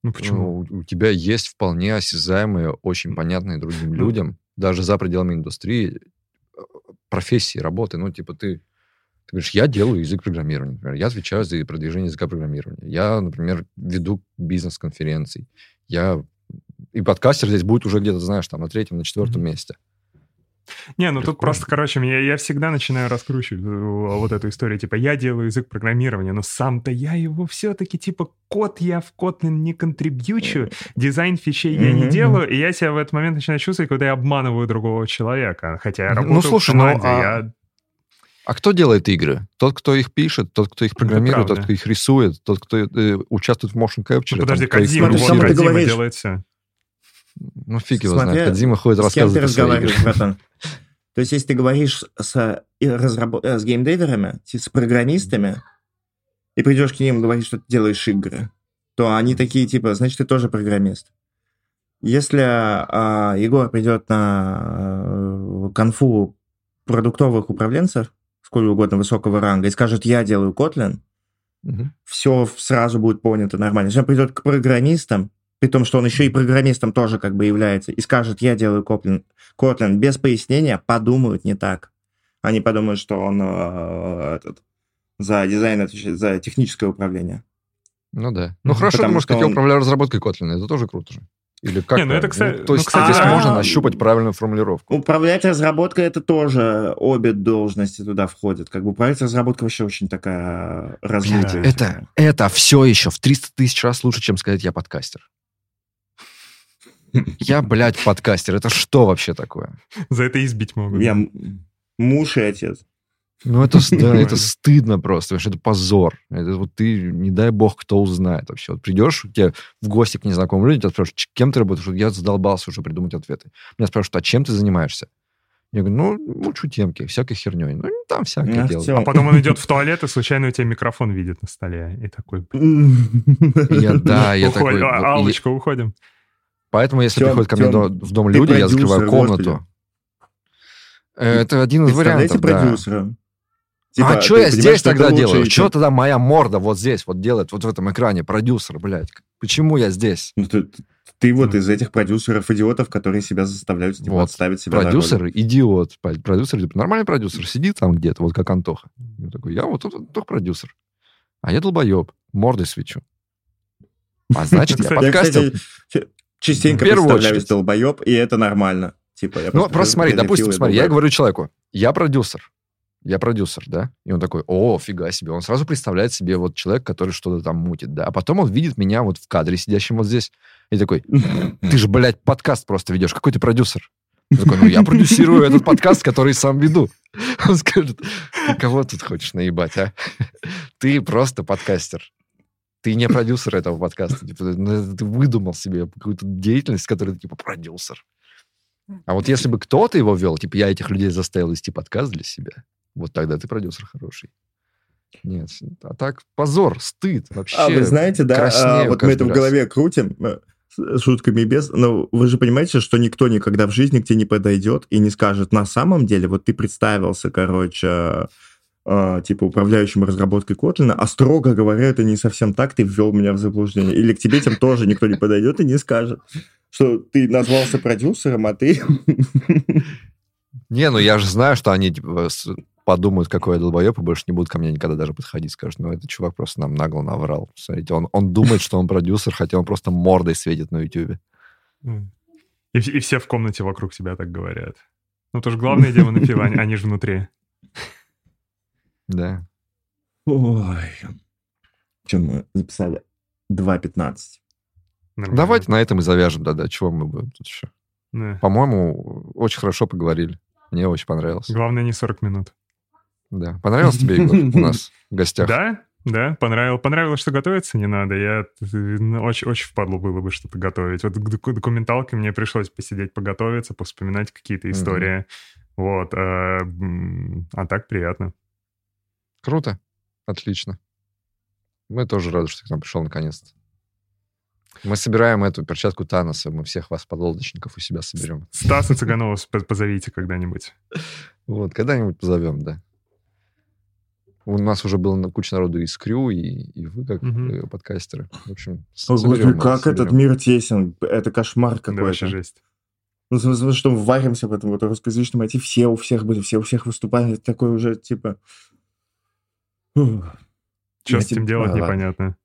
Ну, почему? Ну, у тебя есть вполне осязаемые, очень понятные другим людям, даже за пределами индустрии, профессии, работы, ну, типа, ты, ты говоришь, я делаю язык программирования, например, я отвечаю за продвижение языка программирования, я, например, веду бизнес-конференции, я... И подкастер здесь будет уже где-то, знаешь, там, на третьем, на четвертом mm-hmm. месте. Не, ну, прикольно. Тут просто, короче, я, я всегда начинаю раскручивать вот эту историю, типа, я делаю язык программирования, но сам-то я его все-таки, типа, код я в Kotlin не контрибьючу, дизайн фичей я не mm-hmm. делаю, и я себя в этот момент начинаю чувствовать, когда я обманываю другого человека, хотя я работаю ну, слушай, в команде, ну, а... я... А кто делает игры? Тот, кто их пишет, тот, кто их программирует, тот, кто их рисует, тот, кто э, участвует в motion capture. Ну, подожди, Кодзима делает все. Ну, фиг его Смотря, знает. Кодзима ходит рассказывать о своих играх. То есть, если ты говоришь с, разработ... с геймдеверами, с программистами, и придешь к ним и говоришь, что ты делаешь игры, то они такие, типа, значит, ты тоже программист. Если а, Егор придет на конфу продуктовых управленцев, сколь угодно высокого ранга, и скажет, я делаю Kotlin, угу. все сразу будет понято нормально. Если он придет к программистам, при том, что он еще и программистом тоже как бы является, и скажет, я делаю Kotlin, Kotlin без пояснения, подумают не так. Они подумают, что он э, этот, за дизайн отвечает, за техническое управление. Ну да. Ну хорошо, потому ты можешь сказать, я он... управляю разработкой Kotlin, это тоже круто же. Или как? Не, ну это, кстати, ну, то есть ну, кстати, здесь можно нащупать правильную формулировку. Управлять разработкой, это тоже обе должности туда входят. Как бы управлять разработкой вообще очень такая различная. Это, это все еще в триста тысяч раз лучше, чем сказать, я подкастер. Я, блядь, подкастер. Это что вообще такое? За это избить могут. Я муж и отец. Ну, это, да, это стыдно просто. Это позор. Это, вот ты, не дай бог, кто узнает вообще. Вот придешь, у тебя в гости к незнакомым людям, тебя спрашивают, кем ты работаешь? Я задолбался уже придумать ответы. Меня спрашивают, а чем ты занимаешься? Я говорю, ну, мучу темки, всякой херней. Ну, там всякое дело. А потом он идет в туалет, и случайно у тебя микрофон видит на столе. И такой... Да, я такой... Аллочка, уходим. Поэтому, если Чем? приходят ко мне Чем? в дом люди, ты я закрываю комнату. Это один из вариантов, продюсера. Да. Типа, а что я здесь что тогда делаю? Что тогда моя морда вот здесь вот делает, вот в этом экране, продюсер, блядь? Почему я здесь? Ну, ты, ты вот из этих продюсеров-идиотов, которые себя заставляют типа, вот. отставить себя продюсер-идиот. Продюсер, типа, нормальный продюсер сидит там где-то, вот как Антоха. Я такой, я вот только продюсер. А я долбоеб, мордой свечу. А значит, я подкастер... Частенько представляюсь долбоеб, и это нормально. Типа, я ну, просто смотри, допустим, смотри, я говорю человеку, я продюсер, я продюсер, да? И он такой, о, фига себе. Он сразу представляет себе вот человек, который что-то там мутит, да? А потом он видит меня вот в кадре, сидящим вот здесь, и такой, ты же, блядь, подкаст просто ведешь, какой ты продюсер? Я такой, ну, я продюсирую этот подкаст, который сам веду. Он скажет, ты кого тут хочешь наебать, а? Ты просто подкастер. Ты не продюсер этого подкаста. Ты выдумал себе какую-то деятельность, которая типа продюсер. А вот если бы кто-то его вел, типа я этих людей заставил вести подкаст для себя, вот тогда ты продюсер хороший. Нет. А так позор, стыд вообще. А вы знаете, да, а, вот мы это в голове крутим, шутками и без, но вы же понимаете, что никто никогда в жизни к тебе не подойдет и не скажет, на самом деле, вот ты представился, короче, э, типа управляющим разработкой Котлина, а строго говоря, это не совсем так, ты ввел меня в заблуждение. Или к тебе тем тоже никто не подойдет и не скажет, что ты назвался продюсером, а ты... Не, ну я же знаю, что они типа, подумают, какой я долбоеб, и больше не будут ко мне никогда даже подходить. Скажут, ну, этот чувак просто нам нагло наврал. Смотрите, он, он думает, что он продюсер, хотя он просто мордой светит на Ютьюбе. И, и все в комнате вокруг себя так говорят. Ну, то же главное дело на пиво, они же внутри. Да. Ой. Чем мы записали? два пятнадцать. Давайте на этом и завяжем, да-да. Чего мы будем тут еще? Да. По-моему, очень хорошо поговорили. Мне очень понравилось. Главное, не сорок минут. Да. Понравилось тебе, Егор, у нас в гостях? Да, да, понравилось. Понравилось, что готовиться не надо. Я очень, очень впадло было бы что-то готовить. Вот документалкой мне пришлось посидеть, поготовиться, повспоминать какие-то истории. Вот. А, а так приятно. Круто. Отлично. Мы тоже рады, что ты к нам пришел наконец-то. Мы собираем эту перчатку Таноса, мы всех вас, подлодочников, у себя соберем. Стаса Цыганова позовите когда-нибудь. Вот, когда-нибудь позовем, да. У нас уже было куча народу из Крю, и, и вы, как угу. подкастеры. В общем, соберем, как соберем. Этот мир тесен, это кошмар какой-то. Да, вообще жесть. Ну, что мы варимся в этом вот, русскоязычном ай ти, все у всех были, все у всех выступали, такое уже, типа... Что с этим делать, непонятно.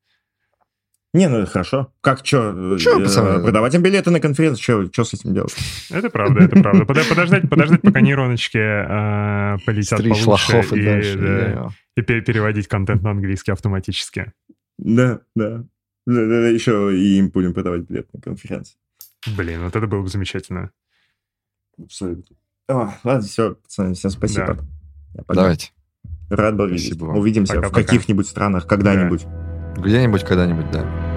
Не, ну хорошо. Как, что? Э, продавать им билеты на конференцию? Что с этим делать? Это правда, это правда. Подождать, подождать, пока нейроночки э, полетят Стричь получше. И, и, дальше, да, и переводить контент на английский автоматически. Да, да. да, да еще и им будем продавать билеты на конференцию. Блин, вот это было бы замечательно. Абсолютно. О, ладно, все, пацаны, всем спасибо. Да. Давайте. Рад был видеть. Увидимся пока, в пока. каких-нибудь странах когда-нибудь. Да. Где-нибудь, когда-нибудь, да.